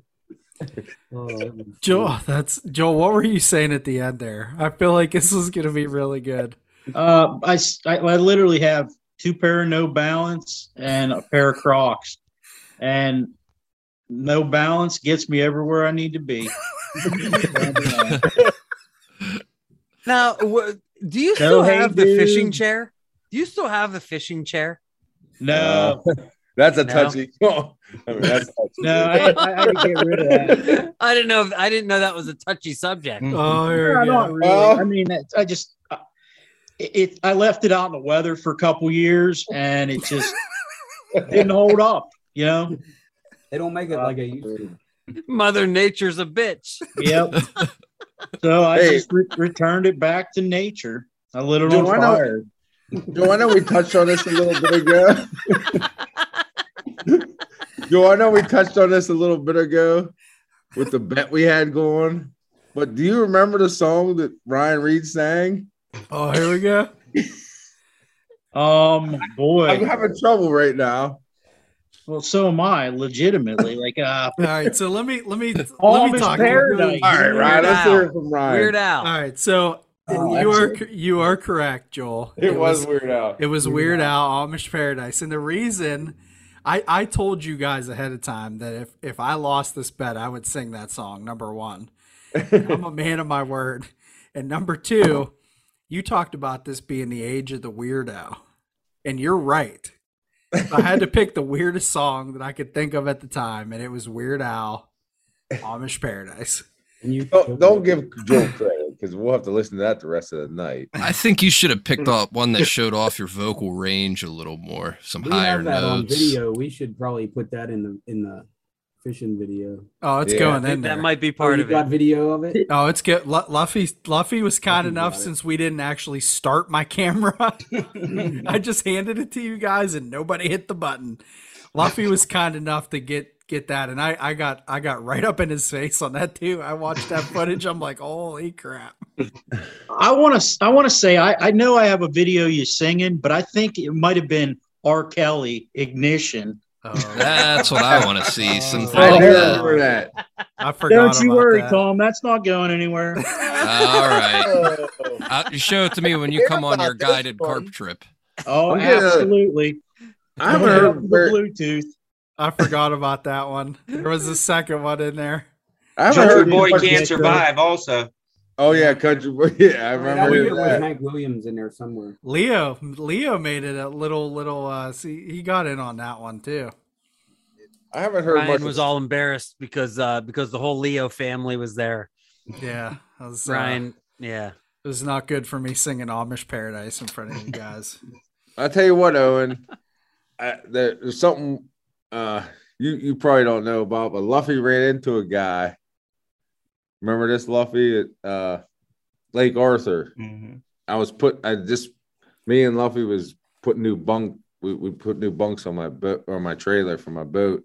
Oh, Joel, that's Joel. What were you saying at the end there? I feel like this is going to be really good. Uh, I, I, I literally have two pair of No Balance and a pair of Crocs. And No Balance gets me everywhere I need to be. Now, do you still hey, have dude. the fishing chair? Do you still have the fishing chair? No, uh, that's a touchy. No, I mean, that's touchy. No, I, I, I didn't get rid of that. I didn't know. If, I didn't know that was a touchy subject. Oh, here no, not really. Oh. I mean, I just uh, it. I left it out in the weather for a couple years, and it just didn't hold up. You know, they don't make it like it used to. Mother Nature's a bitch. Yep. So I hey. just re- returned it back to nature. I lit it on fire. Do I know we touched on this a little bit ago? Do I know we touched on this a little bit ago with the bet we had going? But do you remember the song that Ryan Reed sang? Oh, here we go. um, boy, I'm having trouble right now. Well, so am I, legitimately. Like, uh, all right. So let me let me let me talk. Paradise. All right, Ryan. Let's hear it from Ryan. Weird Al. All right, so. Oh, you are it. you are correct, Joel. It, it was, was Weird Al. It was Weird, Weird Al, Amish Paradise. And the reason I, I told you guys ahead of time that if, if I lost this bet, I would sing that song, number one. I'm a man of my word. And number two, you talked about this being the age of the weirdo. And you're right. So I had to pick the weirdest song that I could think of at the time, and it was Weird Al, Amish Paradise. And you don't, don't give Joel credit. Because we'll have to listen to that the rest of the night. I think you should have picked up one that showed off your vocal range a little more, some we higher have that notes. On video, we should probably put that in the in the fishing video. Oh, it's yeah. going in there. That might be part oh, you of got it. Got video of it? Oh, it's good. L- Luffy, Luffy was kind enough since we didn't actually start my camera. I just handed it to you guys and nobody hit the button. Luffy was kind enough to get. Get that, and I, I got I got right up in his face on that too. I watched that footage. I'm like, holy crap! I want to I want to say I, I know I have a video you singing, but I think it might have been R. Kelly Ignition. Oh, that's what I want to see. Some I remember that. I forgot. Don't you about worry, that. Tom. That's not going anywhere. All right, I'll show it to me when you come on your guided carp trip. Oh, absolutely. I haven't heard Bluetooth. I forgot about that one. There was a second one in there. I Country Boy Can't Survive also. Oh, yeah, Country Boy. Yeah, I remember yeah, that. Mike Williams in there somewhere. Leo. Leo made it a little, little, uh, see, he got in on that one, too. I haven't heard Ryan much. Ryan was of... all embarrassed because uh, because the whole Leo family was there. Yeah. Was, Ryan, uh, yeah. It was not good for me singing Amish Paradise in front of you guys. I'll tell you what, Owen. I, there, there's something... Uh, you, you probably don't know about, but Luffy ran into a guy. Remember this Luffy at uh, Lake Arthur? Mm-hmm. I was put, I just, me and Luffy was putting new bunk. We, we put new bunks on my boat or my trailer for my boat.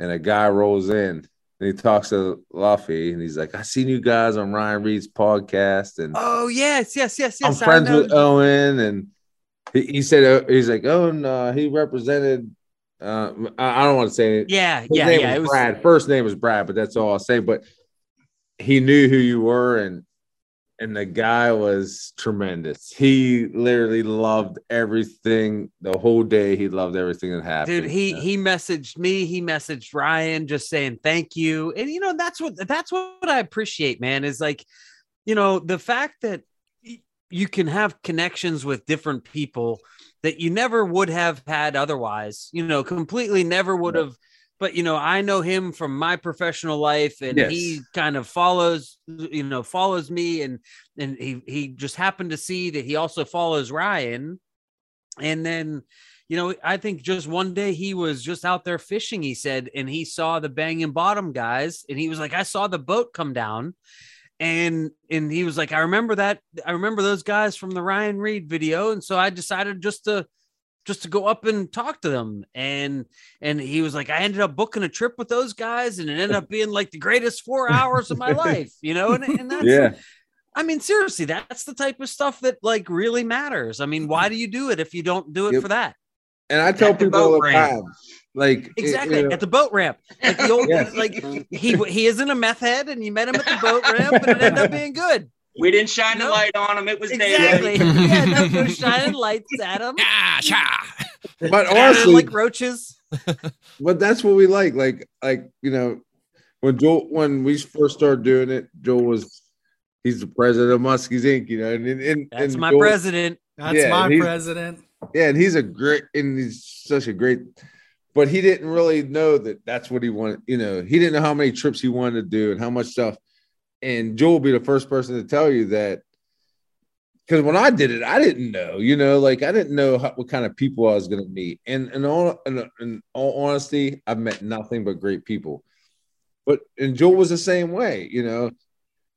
And a guy rolls in and he talks to Luffy and he's like, I seen you guys on Ryan Reed's podcast. And oh, yes, yes, yes, yes. I'm friends with Owen. And he, he said, he's like, oh, no, he represented. Uh, I don't want to say it. Yeah, His yeah, name yeah. Was it was Brad. First name was Brad, but that's all I'll say. But he knew who you were, and and the guy was tremendous. He literally loved everything the whole day. He loved everything that happened. Dude, he yeah. he messaged me. He messaged Ryan, just saying thank you. And you know that's what that's what I appreciate, man. Is like, you know, the fact that you can have connections with different people that you never would have had otherwise, you know, completely never would have. But, you know, I know him from my professional life and yes. he kind of follows, you know, follows me. And, and he, he just happened to see that he also follows Ryan. And then, you know, I think just one day he was just out there fishing, he said, and he saw the Banging Bottom guys. And he was like, I saw the boat come down. And and he was like, I remember that. I remember those guys from the Ryan Reed video. And so I decided just to just to go up and talk to them. And and he was like, I ended up booking a trip with those guys. And it ended up being like the greatest four hours of my life, you know? And, and that's, yeah. I mean, seriously, that's the type of stuff that like really matters. I mean, why do you do it if you don't do it yep. for that? And I tell people all the time. Like exactly it, you know. At the boat ramp, like, the old, yes. like he he isn't a meth head, and you met him at the boat ramp, and it ended up being good. We didn't shine no. the light on him; it was exactly. Daylight. Yeah, no, we were shining lights at him. But honestly, like roaches. But that's what we like. Like, like you know, when Joel when we first started doing it, Joel was he's the president of Muskie's Incorporated. You know, and, and that's and my Joel, president. That's yeah, my president. Yeah, and he's a great, and he's such a great. But he didn't really know that that's what he wanted. You know, he didn't know how many trips he wanted to do and how much stuff. And Joel will be the first person to tell you that. Because when I did it, I didn't know, you know, like I didn't know how, what kind of people I was going to meet. And in all, in, in all honesty, I've met nothing but great people. But and Joel was the same way, you know.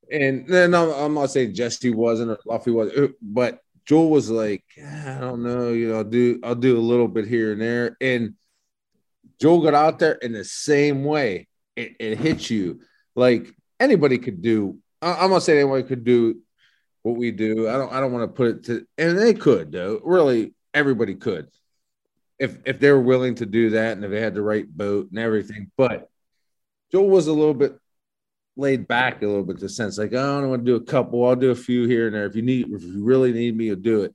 And then I'm, I'm not saying Jesse wasn't or Luffy wasn't, but Joel was like, I don't know, you know, I'll do I'll do a little bit here and there. And Joel got out there in the same way. It, it hits you like anybody could do. I, I'm not saying anybody could do what we do. I don't. I don't want to put it to. And they could though. Really, everybody could, if if they were willing to do that and if they had the right boat and everything. But Joel was a little bit laid back, a little bit to sense like, oh, I don't want to do a couple. I'll do a few here and there. If you need, if you really need me, you'll do it.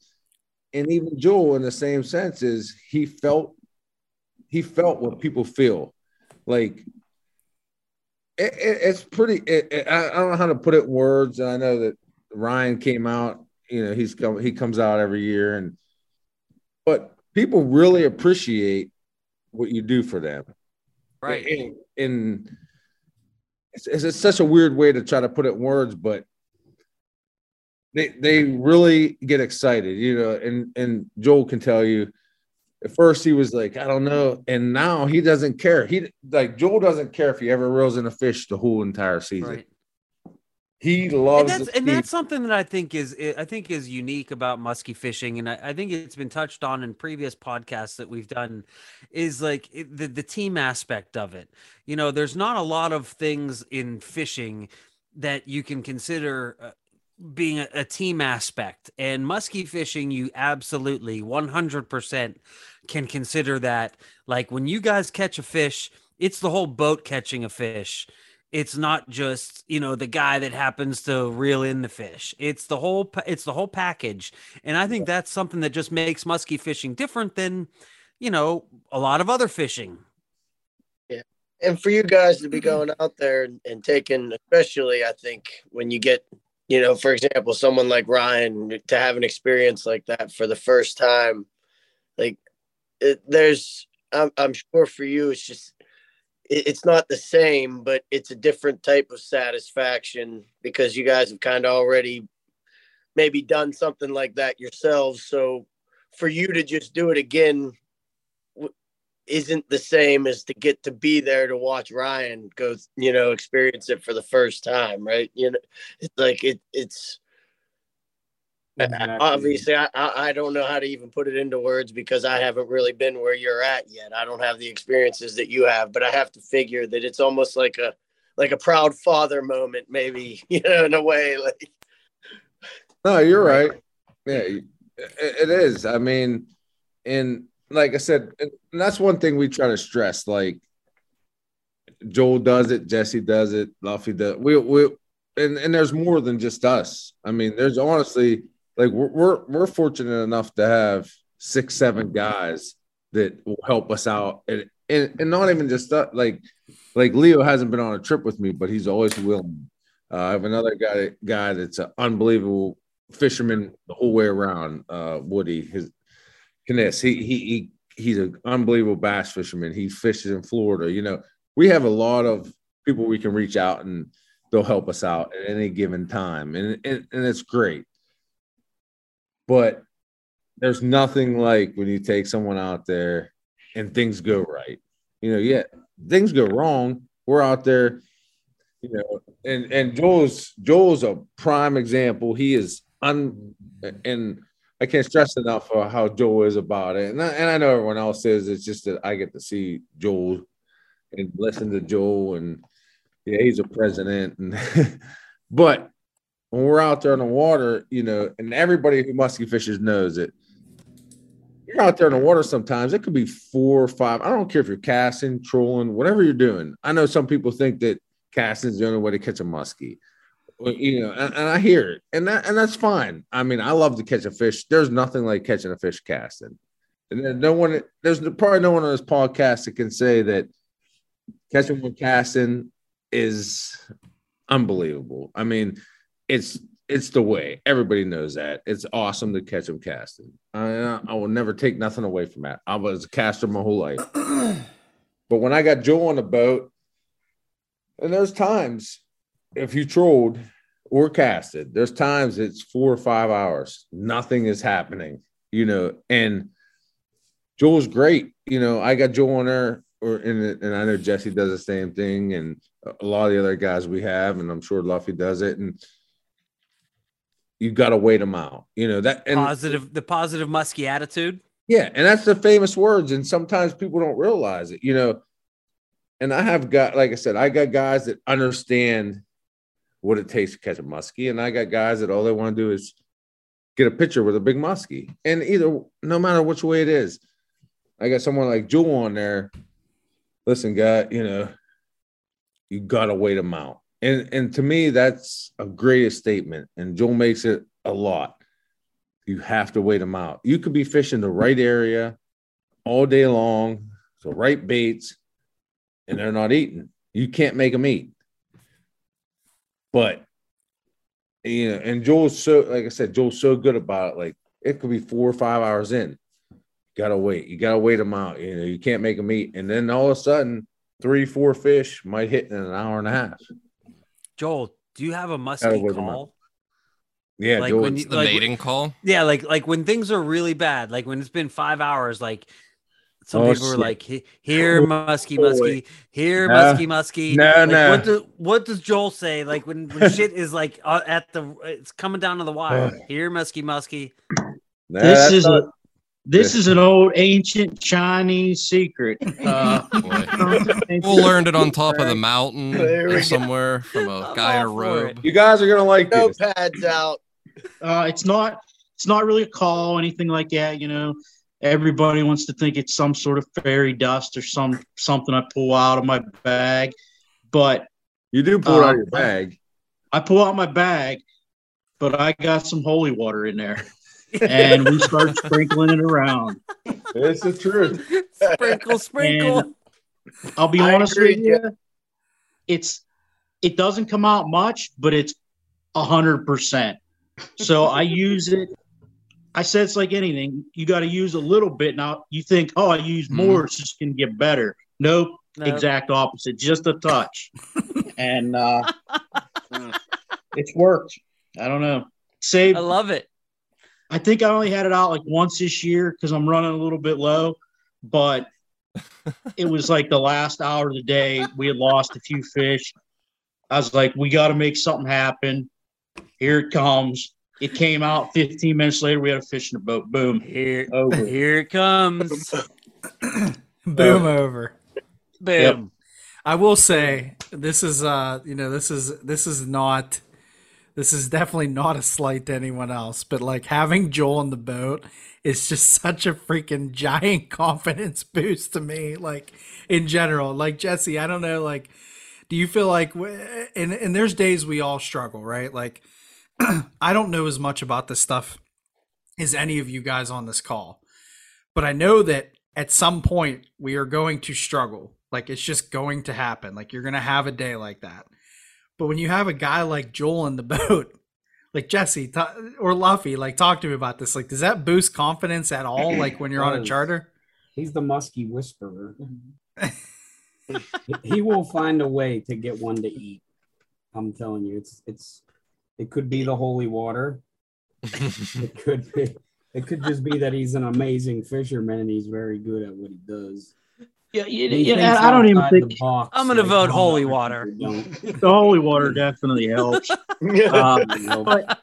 And even Joel, in the same sense, is he felt he felt what people feel, like. It, it, it's pretty. It, it, I don't know how to put it in words, and I know that Ryan came out. You know, he's come. He comes out every year, and but people really appreciate what you do for them, right? And, and it's, it's such a weird way to try to put it in words, but they they really get excited, you know. And and Joel can tell you. At first, he was like, I don't know. And now he doesn't care. He like Joel doesn't care if he ever reels in a fish the whole entire season. Right. He loves and that's, and that's something that I think is I think is unique about musky fishing. And I, I think it's been touched on in previous podcasts that we've done is like it, the, the team aspect of it. You know, there's not a lot of things in fishing that you can consider uh, being a, a team aspect, and musky fishing, you absolutely one hundred percent can consider that. Like when you guys catch a fish, it's the whole boat catching a fish. It's not just, you know, the guy that happens to reel in the fish. It's the whole, it's the whole package. And I think that's something that just makes musky fishing different than, you know, a lot of other fishing. Yeah. And for you guys to be going out there and, and taking, especially I think when you get, you know, for example, someone like Ryan to have an experience like that for the first time, like it, there's, I'm, I'm sure for you, it's just, it, it's not the same, but it's a different type of satisfaction because you guys have kind of already maybe done something like that yourselves. So for you to just do it again isn't the same as to get to be there to watch Ryan go, you know, experience it for the first time. Right. You know, it's like, it, it's exactly. Obviously I, I don't know how to even put it into words because I haven't really been where you're at yet. I don't have the experiences that you have, but I have to figure that it's almost like a, like a proud father moment, maybe, you know, in a way. Like, no, you're right. Yeah, it is. I mean, in, like I said, and that's one thing we try to stress. Like Joel does it, Jesse does it, Luffy does it. We we and, and there's more than just us. I mean, there's honestly like we're, we're we're fortunate enough to have six, seven guys that will help us out, and and, and not even just that. Like like Leo hasn't been on a trip with me, but he's always willing. Uh, I have another guy guy that's an unbelievable fisherman the whole way around. Uh, Woody, his. Kness. He he he he's an unbelievable bass fisherman. He fishes in Florida. You know, we have a lot of people we can reach out and they'll help us out at any given time, and and, and it's great. But there's nothing like when you take someone out there and things go right. You know, yeah, things go wrong. We're out there, you know, and and Joel's Joel's a prime example. He is un and. I can't stress enough uh, how Joel is about it. And I, and I know everyone else is. It's just that I get to see Joel and listen to Joel. And, yeah, he's a president. And but when we're out there in the water, you know, and everybody who musky fishes knows it. You're out there in the water sometimes. It could be four or five. I don't care if you're casting, trolling, whatever you're doing. I know some people think that casting is the only way to catch a muskie. You know, and, and I hear it, and that, and that's fine. I mean, I love to catch a fish. There's nothing like catching a fish casting, and then no one, there's probably no one on this podcast that can say that catching one casting is unbelievable. I mean, it's it's the way. Everybody knows that. It's awesome to catch them casting. I, I will never take nothing away from that. I was a caster my whole life, but when I got Joel on the boat, and there's times. If you trolled or casted, there's times it's four or five hours. Nothing is happening, you know, and Joel's great. You know, I got Joel on there or in it, and I know Jesse does the same thing, and a lot of the other guys we have, and I'm sure Luffey does it, and you've got to wait them out, you know, that and positive, the positive musky attitude. Yeah. And that's the famous words. And sometimes people don't realize it, you know, and I have got, like I said, I got guys that understand what it takes to catch a muskie. And I got guys that all they want to do is get a picture with a big muskie, and either, no matter which way it is, I got someone like Jewel on there. Listen, guy, you know, you got to wait them out. And and to me, that's a greatest statement. And Joel makes it a lot. You have to wait them out. You could be fishing the right area all day long, the right baits, and they're not eating. You can't make them eat. But, you know, and Joel's so, like I said, Joel's so good about it. Like, it could be four or five hours in. You got to wait. You got to wait them out. You know, you can't make them eat. And then all of a sudden, three, four fish might hit in an hour and a half. Joel, do you have a muskie call? Yeah, like Joel, when you, the like, mating call. Yeah, like like when things are really bad, like when it's been five hours, like some oh, people shit. Are like, "Here, muskie, muskie, here, no, muskie, muskie." No, like, no. What, do, what does Joel say? Like when, when shit is like uh, at the, it's coming down to the wire. Here, muskie, muskie. No, this is not, a, this is an old ancient Chinese secret. Uh, we'll learn it on top of the mountain or somewhere from a guy in a robe. You guys are gonna like no this. Notepads out. Uh, it's not. It's not really a call, anything like that. You know, everybody wants to think it's some sort of fairy dust or some something I pull out of my bag. But you do pull uh, out your bag. I pull out my bag, but I got some holy water in there. And we start sprinkling it around. It's the truth. Sprinkle, sprinkle. And I'll be I honest with you. you. It's it doesn't come out much, but it's a hundred percent. So I use it. I said it's like anything. You got to use a little bit. Now you think, oh, I use more, mm. it's just gonna get better. Nope, nope. Exact opposite. Just a touch, and uh, it's worked. I don't know. Save. I love it. I think I only had it out like once this year because I'm running a little bit low, but it was like the last hour of the day. We had lost a few fish. I was like, we got to make something happen. Here it comes. It came out fifteen minutes later. We had a fish in the boat. Boom. Here, over. Here it comes. Boom over. over. Boom. Yep. I will say this is, uh, you know, this is, this is not. This is definitely not a slight to anyone else, but like having Joel in the boat is just such a freaking giant confidence boost to me. Like in general, like Jesse, I don't know, like, do you feel like, and, and there's days we all struggle, right? Like, I don't know as much about this stuff as any of you guys on this call, but I know that at some point we are going to struggle. Like it's just going to happen. Like you're going to have a day like that. But when you have a guy like Joel in the boat, like Jesse t- or Luffy, like talk to me about this. Like, does that boost confidence at all? Like when you're on a charter? He's the musky whisperer. He will find a way to get one to eat. I'm telling you, it's it's it could be the holy water. It could be, it could just be that he's an amazing fisherman and he's very good at what he does. Yeah, you, you know, I don't even think box, I'm going to like, vote holy water. The holy water definitely helps. um, but,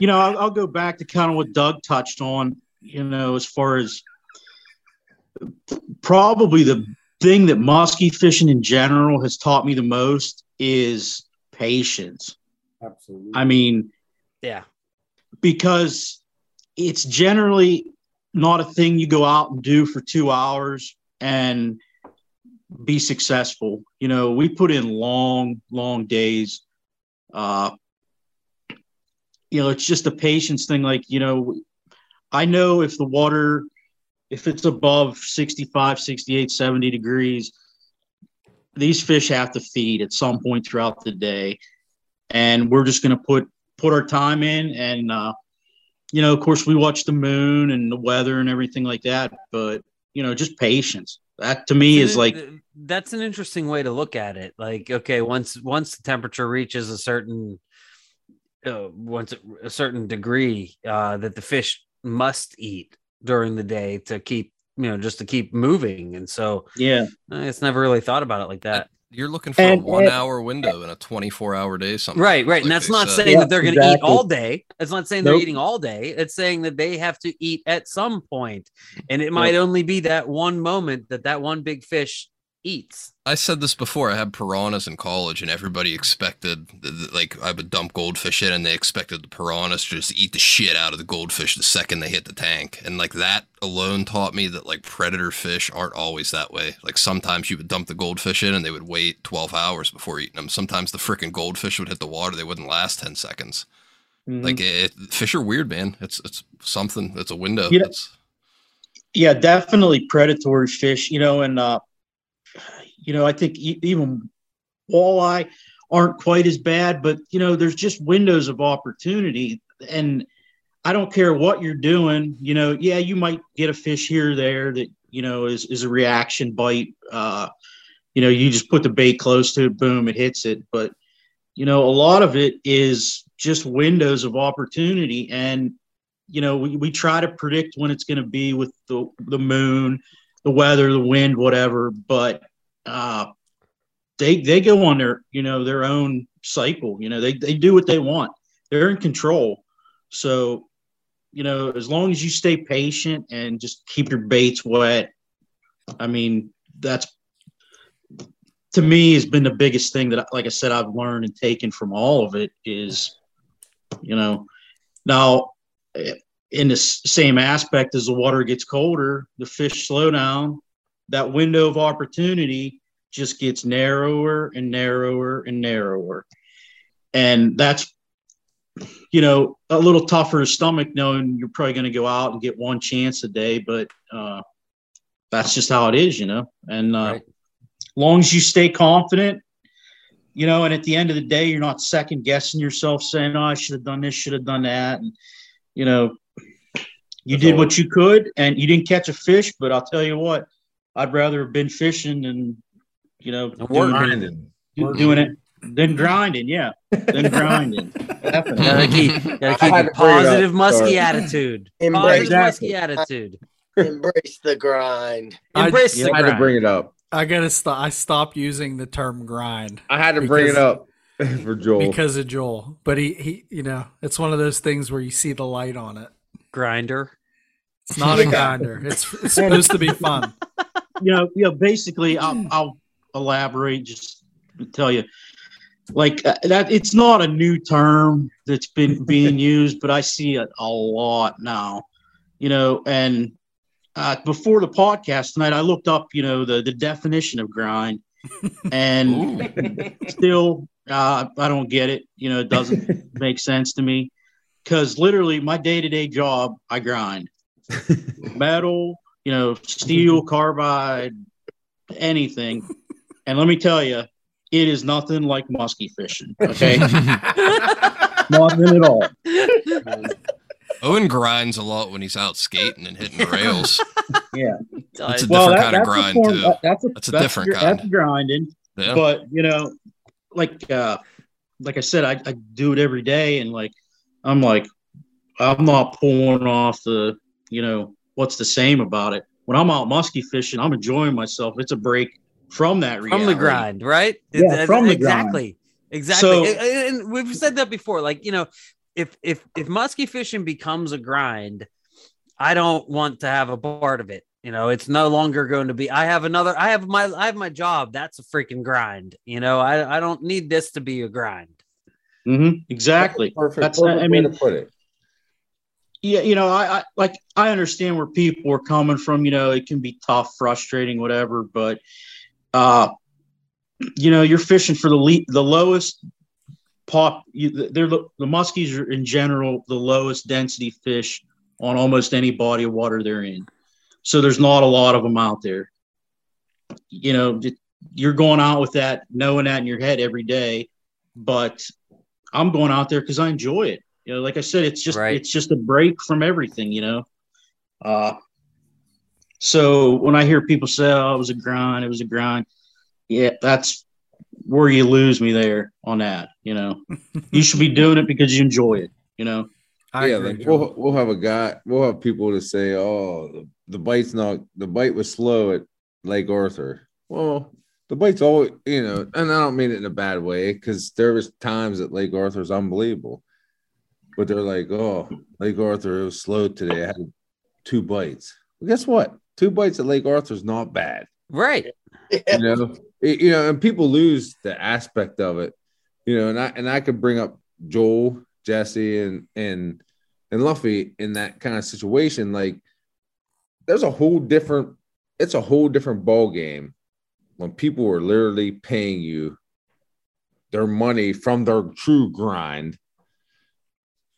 you know, I'll, I'll go back to kind of what Doug touched on, you know, as far as probably the thing that musky fishing in general has taught me the most is patience. Absolutely. I mean, yeah, because it's generally not a thing you go out and do for two hours and be successful. You know, we put in long, long days. Uh, you know, it's just a patience thing. Like, you know, I know if the water, if it's above sixty-five, sixty-eight, seventy degrees, these fish have to feed at some point throughout the day. And we're just going to put, put our time in and, uh, you know, of course, we watch the moon and the weather and everything like that. But, you know, just patience. That to me is like. That's an interesting way to look at it. Like, OK, once once the temperature reaches a certain uh, once a certain degree uh, that the fish must eat during the day to keep you know, just to keep moving. And so, yeah, it's never really thought about it like that. You're looking for and, a one and, hour window in a twenty-four hour day. Something right. Right. Like and that's not said. saying yeah, that they're going to exactly. eat all day. It's not saying nope. they're eating all day. It's saying that they have to eat at some point. And it might yep. only be that one moment that that one big fish eats. I said this before. I had piranhas in college and everybody expected, like, I would dump goldfish in and they expected the piranhas to just eat the shit out of the goldfish the second they hit the tank. And like that alone taught me that like predator fish aren't always that way. Like sometimes you would dump the goldfish in and they would wait twelve hours before eating them. Sometimes the freaking goldfish would hit the water. They wouldn't last ten seconds. Mm-hmm. Like it, it, fish are weird, man. It's, it's something. It's a window. Yeah, it's, yeah, definitely predatory fish, you know, and, uh, you know, I think even walleye aren't quite as bad, but, you know, there's just windows of opportunity. And I don't care what you're doing, you know, yeah, you might get a fish here or there that, you know, is, is a reaction bite. Uh, you know, you just put the bait close to it, boom, it hits it. But, you know, a lot of it is just windows of opportunity. And, you know, we, we try to predict when it's going to be with the, the moon, the weather, the wind, whatever, but uh, they they go on their, you know, their own cycle. You know, they, they do what they want. They're in control. So, you know, as long as you stay patient and just keep your baits wet, I mean, that's, to me, has been the biggest thing that, like I said, I've learned and taken from all of it is, you know, now – in the same aspect, as the water gets colder, the fish slow down. That window of opportunity just gets narrower and narrower and narrower. And that's, you know, a little tougher to stomach knowing you're probably going to go out and get one chance a day, but uh, that's just how it is, you know. And uh, right. as long as you stay confident, you know, and at the end of the day, you're not second guessing yourself saying, oh, I should have done this, should have done that. And, you know, you did what you could and you didn't catch a fish, but I'll tell you what, I'd rather have been fishing and, you know, grinding, doing it, then grinding. Yeah. Then grinding. Definitely. Gotta keep, gotta keep a positive musky attitude. Embrace, positive musky attitude. Embrace the grind. Embrace the grind. I had to bring it up. I got to stop. I stopped using the term grind. I had to bring it up. For Joel. Because of Joel. But he, he, you know, it's one of those things where you see the light on it. Grinder. It's not a grinder. It's, it's supposed to be fun. You know, you know, basically, I'll, I'll elaborate, just to tell you. Like, uh, that, it's not a new term that's been being used, but I see it a lot now. You know, and uh, before the podcast tonight, I looked up, you know, the, the definition of grind. And still... Uh, I don't get it. You know, it doesn't make sense to me because literally my day-to-day job, I grind metal, you know, steel, carbide, anything. And let me tell you, it is nothing like musky fishing. Okay. Nothing at all. Owen grinds a lot when he's out skating and hitting the rails. Yeah. That's a well, different that, kind of grind form, too. That, that's, a, that's a that's different kind. That's grinding. Yeah. But, you know, Like, uh, like I said, I, I do it every day, and like, I'm like, I'm not pulling off the, you know, what's the same about it. When I'm out musky fishing, I'm enjoying myself. It's a break from that reality. From the grind, right? Yeah, it, from the exactly, grind. Exactly. So, and we've said that before. Like, you know, if if if musky fishing becomes a grind, I don't want to have a part of it. You know, it's no longer going to be, I have another, I have my, I have my job. That's a freaking grind. You know, I, I don't need this to be a grind. Mm-hmm. Exactly. Perfect. That's, perfect I mean, way to put it. Yeah. You know, I, I, like, I understand where people are coming from, you know, it can be tough, frustrating, whatever, but, uh, you know, you're fishing for the le- the lowest pop. You, they're the, the muskies are in general, the lowest density fish on almost any body of water they're in. So there's not a lot of them out there. You know, you're going out with that, knowing that in your head every day, but I'm going out there because I enjoy it. You know, like I said, it's just, right. it's just a break from everything, you know? Uh, so when I hear people say, oh, it was a grind, it was a grind. Yeah. That's where you lose me there on that. You know, you should be doing it because you enjoy it, you know? I yeah, agree, like we'll, we'll have a guy, we'll have people to say, oh, the, the bite's not, the bite was slow at Lake Arthur. Well, the bite's always, you know, and I don't mean it in a bad way, because there was times at Lake Arthur's unbelievable. But they're like, oh, Lake Arthur, it was slow today. I had two bites. Well, guess what? Two bites at Lake Arthur's not bad. Right. You know, it, you know, and people lose the aspect of it. You know, and I and I could bring up Joel, Jesse, and and and Luffy in that kind of situation. Like, there's a whole different, it's a whole different ball game when people are literally paying you their money from their true grind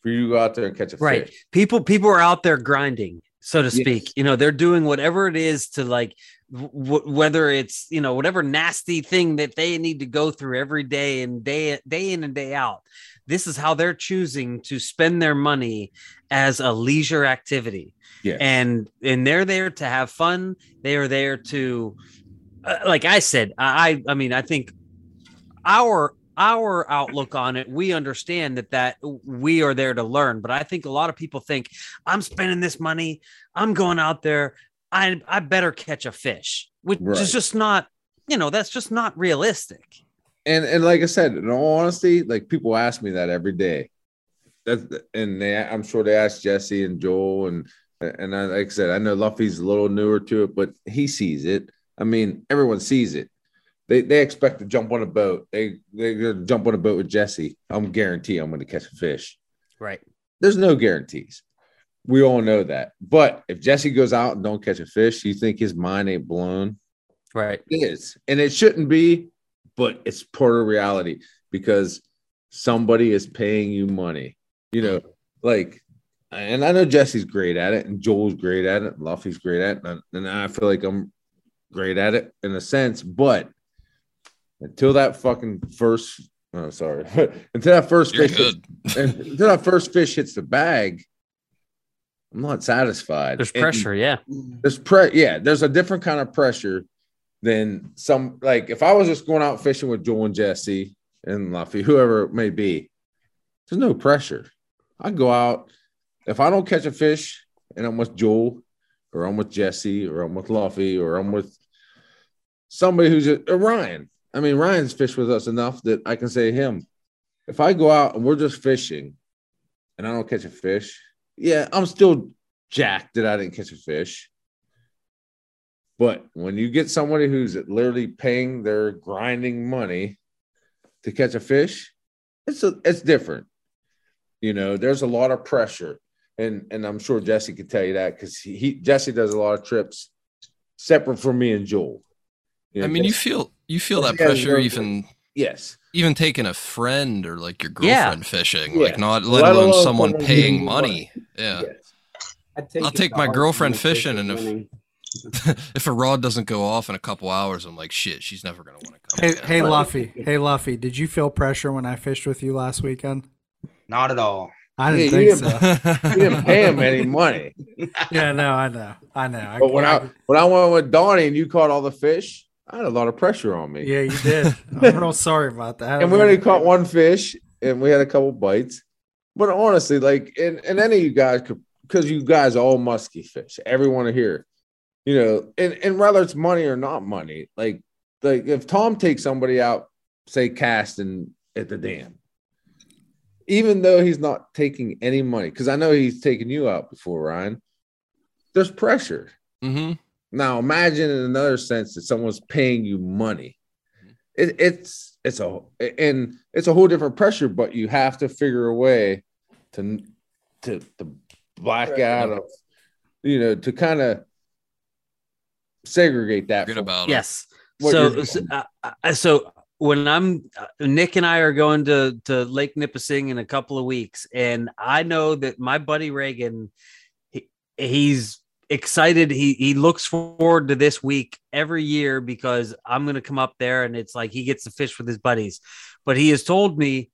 for you to go out there and catch a right. fish. People people are out there grinding, so to speak. Yes. You know, they're doing whatever it is to like. Whether it's, you know, whatever nasty thing that they need to go through every day and day, day in and day out, this is how they're choosing to spend their money as a leisure activity. Yeah. And, and they're there to have fun. They are there to, uh, like I said, I, I mean, I think our, our outlook on it, we understand that that we are there to learn, but I think a lot of people think I'm spending this money. I'm going out there. I, I better catch a fish, which right. is just not, you know, that's just not realistic. And and like I said, in all honesty, like people ask me that every day. That's, and they, I'm sure they ask Jesse and Joel. And and I, like I said, I know Luffy's a little newer to it, but he sees it. I mean, everyone sees it. They they expect to jump on a boat. They, they're going to jump on a boat with Jesse. I'm guarantee I'm going to catch a fish. Right. There's no guarantees. We all know that. But if Jesse goes out and don't catch a fish, you think his mind ain't blown? Right. It is. And it shouldn't be, but it's part of reality because somebody is paying you money. You know, like, and I know Jesse's great at it, and Joel's great at it, and Luffy's great at it, and, and I feel like I'm great at it in a sense. But until that fucking first, oh, sorry, until that first You're fish, hits, until that first fish hits the bag, I'm not satisfied. There's pressure, and yeah. There's pre yeah, there's a different kind of pressure than some, like if I was just going out fishing with Joel and Jesse and Luffy, whoever it may be, there's no pressure. I go out. If I don't catch a fish and I'm with Joel or I'm with Jesse or I'm with Luffy or I'm with somebody who's a, a Ryan. I mean, Ryan's fished with us enough that I can say him. If I go out and we're just fishing and I don't catch a fish, yeah, I'm still jacked that I didn't catch a fish. But when you get somebody who's literally paying their grinding money to catch a fish, it's a, it's different. You know, there's a lot of pressure. And and I'm sure Jesse could tell you that because he, he Jesse does a lot of trips separate from me and Joel. You know, I mean, Jesse, you feel you feel that pressure even. Yes. Even taking a friend or like your girlfriend yeah. fishing, yeah. like not let, let alone, alone someone paying money. money. Yeah. Yes. Take I'll take my girlfriend fishing, and if if a rod doesn't go off in a couple hours, I'm like, shit, she's never gonna want to come. Hey, hey Luffy, hey Luffy, did you feel pressure when I fished with you last weekend? Not at all. I didn't yeah, think you didn't, so. You didn't pay him any money. Yeah, no, I know, I know. But I, when I, I when I went with Donnie and you caught all the fish. I had a lot of pressure on me. Yeah, you did. I'm real sorry about that. And we only caught one fish, and we had a couple bites. But honestly, like, and, and any of you guys could, because you guys all musky fish, everyone here, you know, and, and whether it's money or not money, like, like if Tom takes somebody out, say, casting at the dam, even though he's not taking any money, because I know he's taken you out before, Ryan, there's pressure. Mm-hmm. Now imagine in another sense that someone's paying you money. It, it's it's a and it's a whole different pressure, but you have to figure a way to to, to black out of, you know, to kind of segregate that. Forget about it. Yes. So so, uh, so when I'm uh, Nick and I are going to to Lake Nipissing in a couple of weeks, and I know that my buddy Reagan, he, he's. excited. He he looks forward to this week every year because I'm going to come up there and it's like he gets to fish with his buddies. But he has told me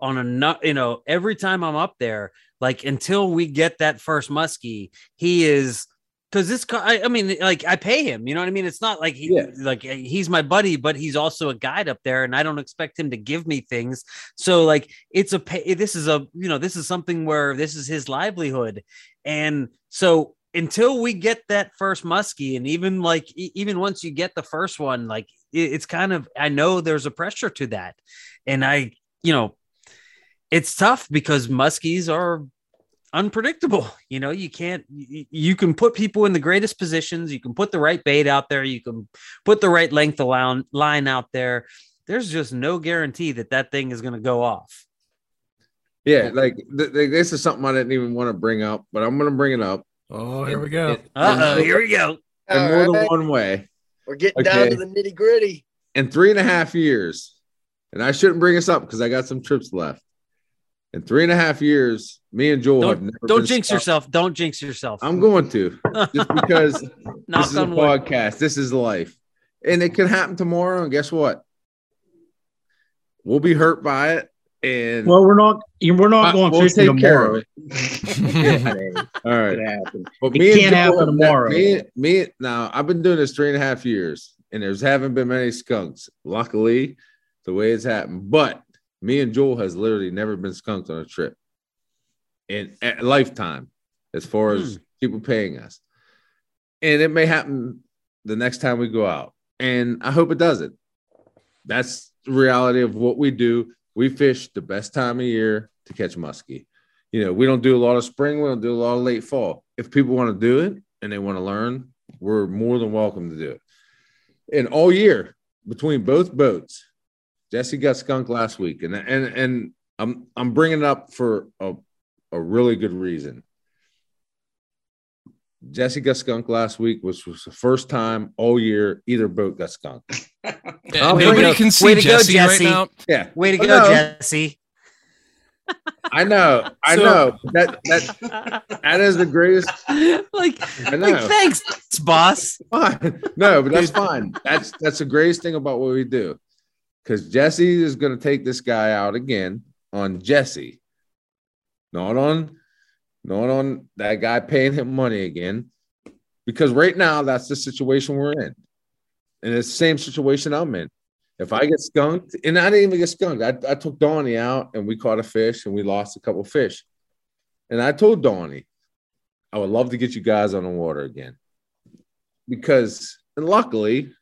on a you know every time I'm up there, like until we get that first muskie, he is Because this guy, I mean, like, I pay him, you know what I mean? It's not like he, yeah. like he's my buddy, but he's also a guide up there, and I don't expect him to give me things. So, like, it's a pay. This is a, you know, this is something where this is his livelihood, and so until we get that first muskie, and even like even once you get the first one, like it's kind of, I know there's a pressure to that, and I, you know, it's tough because muskies are unpredictable. You know, you can't, you, you can put people in the greatest positions. You can put the right bait out there. You can put the right length allowed line out there. There's just no guarantee that that thing is going to go off. Yeah. Like th- th- this is something I didn't even want to bring up, but I'm going to bring it up. Oh, here we go. Uh-oh, here we go. And more than one way. We're getting down to the nitty gritty. In three and a half years. And I shouldn't bring this up because I got some trips left. In three and a half years, me and Joel don't, have never Don't jinx stopped. yourself. Don't jinx yourself. I'm going to. Just because this is a podcast. This is life. And it could happen tomorrow. And guess what? We'll be hurt by it. And well, we're not we're not I, going we'll fishing tomorrow. Of it. All right. But me it can't and Joel, happen tomorrow. Me, me now I've been doing this three and a half years, and there's haven't been many skunks. Luckily, the way it's happened. But me and Joel has literally never been skunked on a trip in a lifetime, as far as hmm. people paying us. And it may happen the next time we go out. And I hope it doesn't. That's the reality of what we do. We fish the best time of year to catch muskie. You know, we don't do a lot of spring. We don't do a lot of late fall. If people want to do it and they want to learn, we're more than welcome to do it. And all year between both boats, Jesse got skunked last week. And, and, and I'm, I'm bringing it up for a, a really good reason. Jesse got skunked last week, which was the first time all year either boat got skunked. Yeah, nobody can see Jesse right now. Yeah, way to go, Jesse. I know, I so, know that that that is the greatest. Like, I know. Like, thanks, boss. Fine, no, but that's fine. That's that's the greatest thing about what we do, because Jesse is going to take this guy out again on Jesse, not on. Not on that guy paying him money again, because right now that's the situation we're in. And it's the same situation I'm in. If I get skunked, and I didn't even get skunked. I, I took Donnie out and we caught a fish and we lost a couple fish. And I told Donnie, I would love to get you guys on the water again. Because, and luckily,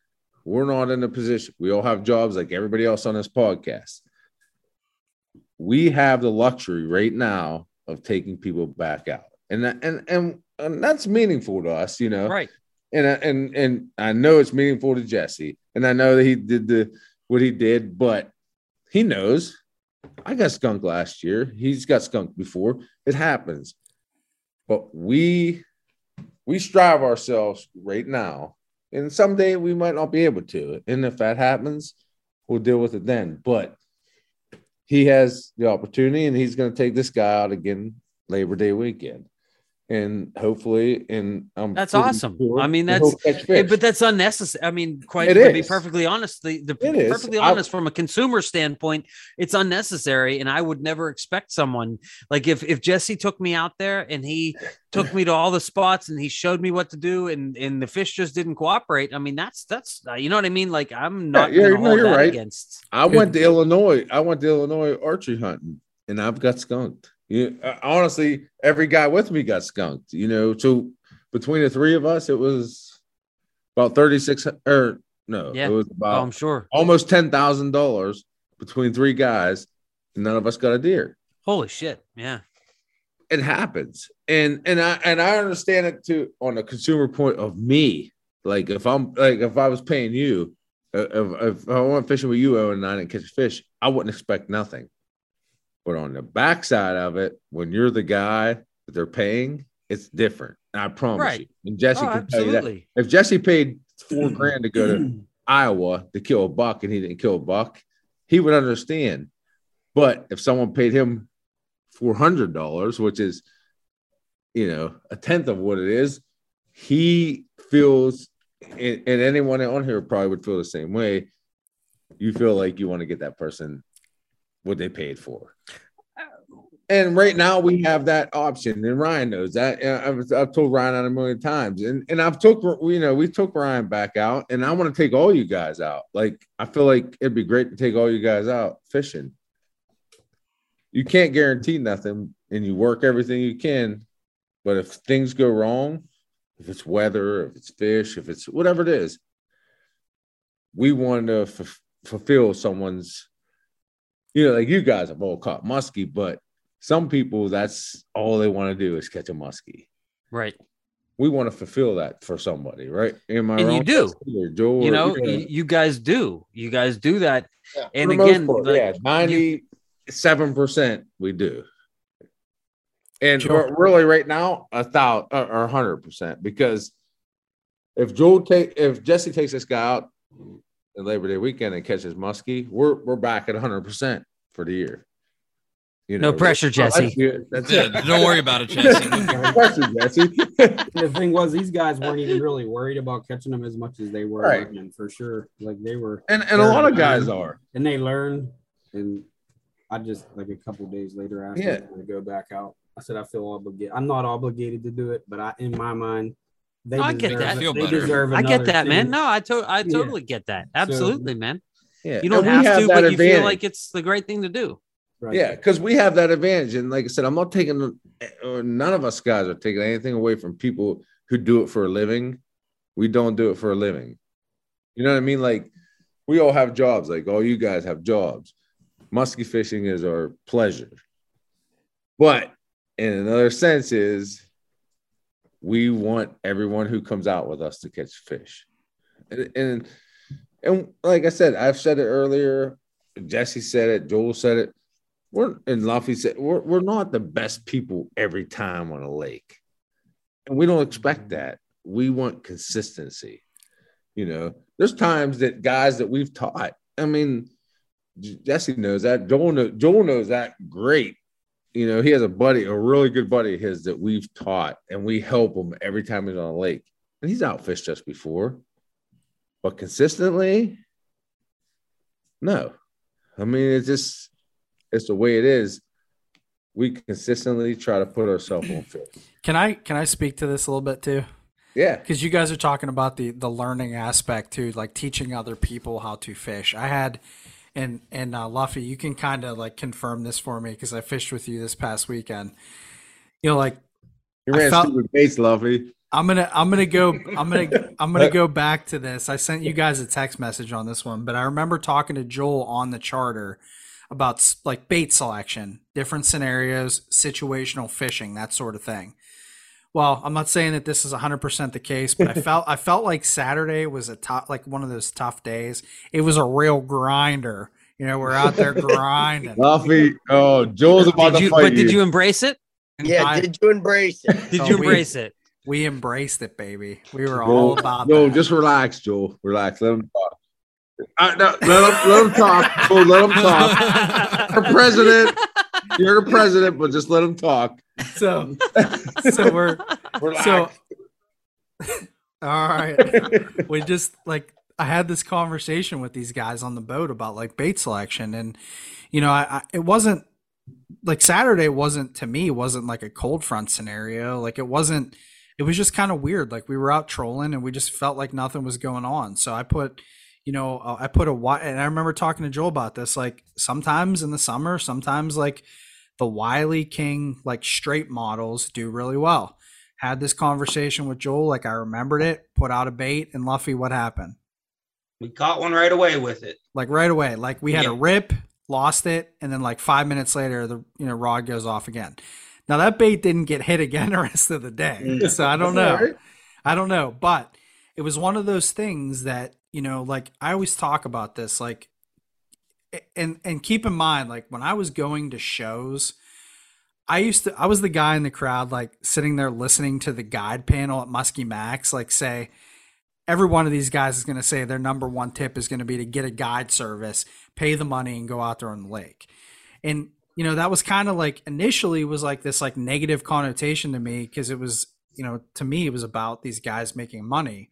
we're not in a position. We all have jobs like everybody else on this podcast. We have the luxury right now of taking people back out, and and and and that's meaningful to us, you know. Right. And and and I know it's meaningful to Jesse, and I know that he did the what he did, but he knows I got skunked last year. He's got skunked before. It happens, but we we strive ourselves right now, and someday we might not be able to. And if that happens, we'll deal with it then. But he has the opportunity, and he's going to take this guy out again Labor Day weekend, and hopefully, and um, that's awesome. Sure, I mean, that's hey, but that's unnecessary. I mean, quite it to is. be perfectly honest, the, the perfectly is. honest I, from a consumer standpoint, it's unnecessary, and I would never expect someone like if if Jesse took me out there and he took me to all the spots and he showed me what to do, and and the fish just didn't cooperate. I mean, that's that's uh, you know what I mean. Like, I'm not. Yeah, yeah no, you're right. Against. I went to Illinois. I went to Illinois archery hunting, and I've got skunked. You, uh, honestly, every guy with me got skunked. You know, so between the three of us, it was about thirty-six or no, yeah. it was about oh, I'm sure almost ten thousand dollars between three guys, and none of us got a deer. Holy shit! Yeah. It happens, and and I and I understand it too on a consumer point of me. Like if I'm like if I was paying you, if, if I went fishing with you, Owen, and I didn't catch fish, I wouldn't expect nothing. But on the backside of it, when you're the guy that they're paying, it's different. I promise right. you. And Jesse oh, can absolutely. tell you that. If Jesse paid four grand to go to Iowa to kill a buck and he didn't kill a buck, he would understand. But if someone paid him four hundred dollars, which is, you know, a tenth of what it is, he feels, and, and anyone on here probably would feel the same way. You feel like you want to get that person what they paid for. And right now we have that option, and Ryan knows that. I've, I've told Ryan a million times, and and I've took you know we took Ryan back out, and I want to take all you guys out. Like, I feel like it'd be great to take all you guys out fishing. You can't guarantee nothing, and you work everything you can. But if things go wrong, if it's weather, if it's fish, if it's whatever it is, we want to f- fulfill someone's. You know, like you guys have all caught muskie, but some people, that's all they want to do is catch a muskie. Right. We want to fulfill that for somebody, right? Am I and wrong? You do. Joel, you know, yeah. you guys do. You guys do that. Yeah. And again, part, like, yeah, ninety-seven percent we do. And sure. really right now, a thousand or one hundred percent. Because if Joel take, if Jesse takes this guy out on Labor Day weekend and catches muskie, we're we're back at one hundred percent for the year. You know, no pressure, Jesse. Oh, that's that's yeah, don't worry about it, Jesse. No pressure, Jesse. The thing was, these guys weren't even really worried about catching them as much as they were, right. Learning, for sure. Like they were, and and a lot of guys learning, are, and they learn. And I just like a couple of days later, after yeah. I go back out. I said I feel obligated. I'm not obligated to do it, but I, in my mind, they no, deserve. I get that. Feel they deserve I get that, thing. Man. No, I to- I totally yeah. get that. Absolutely, so, man. Yeah, you don't have, have to, but advantage. You feel like it's the great thing to do. Right. Yeah, because we have that advantage. And like I said, I'm not taking, or none of us guys are taking anything away from people who do it for a living. We don't do it for a living. You know what I mean? Like, we all have jobs. Like, all you guys have jobs. Musky fishing is our pleasure. But in another sense is we want everyone who comes out with us to catch fish. And, and, and like I said, I've said it earlier. Jesse said it. Joel said it. We're and Luffey said we're we're not the best people every time on a lake, and we don't expect that. We want consistency. You know, there's times that guys that we've taught. I mean, Jesse knows that. Joel knows, Joel knows that great. You know, he has a buddy, a really good buddy of his that we've taught, and we help him every time he's on a lake, and he's outfished us before, but consistently, no. I mean, it's just. It's the way it is. We consistently try to put ourselves on fish. Can I can I speak to this a little bit too? Yeah. Because you guys are talking about the the learning aspect too, like teaching other people how to fish. I had, and and uh, Luffy, you can kind of like confirm this for me because I fished with you this past weekend. You know, like you ran stupid baits, Luffy. I'm gonna I'm gonna go I'm gonna I'm gonna go back to this. I sent you guys a text message on this one, but I remember talking to Joel on the charter about like bait selection, different scenarios, situational fishing, that sort of thing. Well, I'm not saying that this is one hundred percent the case, but I felt I felt like Saturday was a tough, like one of those tough days. It was a real grinder. You know, we're out there grinding. Luffy, oh, Joel's about did you, to fight But you. Did you embrace it? Yeah, I, did you embrace it? Did so you embrace we, it? We embraced it, baby. We were Joel, all about Joel, that. No, just relax, Joel. Relax. Let him talk. Uh, no, let him, let him talk. Joel, let him talk. You're president. You're the president, but just let him talk. So, so we're, we're so, all right. We just like, I had this conversation with these guys on the boat about like bait selection. And, you know, I, I it wasn't like Saturday wasn't to me, wasn't like a cold front scenario. Like it wasn't, it was just kind of weird. Like we were out trolling and we just felt like nothing was going on. So I put, You know, I put a why, and I remember talking to Joel about this. Like sometimes in the summer, sometimes like the Wiley King, like straight models do really well. Had this conversation with Joel, like I remembered it. Put out a bait, and Luffy, what happened? We caught one right away with it. Like right away, like we had yeah. a rip, lost it, and then like five minutes later, the you know rod goes off again. Now that bait didn't get hit again the rest of the day, yeah. so I don't know, right? I don't know, but it was one of those things that. You know, like I always talk about this, like, and, and keep in mind, like when I was going to shows, I used to, I was the guy in the crowd, like sitting there listening to the guide panel at Muskie Max, like say, every one of these guys is going to say their number one tip is going to be to get a guide service, pay the money and go out there on the lake. And, you know, that was kind of like initially was like this like negative connotation to me because it was, you know, to me, it was about these guys making money.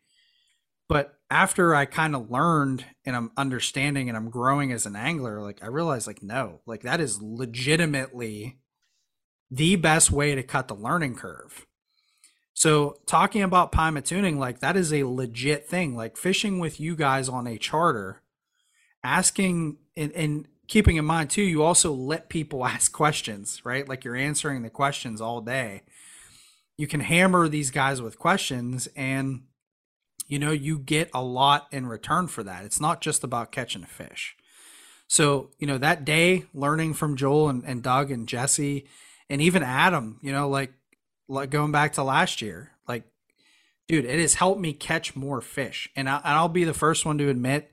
But after I kind of learned and I'm understanding and I'm growing as an angler, like I realized like, no, like that is legitimately the best way to cut the learning curve. So talking about pymatuning, like that is a legit thing, like fishing with you guys on a charter, asking and, and keeping in mind too, you also let people ask questions, right? Like you're answering the questions all day. You can hammer these guys with questions and, you know, you get a lot in return for that. It's not just about catching a fish. So, you know, that day learning from Joel and, and Doug and Jesse and even Adam, you know, like, like going back to last year, like, dude, it has helped me catch more fish. And, I, and I'll be the first one to admit,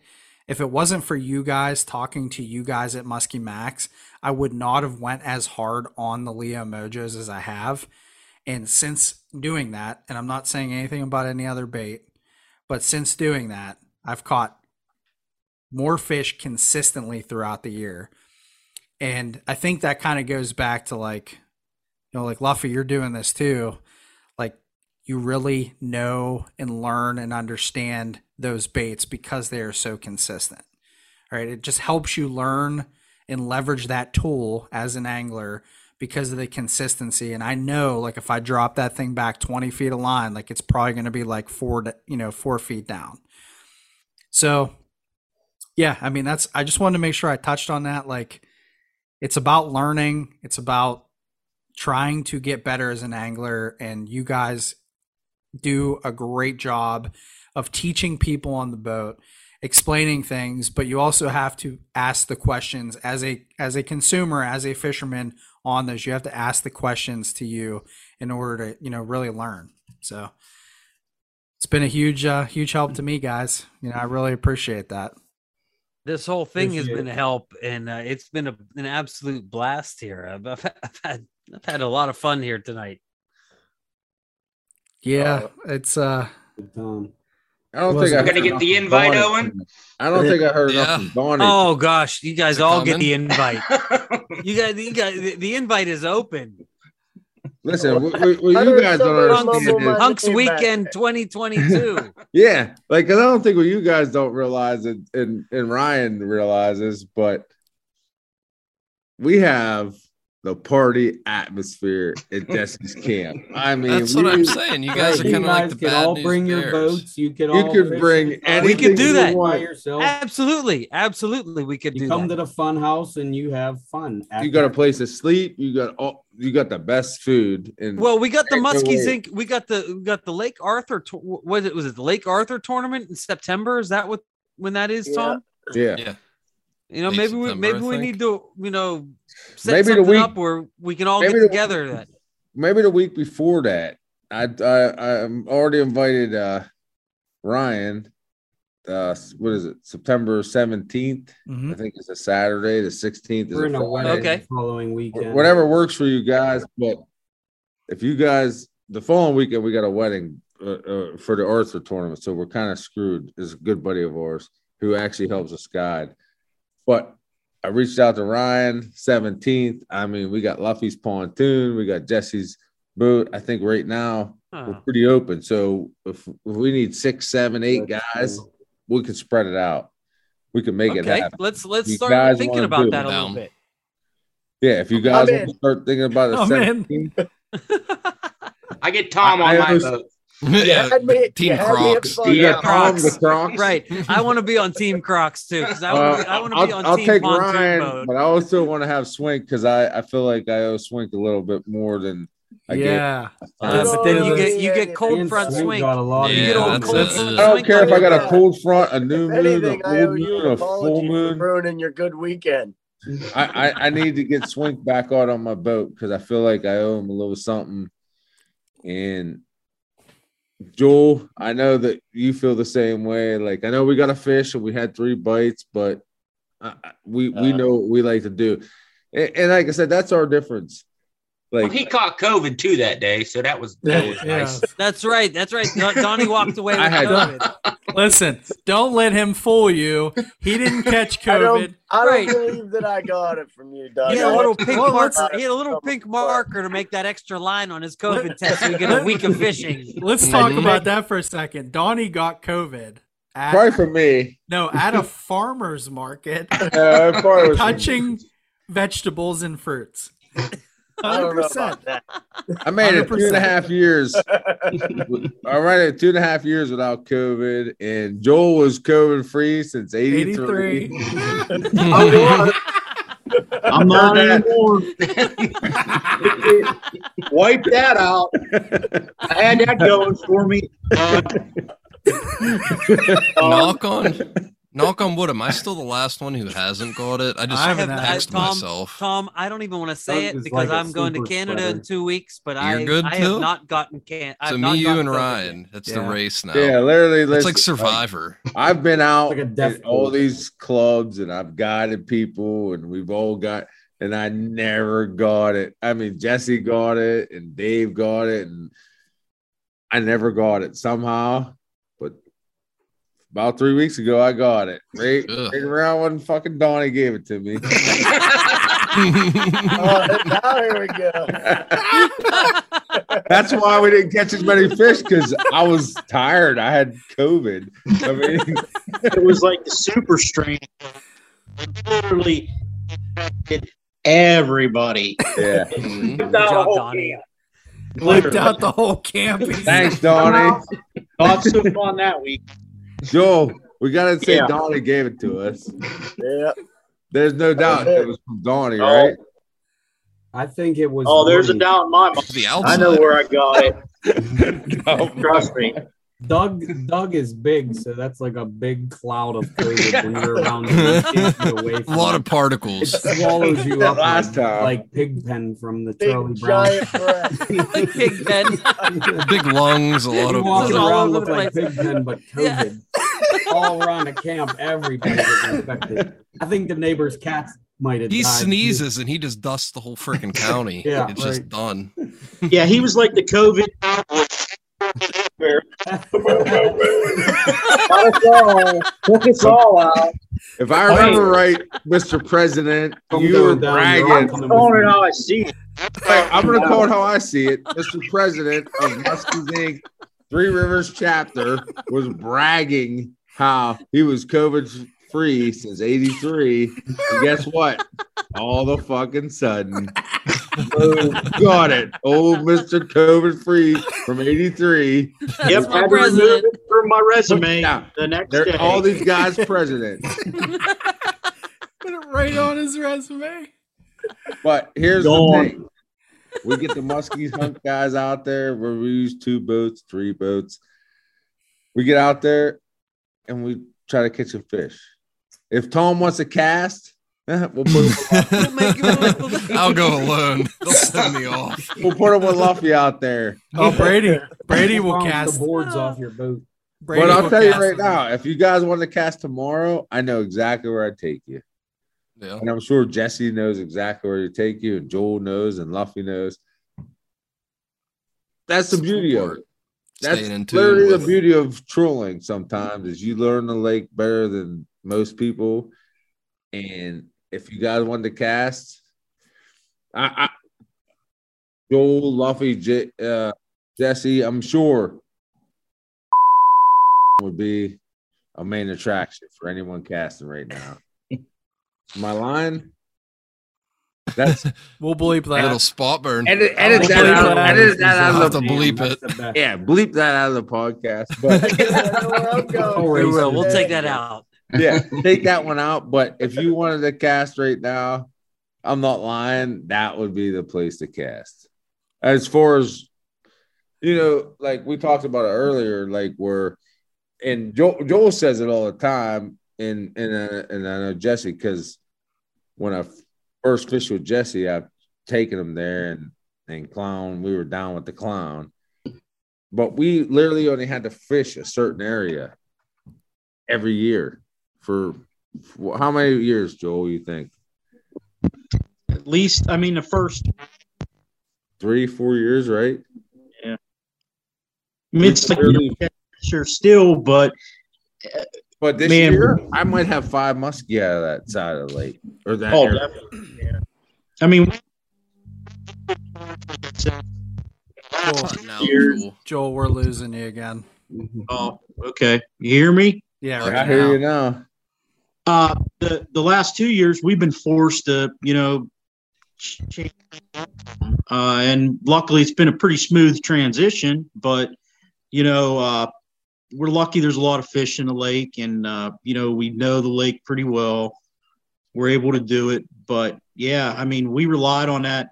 if it wasn't for you guys talking to you guys at Muskie Max, I would not have went as hard on the Leo Mojos as I have. And since doing that, and I'm not saying anything about any other bait, but since doing that, I've caught more fish consistently throughout the year. And I think that kind of goes back to like, you know, like Luffy, you're doing this too. Like you really know and learn and understand those baits because they are so consistent. All right. It just helps you learn and leverage that tool as an angler because of the consistency. And I know like if I drop that thing back twenty feet of line, like it's probably going to be like four, to, you know, four feet down. So yeah, I mean, that's, I just wanted to make sure I touched on that. Like it's about learning. It's about trying to get better as an angler, and you guys do a great job of teaching people on the boat, explaining things, but you also have to ask the questions as a as a consumer, as a fisherman on those. You have to ask the questions to you in order to, you know, really learn. So it's been a huge uh, huge help to me, guys. You know, I really appreciate that. This whole thing appreciate has been a help, and uh, it's been a, an absolute blast here. I've, I've, I've had I've had a lot of fun here tonight. Yeah, uh, it's. uh um, I don't think I'm gonna get the invite, Donnie. Owen. I don't think I heard yeah. enough from Donnie. Oh gosh, you guys all coming? Get the invite. you guys, you guys, the, the invite is open. Listen, we, we, we, you guys don't understand this. Hunks Weekend twenty twenty-two. Yeah, like I don't think what you guys don't realize, and and, and Ryan realizes, but we have the party atmosphere at Jesse's camp. I mean, that's what we, I'm saying. You guys right, are kind of like the bad news. You all bring bears. Your boats. You could you all could bring anything. We could do that. By yourself. Absolutely, absolutely, we could you do. Come that. To the fun house and you have fun. You got a place to sleep. You got all. You got the best food. And well, we got the Muskie Zinc. We got the we got the Lake Arthur. Was it was it the Lake Arthur tournament in September? Is that what when that is, yeah. Tom? Yeah. Yeah. You know, maybe we maybe we need to, you know, set maybe something the week, up where we can all get together. The, that maybe the week before that, I I I'm already invited uh, Ryan. Uh, what is it? September seventeenth. Mm-hmm. I think it's a Saturday. The sixteenth is a Friday. Okay. The following weekend, whatever works for you guys. But if you guys, the following weekend we got a wedding uh, uh, for the Arthur tournament, so we're kind of screwed. Is a good buddy of ours who actually helps us guide. But I reached out to Ryan, seventeenth. I mean, we got Luffy's pontoon. We got Jesse's boat. I think right now huh. we're pretty open. So if, if we need six, seven, eight That's guys, cool. we can spread it out. We can make okay. it happen. Let's let's you start thinking about that a little bit. Yeah, if you guys want to start thinking about it, oh, seventeenth. I get Tom I, on I my boat. Yeah, me, Team Crocs. Yeah, Crocs. The Crocs. Right. I want to be on Team Crocs too. Because I want to. Uh, I want to be on I'll Team I'll take Ryan, mode. But I also want to have Swink because I, I feel like I owe Swink a little bit more than I yeah. get. Uh, but then you get you get cold front Swink. Yeah, you get old cold front I don't care if I got a cold front, a new moon, anything, a full moon, a full moon. Ruining your good weekend. I, I I need to get Swink back out on my boat because I feel like I owe him a little something, and. Joel, I know that you feel the same way. Like I know we got a fish and we had three bites, but uh, we we know what we like to do, and, and like I said, that's our difference. Like well, he caught COVID too that day, so that was that was yeah. nice. That's right, that's right. Donnie walked away with COVID. Listen, don't let him fool you. He didn't catch COVID. I don't, I don't right. believe that I got it from you, Doug. He had a little pink, mark, he had a little pink marker to make that extra line on his COVID test so you get a week of fishing. Let's talk about that for a second. Donnie got COVID. At, probably for me. No, at a farmer's market, uh, touching vegetables and fruits. I don't know about that. I made it two and a half years. I ran it two and a half years without COVID, and Joel was COVID free since eighty-three. eighty-three. I'm not anymore. Wipe that out. I had that going for me. Uh, knock on knock on wood. Am I still the last one who hasn't got it? I just I haven't asked myself. Tom, I don't even want to say it because like I'm going to Canada sweater. in two weeks, but You're I, good I have not gotten can. So me, you, and Ryan, it's yeah. the race now. Yeah, literally. It's like Survivor. Like, I've been out like at all these clubs, and I've guided people, and we've all got, and I never got it. I mean, Jesse got it, and Dave got it, and I never got it somehow. About three weeks ago, I got it. Right, right around when fucking Donnie gave it to me. Oh, now here we go. That's why we didn't catch as many fish, because I was tired. I had COVID. I mean, it was like the super stream. Literally infected everybody. Yeah. Mm-hmm. Wiped out the whole camp. Thanks, Donnie. Not so fun that week. Joel, we gotta say yeah. Donnie gave it to us. Yeah, there's no doubt it. it was from Donnie, oh. right? I think it was. Oh, Donnie. There's a doubt in my mind. I know where I got it. No, trust me. Doug, Doug is big, so that's like a big cloud of COVID when you're around. Away from a lot it. of particles. It swallows you up last like, time. like Pigpen from the big Charlie Brown. Like Pigpen. Big lungs, a lot you of walk around look like Pigpen, but COVID. Yeah. All around the camp, everybody was infected. I think the neighbor's cats might have. He died sneezes too. And he just dusts the whole freaking county. Yeah, it's right. just done. Yeah, he was like the COVID outbreak. If I remember right, Mister President, you were bragging. I'm calling it how I see it. I'm going to call it how I see it. Mister President of Muskies Incorporated. Three Rivers chapter was bragging how he was COVID free since eighty-three. And guess what? All the fucking sudden. Oh, got it. Old Mister COVID free from eighty-three. Yep, my president from my resume. Now, the next day. All these guys president. Put it right on his resume. But here's Go the on. thing. We get the Muskies Hunt guys out there where we use two boats, three boats. We get out there and we try to catch a fish. If Tom wants to cast, we'll put we'll I'll go alone. They'll send me off. We'll put him with Luffy out there. Oh, Brady. Brady will cast the boards off your boat. Brady but I'll tell you right them. now, if you guys want to cast tomorrow, I know exactly where I take you. Yeah. And I'm sure Jesse knows exactly where to take you, and Joel knows, and Luffy knows. That's the beauty of it. That's literally the beauty of trolling sometimes is you learn the lake better than most people. And if you guys want to cast, I, I Joel, Luffy, J, uh, Jesse, I'm sure would be a main attraction for anyone casting right now. My line? That's we'll bleep that. Little spot burn. Edit, edit we'll that out. That edit that out. Have to bleep it. Yeah, bleep that out of the podcast. But we will. We'll take that out. Yeah, take that one out. But if you wanted to cast right now, I'm not lying. That would be the place to cast. As far as, you know, like we talked about it earlier, like we're, and Joel, Joel says it all the time. And, and, uh, and I know Jesse, because when I first fished with Jesse, I've taken him there and, and clown, we were down with the clown. But we literally only had to fish a certain area every year. For how many years, Joel, you think? At least, I mean, the first three, four years, right? Yeah. I mean, it's like you're still, but uh, but this man, year, I might have five muskie out of that side of the lake. Or that oh, area. Yeah. I mean, oh, no, Joel, we're losing you again. Oh, okay. You hear me? Yeah, right. I hear you now. Uh, the, the last two years, we've been forced to, you know, Uh, and luckily, it's been a pretty smooth transition. But, you know, uh, we're lucky there's a lot of fish in the lake. And, uh, you know, we know the lake pretty well. We're able to do it. But, yeah, I mean, we relied on that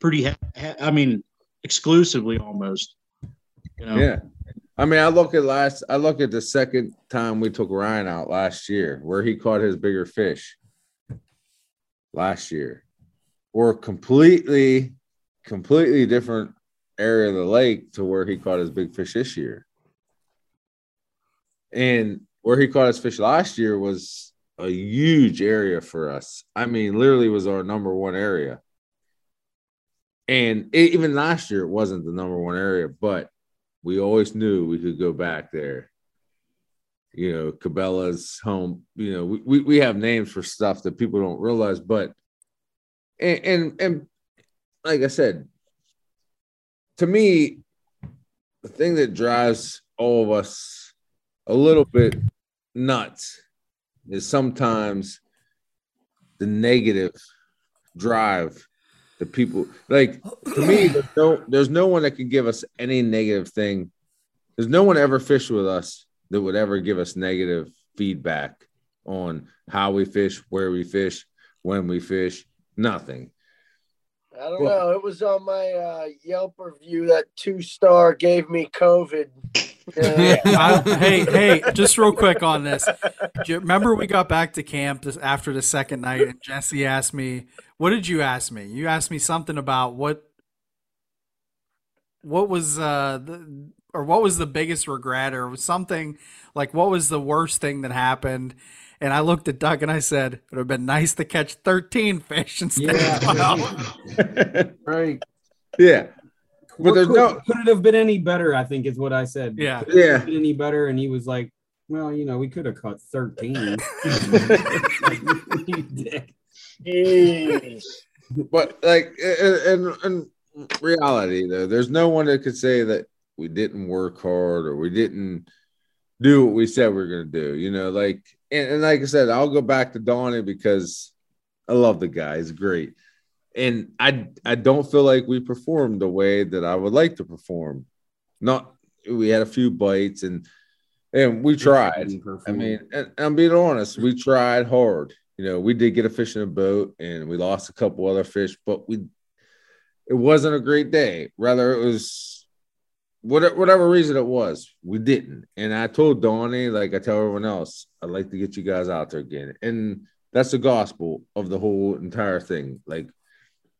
pretty ha – I mean, exclusively almost. You know? Yeah. I mean, I look at last. I look at the second time we took Ryan out last year, where he caught his bigger fish last year. Or completely, completely different area of the lake to where he caught his big fish this year. And where he caught his fish last year was a huge area for us. I mean, literally was our number one area. And it, even last year, it wasn't the number one area, but we always knew we could go back there. You know, Cabela's home, you know, we, we, we have names for stuff that people don't realize, but, and, and, and like I said, to me, the thing that drives all of us a little bit nuts is sometimes the negative drive. The people, like, to me, there's no, there's no one that can give us any negative thing. There's no one ever fished with us that would ever give us negative feedback on how we fish, where we fish, when we fish, nothing. I don't well, know. It was on my uh, Yelp review that two-star gave me COVID. Yeah. I, hey, hey, just real quick on this. Do you remember we got back to camp this, after the second night, and Jesse asked me, what did you ask me? You asked me something about what what was uh the, or what was the biggest regret, or was something like, what was the worst thing that happened? And I looked at Doug and I said, it would have been nice to catch thirteen fish instead yeah. of twelve. Right. Yeah. But there's could, no could it have been any better, I think is what I said. Yeah. Could it yeah. have been any better? And he was like, well, you know, we could have caught thirteen. But like, in, in reality though, there's no one that could say that we didn't work hard or we didn't do what we said we were gonna do. You know, like and, and like I said, I'll go back to Donnie because I love the guy, he's great. And I I don't feel like we performed the way that I would like to perform. Not we had a few bites and and we tried. I mean, and I'm being honest, we tried hard. You know, we did get a fish in a boat and we lost a couple other fish, but we it wasn't a great day. Rather, it was whatever, whatever reason it was, we didn't. And I told Donnie, like I tell everyone else, I'd like to get you guys out there again. And that's the gospel of the whole entire thing. Like,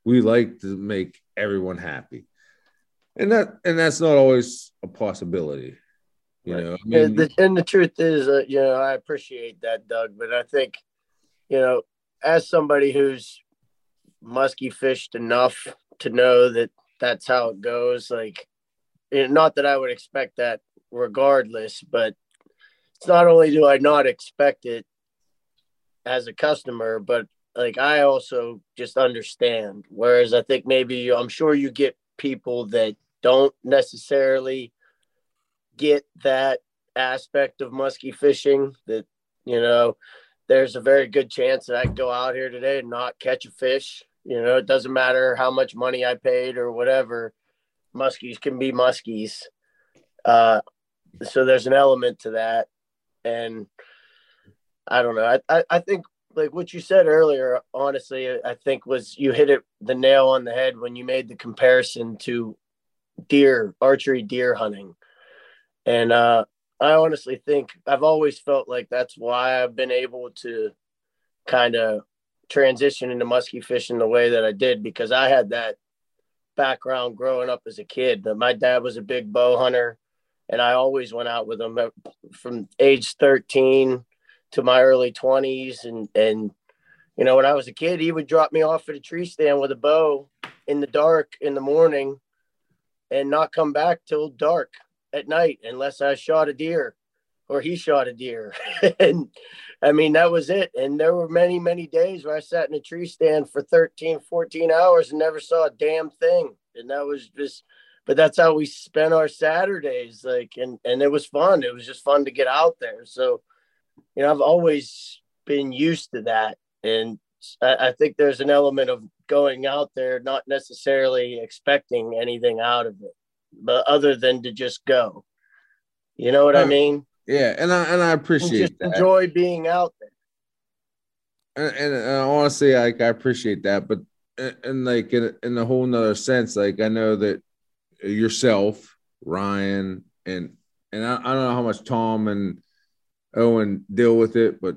we like to make everyone happy, and that and that's not always a possibility, you right. know. I mean, and, the, and the truth is, uh, you know, I appreciate that, Doug, but I think, you know, as somebody who's musky fished enough to know that that's how it goes. Like, you know, not that I would expect that, regardless, but it's not only do I not expect it as a customer, but like, I also just understand, whereas I think maybe I'm sure you get people that don't necessarily get that aspect of musky fishing, that, you know, there's a very good chance that I could go out here today and not catch a fish. You know, it doesn't matter how much money I paid or whatever. Muskies can be muskies. Uh, so there's an element to that. And I don't know. I, I, I think, like what you said earlier, honestly, I think was you hit it the nail on the head when you made the comparison to deer, archery deer hunting. And uh, I honestly think I've always felt like that's why I've been able to kind of transition into musky fishing the way that I did, because I had that background growing up as a kid. That my dad was a big bow hunter, and I always went out with him from age thirteen to my early twenties. And, and, you know, when I was a kid, he would drop me off at a tree stand with a bow in the dark in the morning and not come back till dark at night, unless I shot a deer or he shot a deer. And I mean, that was it. And there were many, many days where I sat in a tree stand for thirteen, fourteen hours and never saw a damn thing. And that was just, but that's how we spent our Saturdays. Like, and, and it was fun. It was just fun to get out there. So, you know, I've always been used to that. And I, I think there's an element of going out there, not necessarily expecting anything out of it, but other than to just go, you know what um, I mean? Yeah. And I, and I appreciate and that. Enjoy being out there. And, and, and honestly, like, I appreciate that, but, and, and like in, in a whole nother sense, like I know that yourself, Ryan, and, and I, I don't know how much Tom and Owen deal with it, but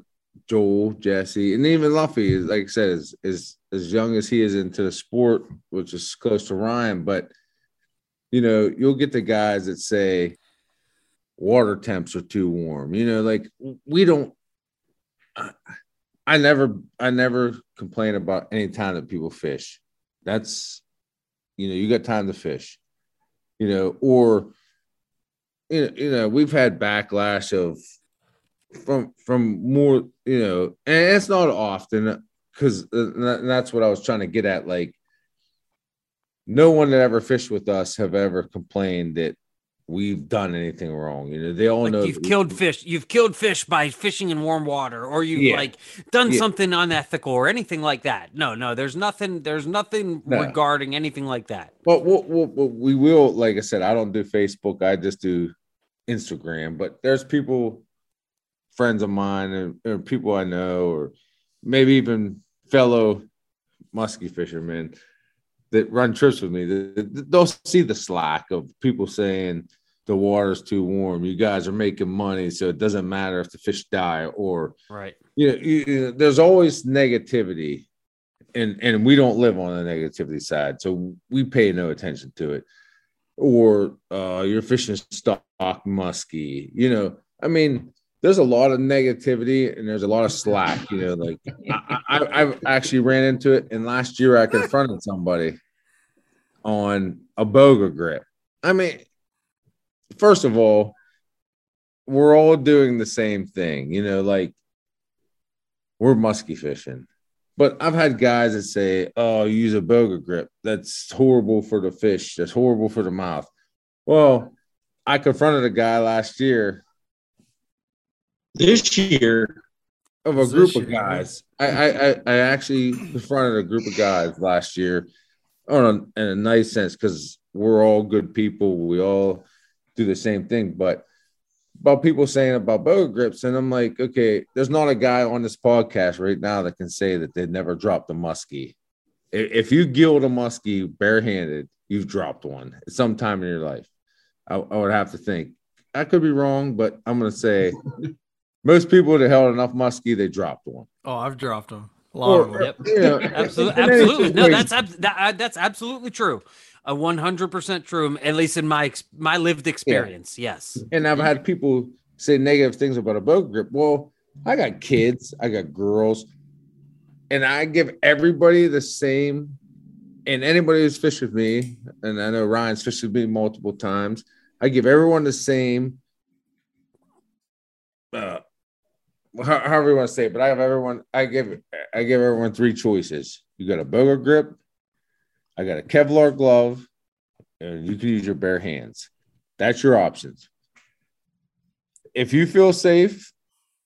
Joel, Jesse, and even Luffy, like I said, is, is as young as he is into the sport, which is close to Ryan. But, you know, you'll get the guys that say water temps are too warm. You know, like we don't I, I never I never complain about any time that people fish. That's, you know, you got time to fish, you know, or, you know, you know we've had backlash of from from more, you know, and it's not often because that's what I was trying to get at. Like, no one that ever fished with us have ever complained that we've done anything wrong. You know, they all like know you've killed we, fish. You've killed fish by fishing in warm water, or you've yeah, like done yeah. something unethical or anything like that. No, no, there's nothing. There's nothing no. regarding anything like that. But we'll, we'll, we will, like I said, I don't do Facebook. I just do Instagram. But there's people, friends of mine, and, and people I know, or maybe even fellow musky fishermen that run trips with me, they'll see the slack of people saying the water's too warm. You guys are making money, so it doesn't matter if the fish die or right. You know, you know there's always negativity, and and we don't live on the negativity side, so we pay no attention to it. Or uh, you're fishing stock muskie. You know, I mean, there's a lot of negativity and there's a lot of slack, you know, like I, I, I've actually ran into it. And last year I confronted somebody on a Boga grip. I mean, first of all, we're all doing the same thing, you know, like we're musky fishing, but I've had guys that say, oh, you use a Boga grip. That's horrible for the fish. That's horrible for the mouth. Well, I confronted a guy last year This year of a group of guys, I, I I actually confronted a group of guys last year on a, in a nice sense because we're all good people. We all do the same thing. But about people saying about Boga grips, and I'm like, okay, there's not a guy on this podcast right now that can say that they never dropped a muskie. If you gilled a muskie barehanded, you've dropped one at some time in your life. I, I would have to think. I could be wrong, but I'm going to say – most people that held enough muskie, they dropped one. Oh, I've dropped them. A lot of them. You know, absolutely, absolutely. No, that's ab- that, that's absolutely true. A one hundred percent true, at least in my ex- my lived experience, yeah. Yes. And I've had people say negative things about a Boga grip. Well, I got kids. I got girls. And I give everybody the same. And anybody who's fished with me, and I know Ryan's fished with me multiple times, I give everyone the same uh however you want to say it, but I have everyone, I give, I give everyone three choices. You got a Boga grip, I got a Kevlar glove, and you can use your bare hands. That's your options. If you feel safe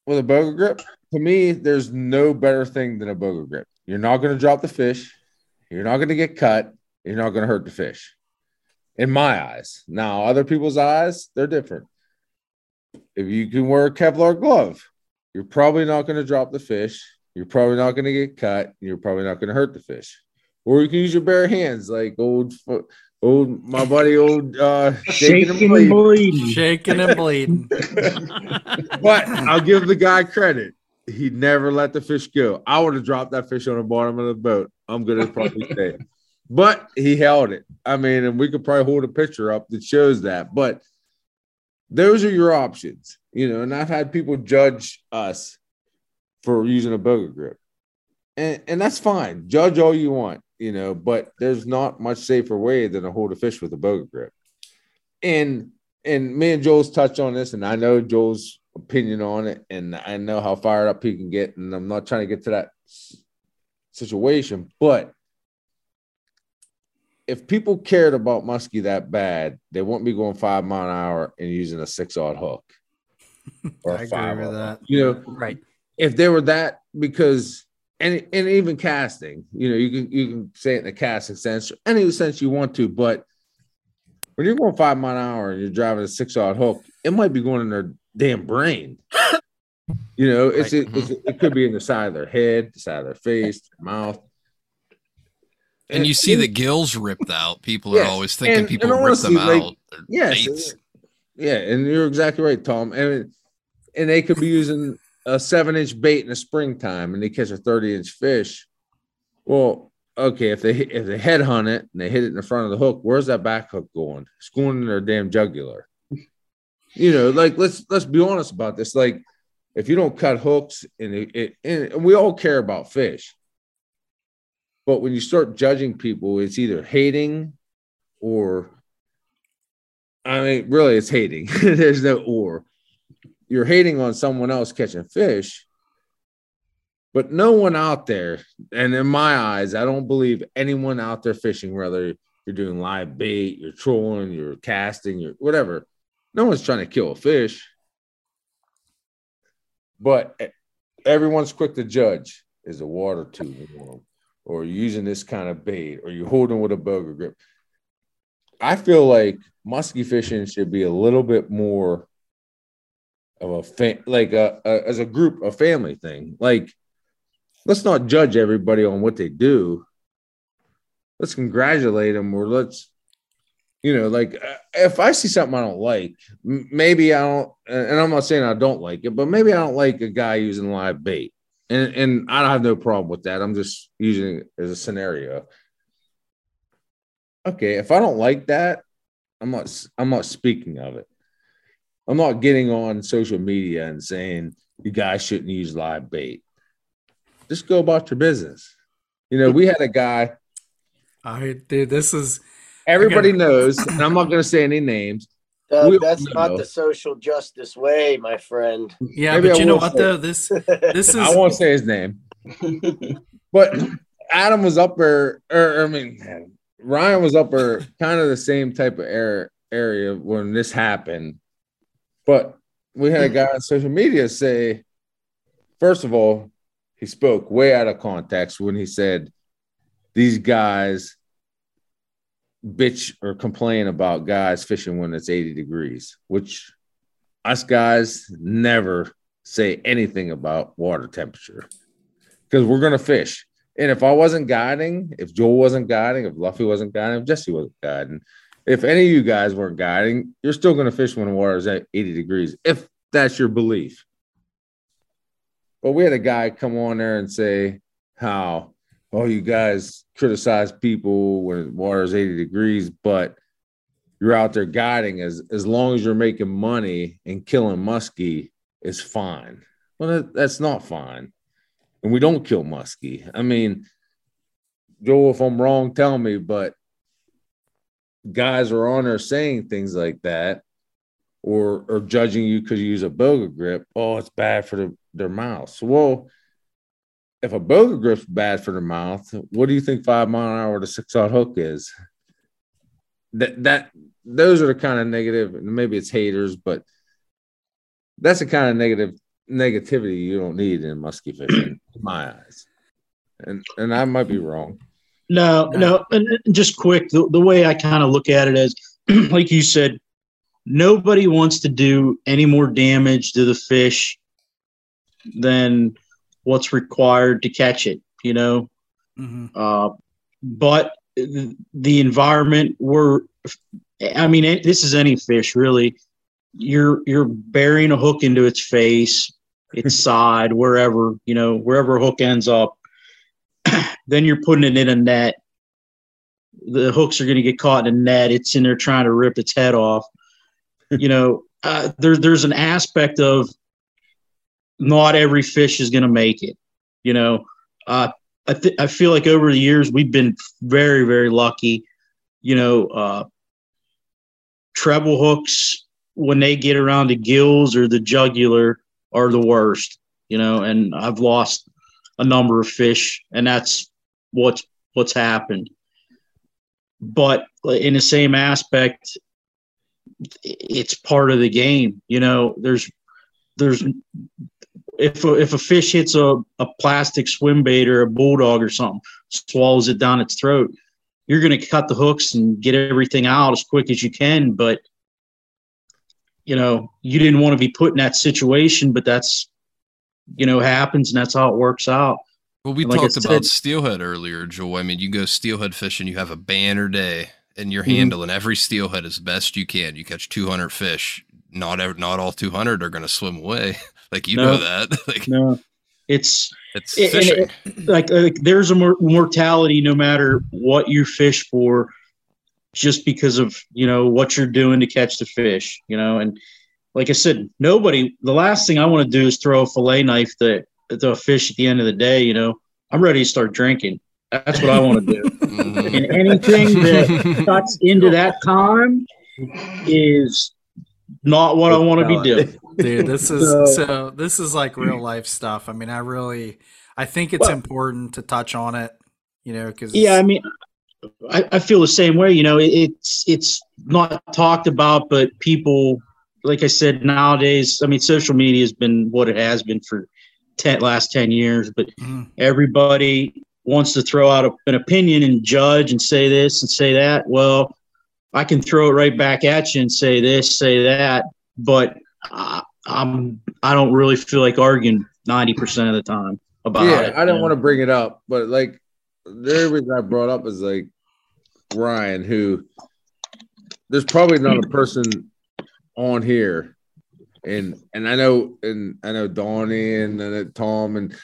with a Boga grip, to me, there's no better thing than a Boga grip. You're not going to drop the fish. You're not going to get cut. You're not going to hurt the fish. In my eyes. Now, other people's eyes, they're different. If you can wear a Kevlar glove, you're probably not going to drop the fish. You're probably not going to get cut. You're probably not going to hurt the fish. Or you can use your bare hands, like old, old my buddy, old uh, shaking, shaking and bleeding. bleeding. Shaking and bleeding. But I'll give the guy credit. He never let the fish go. I would have dropped that fish on the bottom of the boat. I'm going to probably say. But he held it. I mean, and we could probably hold a picture up that shows that. But those are your options. You know, and I've had people judge us for using a Boga grip. And and that's fine. Judge all you want, you know, but there's not much safer way than to hold a fish with a Boga grip. And and me and Joel's touched on this, and I know Joel's opinion on it, and I know how fired up he can get, and I'm not trying to get to that situation. But if people cared about muskie that bad, they wouldn't be going five mile an hour and using a six-aught hook. Or I agree with that. You know, right. If they were that, because and and even casting, you know, you can you can say it in a casting sense, any sense you want to, but when you're going five mile an hour and you're driving a six-odd hook, it might be going in their damn brain. You know, it's, right. it, it's it could be in the side of their head, the side of their face, their mouth. And, and you see and, the gills ripped out. People yes, are always thinking and, people and honestly, rip them like, out. Yes. Yeah, and you're exactly right, Tom. And and they could be using a seven-inch bait in the springtime, and they catch a thirty-inch fish. Well, okay, if they if they head hunt it and they hit it in the front of the hook, where's that back hook going? It's going in their damn jugular. You know, like let's let's be honest about this. Like, if you don't cut hooks, and it, it, and we all care about fish, but when you start judging people, it's either hating or. I mean, really, it's hating. There's no or. You're hating on someone else catching fish, but no one out there, and in my eyes, I don't believe anyone out there fishing, whether you're doing live bait, you're trolling, you're casting, you're whatever. No one's trying to kill a fish, but everyone's quick to judge. Is the water too warm, or using this kind of bait, or you're holding with a boga grip? I feel like musky fishing should be a little bit more of a fa- like a, a as a group, a family thing. Like, let's not judge everybody on what they do. Let's congratulate them, or let's, you know, like if I see something I don't like, maybe I don't. And I'm not saying I don't like it, but maybe I don't like a guy using live bait, and and I don't have no problem with that. I'm just using it as a scenario. Okay, if I don't like that, I'm not I'm not speaking of it. I'm not getting on social media and saying you guys shouldn't use live bait. Just go about your business. You know, we had a guy. All right, dude, this is everybody gonna... knows, and I'm not going to say any names. Uh, we, that's not know. the social justice way, my friend. Yeah, Maybe but I you know what say, though? This this is I won't say his name. But Adam was up there, or I mean man, Ryan was up there, kind of the same type of air, area when this happened. But we had a guy on social media say, first of all, he spoke way out of context when he said, these guys bitch or complain about guys fishing when it's eighty degrees, which us guys never say anything about water temperature because we're going to fish. And if I wasn't guiding, if Joel wasn't guiding, if Luffy wasn't guiding, if Jesse wasn't guiding, if any of you guys weren't guiding, you're still going to fish when the water is at eighty degrees, if that's your belief. But we had a guy come on there and say how, oh, you guys criticize people when the water is eighty degrees, but you're out there guiding. As, as long as you're making money and killing muskie, it's fine. Well, that, that's not fine. And we don't kill muskie. I mean, Joel, if I'm wrong, tell me, but guys are on there saying things like that or or judging you because you use a boga grip. Oh, it's bad for the, their mouths. Well, if a boga grip's bad for their mouth, what do you think five mile an hour to six-aught hook is? That that those are the kind of negative, and maybe it's haters, but that's the kind of negative negativity you don't need in musky fishing, in my eyes, and and I might be wrong. No, no, and just quick, the, the way I kind of look at it is, like you said, nobody wants to do any more damage to the fish than what's required to catch it, you know. Mm-hmm. Uh, but the environment we're, I mean, this is any fish really. You're you're burying a hook into its face, its side, wherever, you know, wherever a hook ends up. Then you're putting it in a net. The hooks are going to get caught in a net. It's in there trying to rip its head off. You know, uh, there, there's an aspect of not every fish is going to make it. You know, uh, I, th- I feel like over the years we've been very, very lucky. You know, uh, treble hooks, when they get around the gills or the jugular, are the worst, you know, and I've lost a number of fish, and that's what's, what's happened. But in the same aspect, it's part of the game. You know, there's, there's if a, if a fish hits a, a plastic swim bait or a bulldog or something, swallows it down its throat, you're going to cut the hooks and get everything out as quick as you can. But, you know, you didn't want to be put in that situation, but that's, you know, happens, and that's how it works out. Well, we like talked said, about steelhead earlier, Joel. I mean, you go steelhead fishing, you have a banner day, and you're mm-hmm. handling every steelhead as best you can. You catch two hundred fish. Not every, not all two hundred are going to swim away. Like, you no, know that. Like, no, it's it's fishing. It, it, like, like there's a mor- mortality no matter what you fish for, just because of, you know, what you're doing to catch the fish. You know, and like I said, nobody. The last thing I want to do is throw a fillet knife that. The fish at the end of the day, you know, I'm ready to start drinking. That's what I want to do. And anything that cuts into that time is not what I want to be doing. Dude, this is so, so this is like real life stuff. I mean, I really, I think it's well, important to touch on it, you know, because yeah, I mean, I, I feel the same way, you know, it, it's, it's not talked about, but people, like I said, nowadays, I mean, social media has been what it has been for Ten, last ten years, but mm. everybody wants to throw out a, an opinion and judge and say this and say that. Well, I can throw it right back at you and say this, say that, but I, I'm I don't really feel like arguing ninety percent of the time about yeah, it. Yeah, I don't want to bring it up, but like the reason I brought up is like Brian, who there's probably not a person on here. And and I know and I know Donnie and, and Tom and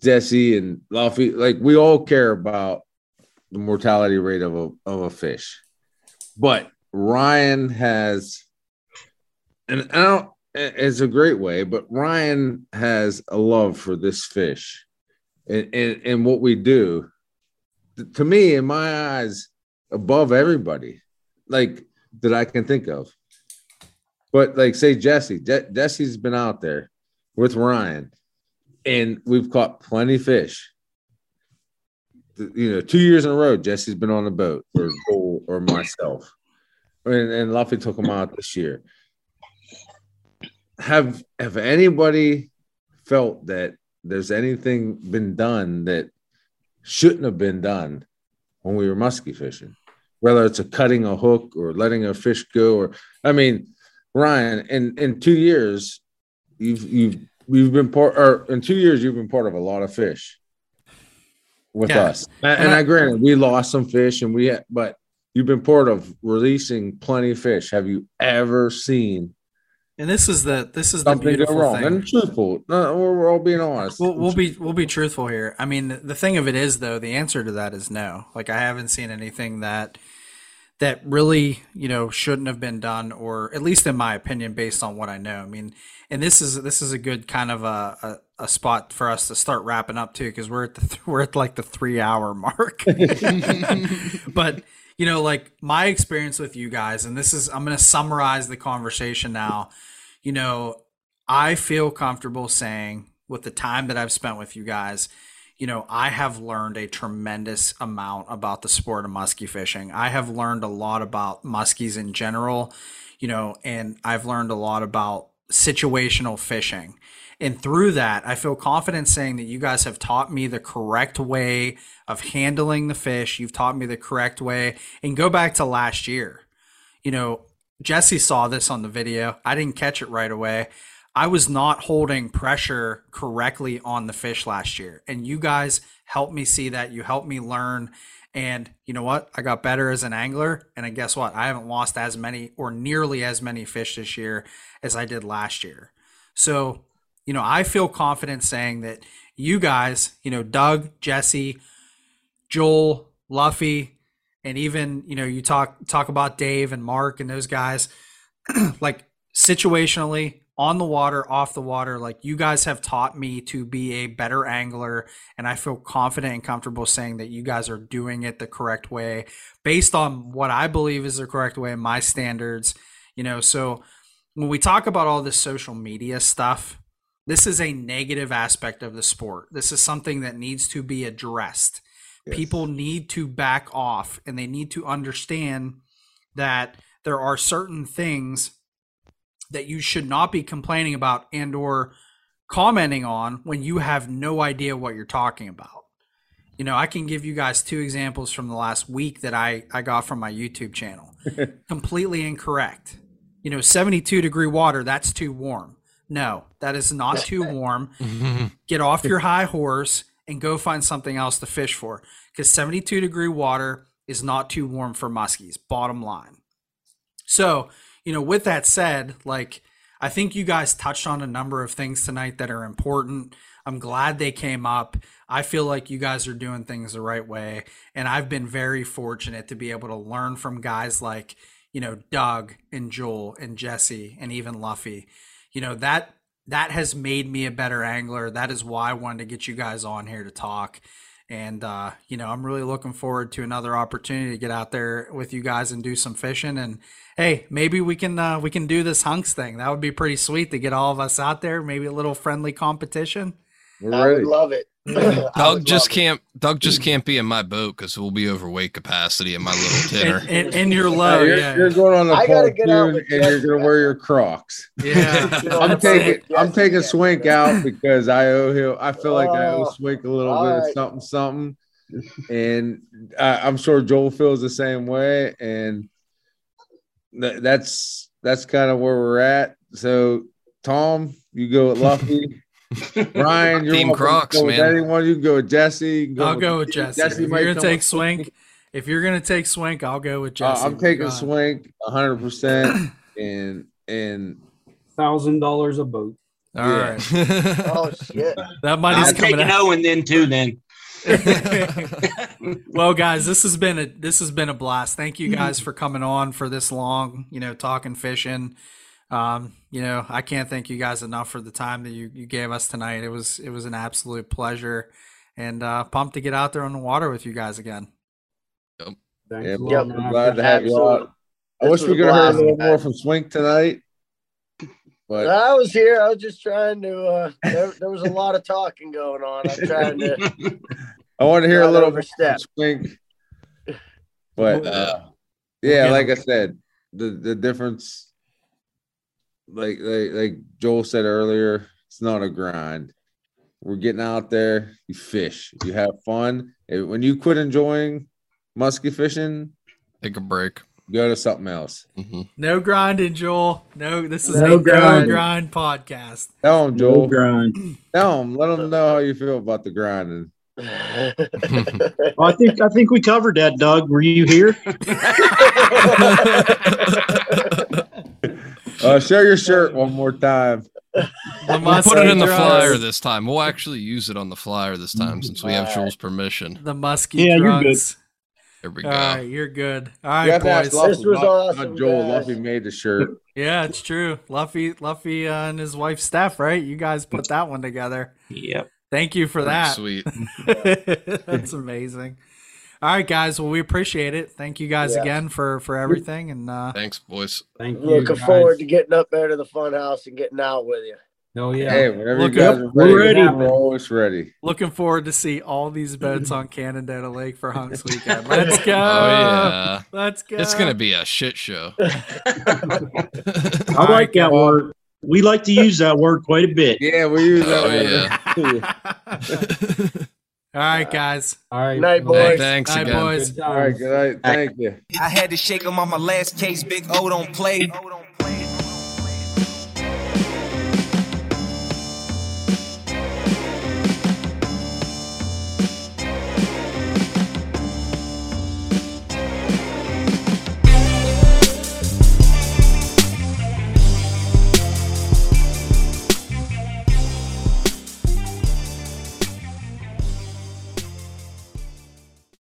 Jesse and Luffey, like we all care about the mortality rate of a of a fish, but Ryan has, and I don't, it's a great way, but Ryan has a love for this fish, and and, and what we do, to me, in my eyes, above everybody, like that I can think of. But like, say Jesse, Je- Jesse's been out there with Ryan, and we've caught plenty of fish. You know, two years in a row, Jesse's been on the boat, or Joel, or myself, and, and Luffy took him out this year. Have Have anybody felt that there's anything been done that shouldn't have been done when we were musky fishing? Whether it's a cutting a hook or letting a fish go, or I mean. Ryan, in, in two years, you've you've you've been part, or in two years you've been part of a lot of fish with yeah. us. And, and I, I granted, we lost some fish, and we had, but you've been part of releasing plenty of fish. Have you ever seen? And this is the this is the beautiful go wrong. Thing. And truthful, no, we're, we're all being honest. We'll, we'll be we'll be truthful here. I mean, the, the thing of it is, though, the answer to that is no. Like, I haven't seen anything that. that really, you know, shouldn't have been done, or at least in my opinion, based on what I know. I mean, and this is this is a good kind of a, a, a spot for us to start wrapping up too, because we're at the th- we're at like the three hour mark. But you know, like my experience with you guys, and this is I'm going to summarize the conversation now. You know, I feel comfortable saying with the time that I've spent with you guys. You know, I have learned a tremendous amount about the sport of musky fishing. I have learned a lot about muskies in general, you know, and I've learned a lot about situational fishing. And through that, I feel confident saying that you guys have taught me the correct way of handling the fish. You've taught me the correct way. And go back to last year, you know, Jesse saw this on the video. I didn't catch it right away. I was not holding pressure correctly on the fish last year. And you guys helped me see that. You helped me learn. And you know what? I got better as an angler. And guess what? I haven't lost as many or nearly as many fish this year as I did last year. So, you know, I feel confident saying that you guys, you know, Doug, Jesse, Joel, Luffy, and even, you know, you talk, talk about Dave and Mark and those guys, like situationally, on the water, off the water, like you guys have taught me to be a better angler, and I feel confident and comfortable saying that you guys are doing it the correct way based on what I believe is the correct way, my standards, you know. So when we talk about all this social media stuff, this is a negative aspect of the sport. This is something that needs to be addressed. Yes. People need to back off, and they need to understand that there are certain things that you should not be complaining about and or commenting on when you have no idea what you're talking about. You know, I can give you guys two examples from the last week that I, I got from my YouTube channel. Completely incorrect. You know, seventy-two degree water, that's too warm. No, that is not too warm. Get off your high horse and go find something else to fish for, because seventy-two degree water is not too warm for muskies, bottom line. So, you know, with that said, like, I think you guys touched on a number of things tonight that are important. I'm glad they came up. I feel like you guys are doing things the right way. And I've been very fortunate to be able to learn from guys like, you know, Doug and Joel and Jesse and even Luffey. You know, that that has made me a better angler. That is why I wanted to get you guys on here to talk. And, uh, you know, I'm really looking forward to another opportunity to get out there with you guys and do some fishing. And, hey, maybe we can uh, we can do this hunks thing. That would be pretty sweet to get all of us out there. Maybe a little friendly competition. I would love it. Doug just can't it. Doug just can't be in my boat because we'll be overweight capacity in my little tenor. And, and, and you're low. You're, yeah. you're going on the pontoon and Jesse you're going to wear your Crocs. Yeah. I'm taking I'm taking Swink out because I owe him. I feel like oh, I owe Swink a little bit right. of something something. And I, I'm sure Joel feels the same way. And th- that's that's kind of where we're at. So Tom, you go with Luffy. Ryan, you're Team Crocs, man. Anyone, you can go with Jesse. Go I'll with go with Jesse. Jesse if you're gonna take Swink, if you're gonna take Swink, I'll go with Jesse. Uh, I'm taking God. Swink, one hundred percent, and and thousand dollars a boat. All yeah. right. Oh shit, that money's I'm coming taking out. Owen then too. Then. Well, guys, this has been a this has been a blast. Thank you guys for coming on for this long. You know, talking fishing. Um, you know, I can't thank you guys enough for the time that you, you gave us tonight. It was, it was an absolute pleasure, and, uh, pumped to get out there on the water with you guys again. Yep. Yeah, I'm yep. glad to have you on. I wish we could have heard a little more from Swink tonight. But I was here. I was just trying to, uh, there, there was a lot of talking going on. I'm trying to, I want to hear a little overstep. More from Swink, but, uh, yeah, okay. Like I said, the, the difference, Like, like like Joel said earlier, it's not a grind. We're getting out there. You fish. You have fun. And when you quit enjoying musky fishing, take a break. Go to something else. Mm-hmm. No grinding, Joel. No, this is no a grind. No grind podcast. Tell them, Joel. No grind. Tell them. Let them know how you feel about the grinding. Well, I think I think we covered that, Doug. Were you here? Uh, show your shirt one more time. We'll put it in the flyer this time. We'll actually use it on the flyer this time since we have Joel's permission. The musky yeah, drugs. You're good. There we go. All right, you're good. All right, boys. Luffy, this was awesome, Joel. Guys. Luffy made the shirt. Yeah, it's true. Luffy, Luffy, uh, and his wife Steph. Right, you guys put that one together. Yep. Thank you for that. Sweet. That's amazing. All right, guys. Well, we appreciate it. Thank you guys yeah. again for, for everything. And uh, thanks, boys. Thank you. Looking guys. forward to getting up there to the fun house and getting out with you. Oh yeah. Hey, whenever Look you guys up, are ready, we're ready. We're always ready. Looking forward to see all these boats on Canandaigua Lake for Hunks Weekend. Let's go. Oh, yeah. Let's go. It's gonna be a shit show. I like that word. We like to use that word quite a bit. Yeah, we use that oh, word. Yeah. Yeah. All right, guys. All right. Night, boys. Hey, thanks, night, again. boys. All right, good night. Thank you. I had to shake him on my last case. Big O don't play.